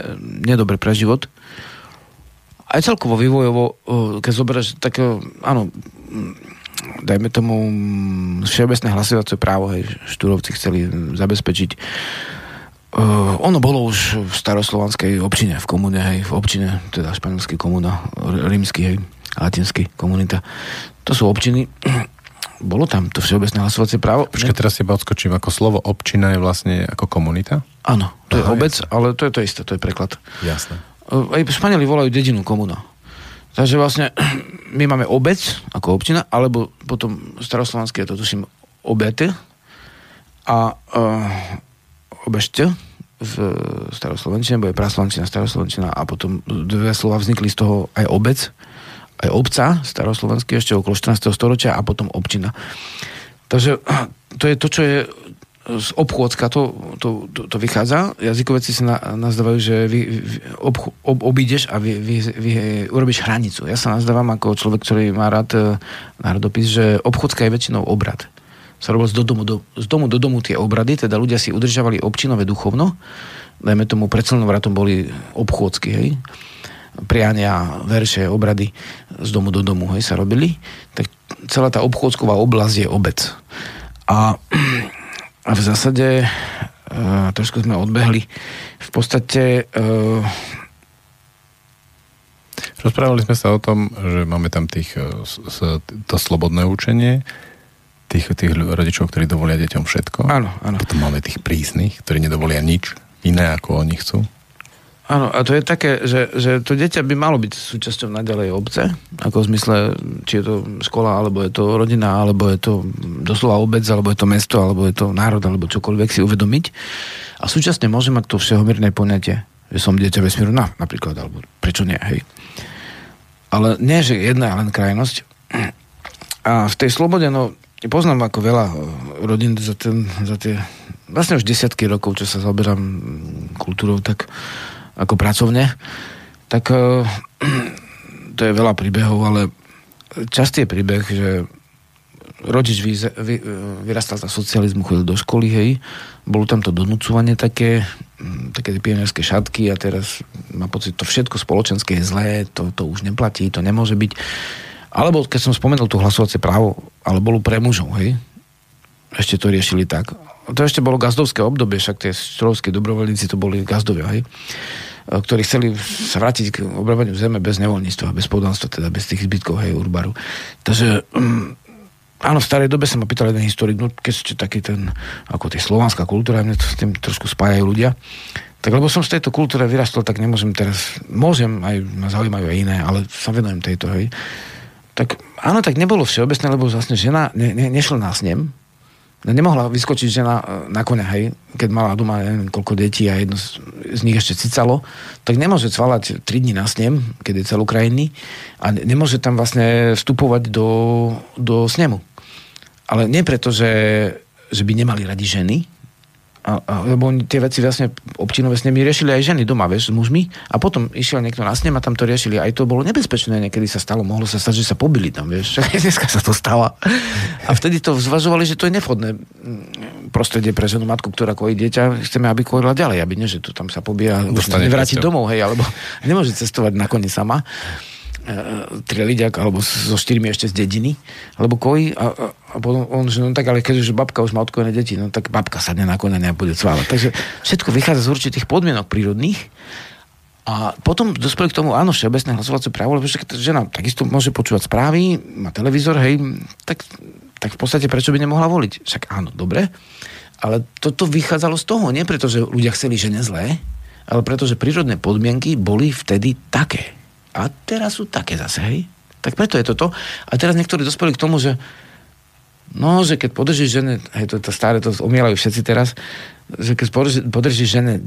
nedobre pre život. Aj celkovo vývojovo, keď zoberieš takého, áno, dajme tomu všeobecné hlasovacie právo, hej, Štúrovci chceli zabezpečiť. Ono bolo už v staroslovanskej občine, v komune, hej, v občine, teda španielský komuna, rímsky, hej, latinský komunita. To sú občiny. Bolo tam to všeobecné hlasovacie právo. Počkaj, teraz si odskočím, ako slovo občina je vlastne ako komunita? Áno, to je obec, jasne. Ale to je to isté, to je preklad. Jasné. Aj Španieli volajú dedinu komuna. Takže vlastne my máme obec ako občina, alebo potom staroslovanské to tuším obete a obešte v staroslovenčine, bo je praslovenčina, staroslovenčina a potom dve slova vznikli z toho aj obec, aj obca staroslovenský ešte okolo 14. storočia a potom občina. Takže to je to, čo je z obchôdzka, to vychádza. Jazykovedci sa nazdávajú, že obídeš a urobíš hranicu. Ja sa nazdávam ako človek, ktorý má rád národopis, že obchôdzka je väčšinou obrad. Sa robil z domu do domu tie obrady, teda ľudia si udržavali občinové duchovno, dajme tomu pred Slnovratom boli obchôdzky, hej? Priania, verše, obrady z domu do domu, hej, sa robili. Tak celá tá obchôdzková oblasť je obec. A v zásade, trošku sme odbehli, v podstate... Rozprávali sme sa o tom, že máme tam to slobodné učenie, tých rodičov, ktorí dovolia deťom všetko. Áno. Potom máme tých prísnych, ktorí nedovolia nič iné, ako oni chcú. Áno, a to je také, že to dieťa by malo byť súčasťou naďalej obce, ako v zmysle, či je to škola, alebo je to rodina, alebo je to doslova obec, alebo je to mesto, alebo je to národ, alebo čokoľvek si uvedomiť. A súčasne môže mať to všehomierne poňatie, že som dieťa vesmíru napríklad, alebo prečo nie, hej. Ale nie, že jedna len krajnosť, A v tej slobode, no, poznám ako veľa rodín za tie vlastne už desiatky rokov, čo sa zaoberám kultúrou, tak ako pracovne, tak to je veľa príbehov, ale častý je príbeh, že rodič vyrastal za socializmu, chodil do školy, hej, bolo tam to donúcovanie také pionierské šatky a teraz má pocit, to všetko spoločenské je zlé, to už neplatí, to nemôže byť. Alebo keď som spomenul to hlasovacie právo, ale bolo pre mužov, hej, ešte to riešili tak. To ešte bolo gazdovské obdobie, však tie štúrovské dobrovoľníci to boli gazdovia, hej, ktorí chceli sa vrátiť k obrábaniu zeme bez nevoľníctva, bez poddanstva, teda bez tých zbytkov, hej, urbaru. Takže áno, v starej dobe sa ma pýtal jeden historik, no keďže taký ten, ako tie slovanská kultúra, mne to s tým trošku spájajú ľudia, tak lebo som z tejto kultúre vyrastol, tak nemôžem teraz, môžem, aj ma zaujímajú aj iné, ale sa venujem tejto, hej. Tak áno, tak nebolo všeobecné, lebo vlastne žena nešla na snem, nemohla vyskočiť žena na koňa, hej, keď mala doma neviem koľko detí a jedno z nich ešte cicalo, tak nemôže cvalať 3 dní na snem, keď je celokrajinný a nemôže tam vlastne vstupovať do snemu. Ale nie preto, že by nemali radi ženy, lebo tie veci vlastne občinové snemy riešili aj ženy doma, vieš, s mužmi a potom išiel niekto na snem a tam to riešili, aj to bolo nebezpečné, niekedy sa stalo, mohlo sa stať, že sa pobili tam, vieš, dneska sa to stáva. A vtedy to zvažovali, že to je nevhodné prostredie pre ženu matku, ktorá kojí dieťa, chceme, aby kojila ďalej, aby nie, že to tam sa pobije a už nevráti domov, hej, alebo nemôže cestovať na koni sama. Treliďak, alebo so 4 ešte z dediny, alebo kojí a potom on, že no tak, ale keďže babka už má odkojené deti, no tak babka sadne na koňa a bude cválať. Takže všetko vychádza z určitých podmienok prírodných a potom dospeli k tomu, áno, všeobecné hlasovacie právo, lebo však žena takisto môže počúvať správy, má televízor, hej, tak v podstate prečo by nemohla voliť? Však áno, dobre, ale toto vychádzalo z toho, nie preto, že ľudia chceli žene zlé, ale preto, že prírodné podmienky boli vtedy také. A teraz sú také zase, hej? Tak preto je toto. A teraz niektorí dospeli k tomu, že no, že keď podržíš žene, hej, to staré, to umielajú všetci teraz, že keď podržíš žene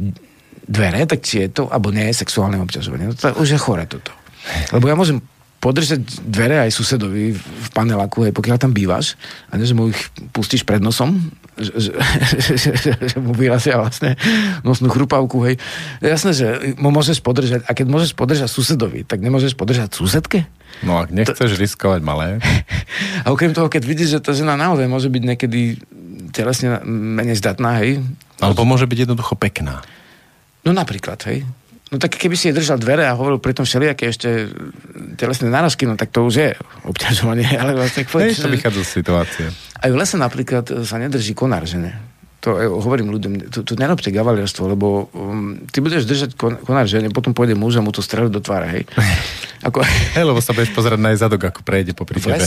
dvere, tak či je to, alebo nie je sexuálne obťažovanie. No, to už je chore toto. Lebo ja môžem podržať dvere aj susedovi v paneláku, hej, pokiaľ tam bývaš, a ne, že mu ich pustíš pred nosom, že mu vyrazia vlastne nosnú chrupavku, hej. Jasné, že mu môžeš podržať, a keď môžeš podržať susedovi, tak nemôžeš podržať susedke? No ak nechceš riskovať malé. A okrem toho, keď vidíš, že tá žena naozaj môže byť niekedy telesne menej zdatná, hej. Alebo môže byť jednoducho pekná. No napríklad, hej. No tak keby si jej držal dvere a hovoril pri tom všelijaké ešte telesné náražky, no tak to už je obťažovanie, ale vlastne... Než to vychádza z situácie. Aj v lese napríklad sa nedrží konár, že ne? To hovorím ľuďom, tu nerobte gavalierstvo, lebo ty budeš držať konár, že ne? Potom pôjde muž a mu to strelí do tvára, hej? Ako... Hej, lebo sa budeš pozerať na jej zadok, ako prejde popri tebe.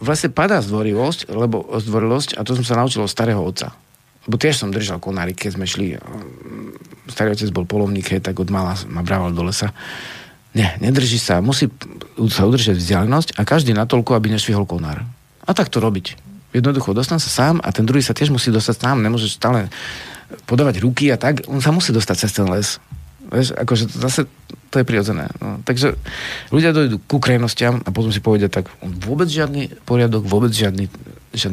V lese padá zdvorilosť, a to som sa naučil od starého otca. Lebo tiež som držal konári, keď sme šli. Starý otec bol polovník, hej, tak od mala ma brával do lesa. Nie, nedrží sa. Musí sa udržať vzdialenosť a každý natoľko, aby nešvihol konár. A tak to robiť. Jednoducho, dostan sa sám a ten druhý sa tiež musí dostať sám. Nemôžeš stále podávať ruky a tak. On sa musí dostať cez ten les. Vieš, akože to zase to je prirodzené. No, takže ľudia dojdú ku krajnostiam a potom si povedia tak, on vôbec žiadny poriadok, vôbec žiadne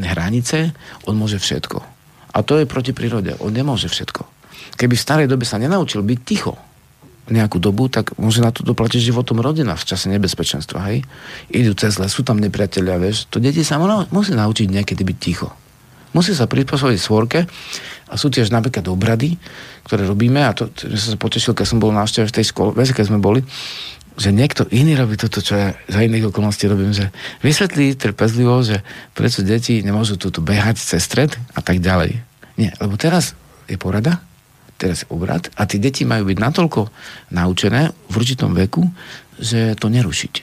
hranice, on môže všetko. A to je proti prírode. On nemôže všetko. Keby v starej dobe sa nenaučil byť ticho nejakú dobu, tak môže na to doplatiť životom rodina v čase nebezpečenstva, hej? Idú cez les, sú tam nepriatelia, vieš? To deti sa musí naučiť niekedy byť ticho. Musí sa prispôsobiť svorke a sú tiež napríklad obrady, ktoré robíme a to som sa potešil, keď som bol na návšteve v tej škole, vieš, keď sme boli, že niekto iný robí toto, čo ja za iných okolností robím, že vysvetlí trpezlivo, že prečo deti nemôžu tu behať cez stred a tak ďalej. Nie, lebo teraz je porada, teraz je obrad a tí deti majú byť natoľko naučené v určitom veku, že to nerušiť.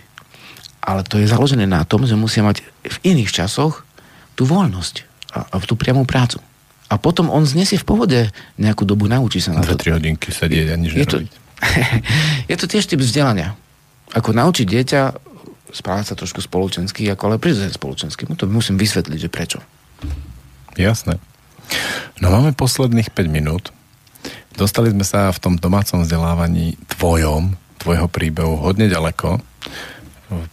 Ale to je založené na tom, že musia mať v iných časoch tú voľnosť a tú priamú prácu. A potom on znesie v pohode nejakú dobu, naučí sa na to. 2-3 hodinky sedieť a nič nerobiť. Je to tiež typ vzdelania. Ako naučiť dieťa správať sa trošku spoločensky, ako ale prirodzene spoločensky. No to musím vysvetliť, že prečo. Jasné. No máme posledných 5 minút. Dostali sme sa v tom domácom vzdelávaní tvojho príbehu hodne ďaleko.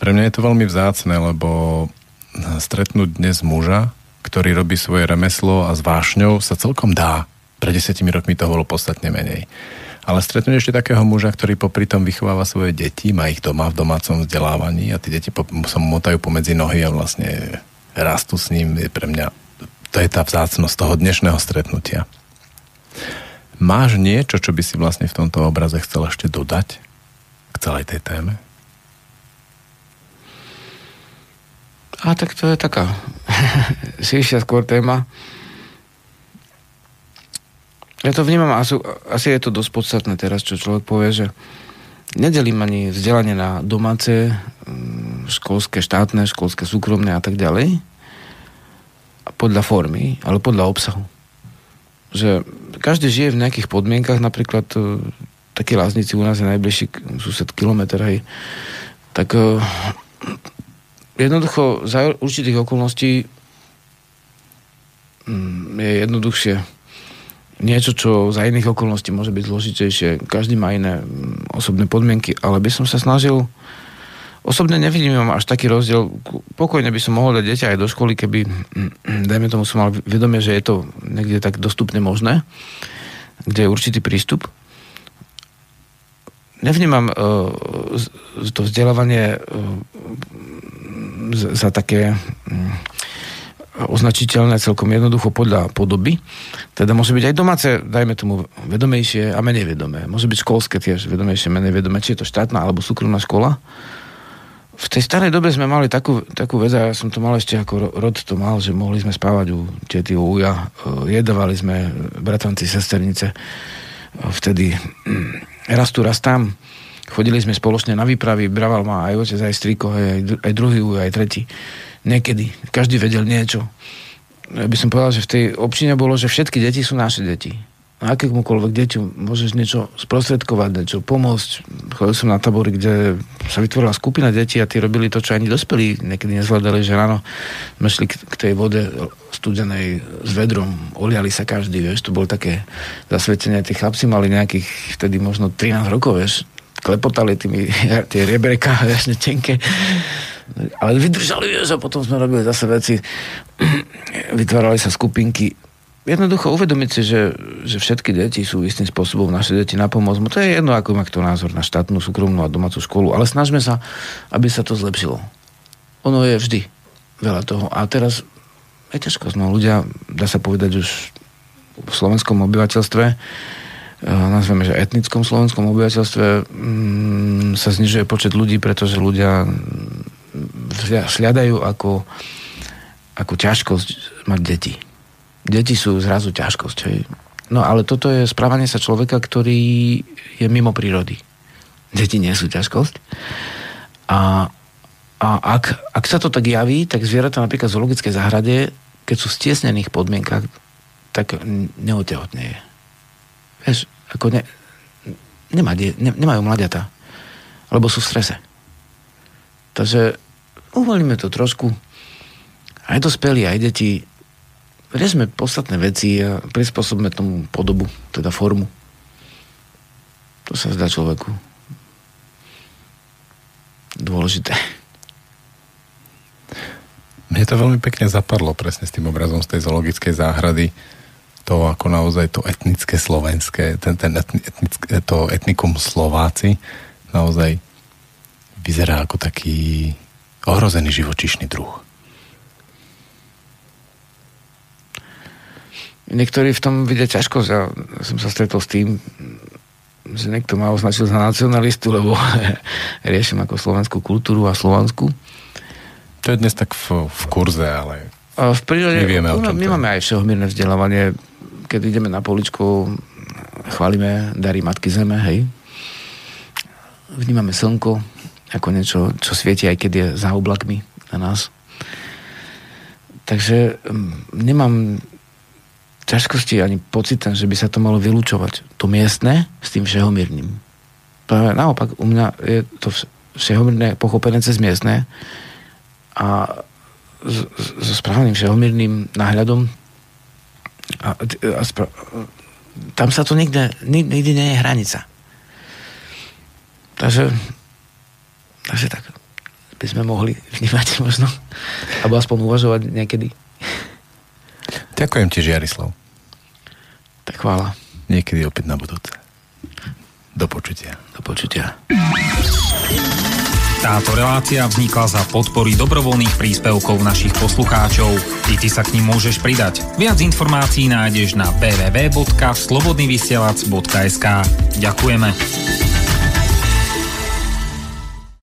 Pre mňa je to veľmi vzácne, lebo stretnúť dnes muža, ktorý robí svoje remeslo a s vášňou sa celkom dá. Pred 10 rokmi to bolo podstatne menej. Ale stretnúť ešte takého muža, ktorý popri tom vychováva svoje deti, má ich doma v domácom vzdelávaní a tie deti sa mu motajú pomedzi nohy a vlastne rastú s ním, je pre mňa, to je tá vzácnosť toho dnešného stretnutia. Máš niečo, čo by si vlastne v tomto obraze chcel ešte dodať k celej tej téme? A tak to je taká širšia skôr téma. Ja to vnímam, asi je to dosť podstatné teraz, čo človek povie, že nedelím ani vzdelanie na domáce, školské, štátne, školské, súkromné a tak ďalej. Podľa formy, ale podľa obsahu. Že každý žije v nejakých podmienkach, napríklad takí Láznici, u nás je najbližší sused kilometr, hej. Tak jednoducho za určitých okolností je jednoduchšie niečo, čo za iných okolností môže byť zložitejšie. Každý má iné osobné podmienky, ale by som sa snažil... Osobne nevidím, mám až taký rozdiel. Pokojne by som mohol dať dieťa aj do školy, keby, dajme tomu, som mal vedomie, že je to niekde tak dostupne možné, kde je určitý prístup. Nevnímam to vzdelávanie za také... označiteľné celkom jednoducho podľa podoby. Teda môže byť aj domáce, dajme tomu, vedomejšie a menej vedomé. Môže byť školské tiež vedomejšie, menej vedomé, či je to štátna alebo súkromná škola. V tej starej dobe sme mali takú vec, ja som to mal ešte ako rod to mal, že mohli sme spávať u tety, u uja, jedovali sme bratanci, sesternice, vtedy raz tu, raz tam. Chodili sme spoločne na výpravy, braval ma aj otec, aj strýko, aj druhý uja, aj tretí. Niekedy. Každý vedel niečo. Ja by som povedal, že v tej občine bolo, že všetky deti sú naše deti. A akémukoľvek deťu môžeš niečo sprostredkovať, niečo pomôcť. Chodil som na tabory, kde sa vytvorila skupina detí a tí robili to, čo ani dospelí. Niekedy nezvládali, že ráno šli k tej vode studenej s vedrom. Oliali sa každý, vieš. To bolo také zasvetenie. Tí chlapci mali nejakých vtedy možno 13 rokov, vieš. Klepotali tie rebreka, jasne tenké. Ale vydržali, že potom sme robili zase veci, vytvárali sa skupinky. Jednoducho uvedomiť si, že všetky deti sú istým spôsobom naše deti na pomoc. To je jedno, ako má kto názor na štátnu, súkromnú a domácu školu, ale snažme sa, aby sa to zlepšilo. Ono je vždy veľa toho. A teraz je ťažkosť. No ľudia, dá sa povedať, už v slovenskom obyvateľstve, nazveme, že etnickom slovenskom obyvateľstve sa znižuje počet ľudí, pretože ľudia sľadajú ako ťažkosť mať deti. Deti sú zrazu ťažkosť. Hej. No ale toto je správanie sa človeka, ktorý je mimo prírody. Deti nie sú ťažkosť. A ak sa to tak javí, tak zvieratá napríklad v zoologickej záhrade, keď sú v stiesnených podmienkach, tak neotehotneje. Vieš, ako nemajú mladiatá. Lebo sú v strese. Takže uvoľníme to trošku. Aj dospelí, aj deti. Riešme podstatné veci a prispôsobme tomu podobu, teda formu. To sa zdá človeku dôležité. Mne to veľmi pekne zapadlo presne s tým obrazom z tej zoologickej záhrady. To ako naozaj to etnické slovenské, to etnikum Slováci naozaj vyzerá ako taký ohrozený živočíšny druh. Niektorí v tom vidia ťažkosť. Ja som sa stretol s tým, že niekto ma označil za nacionalistu, lebo riešim ako slovenskú kultúru a slovanskú. To je dnes tak v kurze, ale v prírode, my máme aj všeomírne vzdelávanie. Keď ideme na poličku, chválime dary Matky Zeme, hej. Vnímame slnko ako niečo, čo svieti, aj keď je za oblakmi na nás. Takže nemám ťažkosti ani pocit, že by sa to malo vylúčovať. To miestne s tým všehomírnym. Práve naopak, u mňa je to všehomírne pochopené cez miestne a so správnym všehomírnym náhľadom tam sa to nikdy nie je hranica. Takže tak. by sme mohli vnímať možno, alebo aspoň uvažovať niekedy. Ďakujem ti, Žiarislav. Tak chvála. Niekedy opäť na budúce. Do počutia. Do počutia. Táto relácia vznikla za podpory dobrovoľných príspevkov našich poslucháčov. I ty sa k nim môžeš pridať. Viac informácií nájdeš na www.slobodnyvysielac.sk. Ďakujeme.